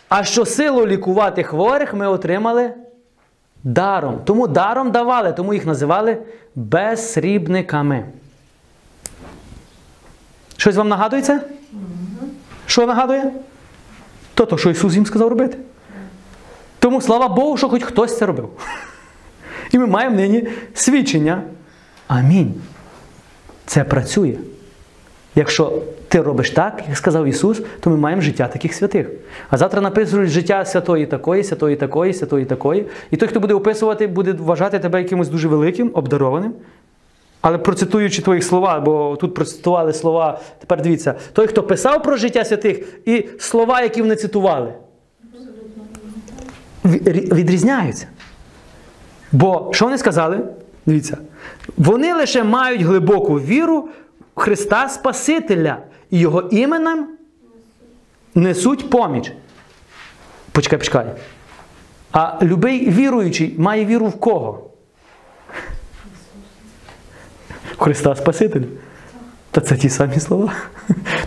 А що силу лікувати хворих ми отримали даром. Тому даром давали, тому їх називали безсрібниками. Щось вам нагадується? Що нагадує? То, то, що Ісус їм сказав робити. Тому, слава Богу, що хоч хтось це робив. І ми маємо нині свідчення. Амінь. Це працює. Якщо ти робиш так, як сказав Ісус, то ми маємо життя таких святих. А завтра написують життя святої такої, святої такої, святої такої. І той, хто буде описувати, буде вважати тебе якимось дуже великим, обдарованим. Але процитуючи твої слова, бо тут процитували слова, тепер дивіться, той, хто писав про життя святих і слова, які вони цитували, відрізняються. Бо, що вони сказали? Дивіться. Вони лише мають глибоку віру Христа Спасителя і його іменем несуть поміч. Почекай, почекай. А любий віруючий має віру в кого? Христа Спасителя. Та це ті самі слова.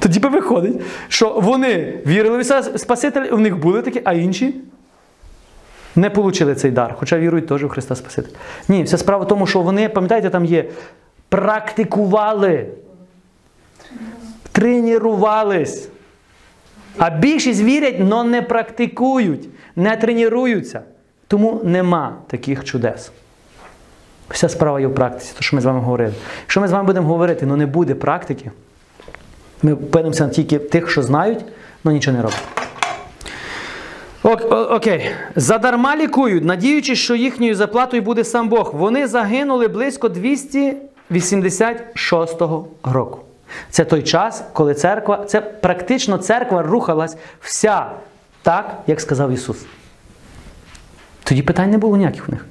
Тоді би виходить, що вони вірили в Христа Спасителя, в них були такі, а інші не отримали цей дар, хоча вірують теж в Христа Спасителя. Ні, вся справа в тому, що вони, пам'ятаєте, там є, практикували. Тренувались. А більшість вірять, але не практикують, не тренуються. Тому нема таких чудес. Вся справа є в практиці, то що ми з вами говорили. Якщо ми з вами будемо говорити, але не буде практики, ми впевнимося тільки тих, що знають, але нічого не роблять. Окей. Задарма лікують, надіючись, що їхньою заплатою буде сам Бог. Вони загинули близько двісті вісімдесят шостого року. Це той час, коли церква, це практично церква рухалась вся так, як сказав Ісус. Тоді питань не було ніяких у них.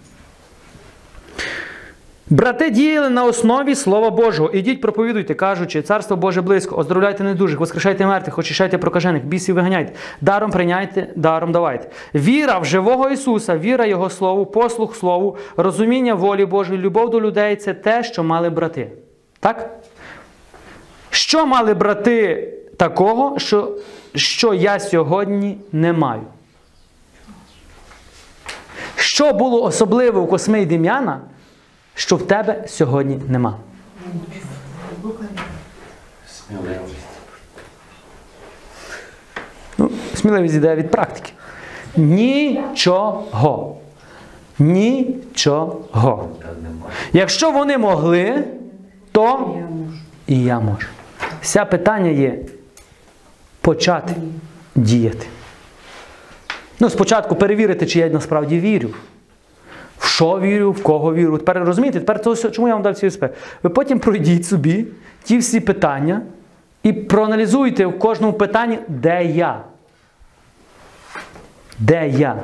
Брати діяли на основі Слова Божого. Ідіть, проповідуйте, кажучи, Царство Боже близько, оздоровляйте недужих, воскрешайте мертвих, очищайте прокажених, бісів виганяйте, даром прийняйте, даром давайте. Віра в живого Ісуса, віра Його Слову, послух Слову, розуміння волі Божої, любов до людей – це те, що мали брати. Так? Що мали брати такого, що, що я сьогодні не маю? Що було особливе у Косми і Дем'яна, що в тебе сьогодні нема? Сміливість. Ну, сміливість йде від практики. Нічого. Нічого. Якщо вони могли, то і я можу. Вся питання є почати діяти. Ну, спочатку перевірити, чи я насправді вірю. В що вірю, в кого вірю. Тепер розумієте, тепер то, чому я вам дав ці успіхи? Ви потім пройдіть собі ті всі питання і проаналізуйте в кожному питанні, де я. Де я?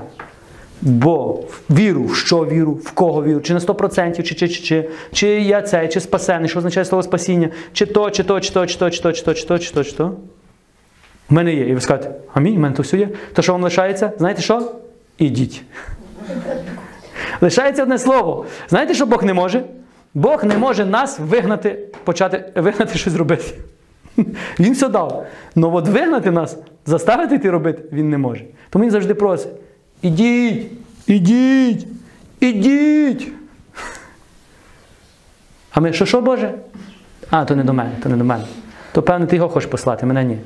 Бо віру, в що віру, в кого віру, чи на сто відсотків, чи, чи, чи, чи, чи я цей, чи спасений, що означає слово спасіння, чи то, чи то, чи то, чи то, чи то, чи то, чи то, чи то, чи то. В мене є. І ви скажете, амінь, в мене то все є. То, що вам лишається, знаєте що? Ідіть. Лишається одне слово. Знаєте, що Бог не може? Бог не може нас вигнати, почати, вигнати щось робити. Він все дав. Но от вигнати нас, заставити йти робити, Він не може. Тому Він завжди просить. Ідіть, ідіть, ідіть. А ми, що, що, Боже? А, то не до мене, то не до мене. То, певно, ти його хочеш послати, мене ні.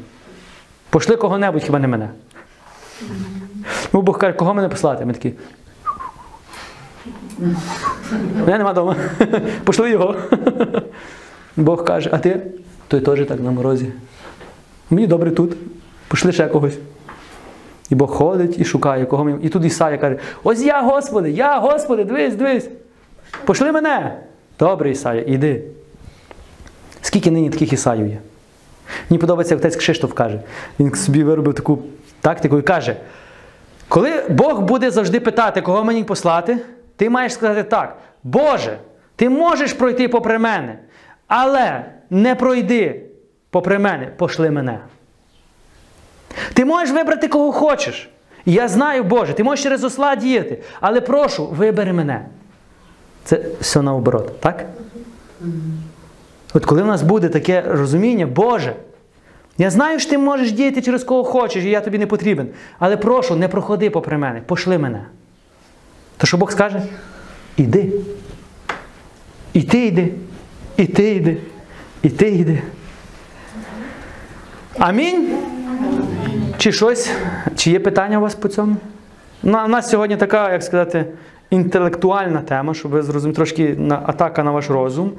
Пошли кого-небудь, хіба не мене. Ну, Бог каже, кого мене послати? Ми такі, мене нема вдома. Пошли його. Бог каже, а ти? Той теж так на морозі. Мені добре тут. Пошли ще когось. І Бог ходить і шукає, кого ми... І тут Ісаїя каже, ось я, Господи, я, Господи, дивись, дивись. Пошли мене. Добре, Ісаїя, іди. Скільки нині таких Ісаїв є? Мені подобається, як отець Кшиштоф каже. Він собі виробив таку тактику і каже, коли Бог буде завжди питати, кого мені послати, ти маєш сказати так, Боже, ти можеш пройти попри мене, але не пройди попри мене, пошли мене. Ти можеш вибрати, кого хочеш. Я знаю, Боже, ти можеш через осла діяти, але прошу, вибери мене. Це все наоборот, так? От коли в нас буде таке розуміння, Боже, я знаю, що ти можеш діяти через кого хочеш, і я тобі не потрібен, але прошу, не проходи попри мене, пошли мене. То що Бог скаже? Іди. І ти йди. І ти йди. І ти йди. Амінь? Чи щось? Чи є питання у вас по цьому? У нас сьогодні така, як сказати, інтелектуальна тема, щоб ви зрозуміли, трошки атака на ваш розум.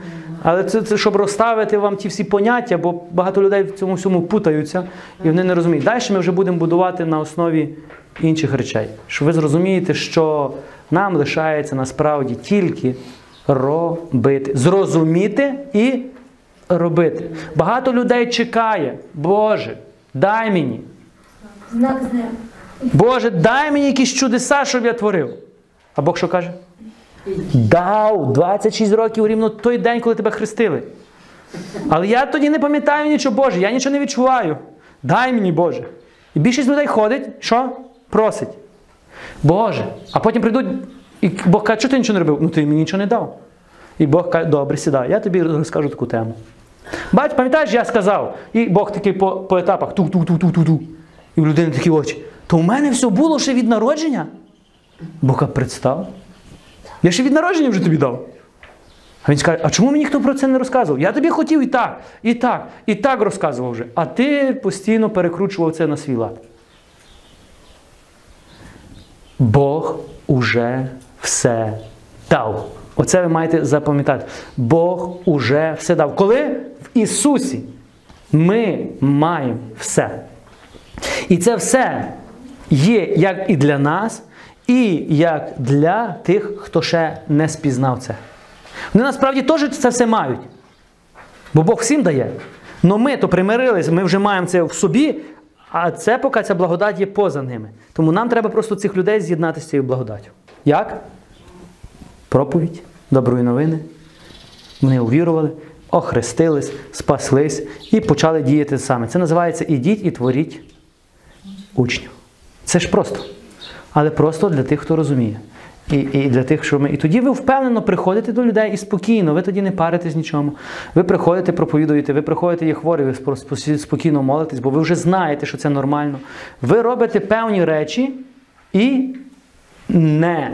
Але це, це щоб розставити вам ті всі поняття, бо багато людей в цьому всьому путаються і вони не розуміють. Далі ми вже будемо будувати на основі інших речей. Щоб ви зрозумієте, що нам лишається насправді тільки робити. Зрозуміти і робити. Багато людей чекає. Боже, дай мені. Боже, дай мені якісь чудеса, щоб я творив. А Бог що каже? Дав двадцять шість років рівно той день, коли тебе хрестили. Але я тоді не пам'ятаю нічого, Боже, я нічого не відчуваю. Дай мені, Боже. І більшість людей ходить, що? Просить. Боже. А потім прийдуть, і Бог каже, що ти нічого не робив? Ну ти мені нічого не дав. І Бог каже, добре, сідай, я тобі розкажу таку тему. Бать, пам'ятаєш, я сказав? І Бог такий по, по етапах, ту-ту-ту-ту-ту-ту. І в людини такі очі. То у мене все було ще від народження? Бог каже, представ. Я ще від народження вже тобі дав. А він скаже, а чому мені ніхто про це не розказував? Я тобі хотів і так, і так, і так розказував вже. А ти постійно перекручував це на свій лад. Бог уже все дав. Оце ви маєте запам'ятати. Бог уже все дав. Коли? В Ісусі. Ми маємо все. І це все є як і для нас, і як для тих, хто ще не спізнав це. Вони насправді теж це все мають. Бо Бог всім дає. Но ми то примирились, ми вже маємо це в собі, а це поки ця благодать є поза ними. Тому нам треба просто цих людей з'єднати з цією благодаттю. Як? Проповідь, доброї новини. Вони увірували, охрестились, спаслись і почали діяти саме. Це називається «Ідіть і творіть учнів». Це ж просто. Але просто для тих, хто розуміє. І, і для тих, що ми... І тоді ви впевнено приходите до людей і спокійно, ви тоді не паритесь нічому. Ви приходите, проповідуєте, ви приходите, є хворі, ви спокійно молитесь, бо ви вже знаєте, що це нормально. Ви робите певні речі і не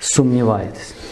сумніваєтесь.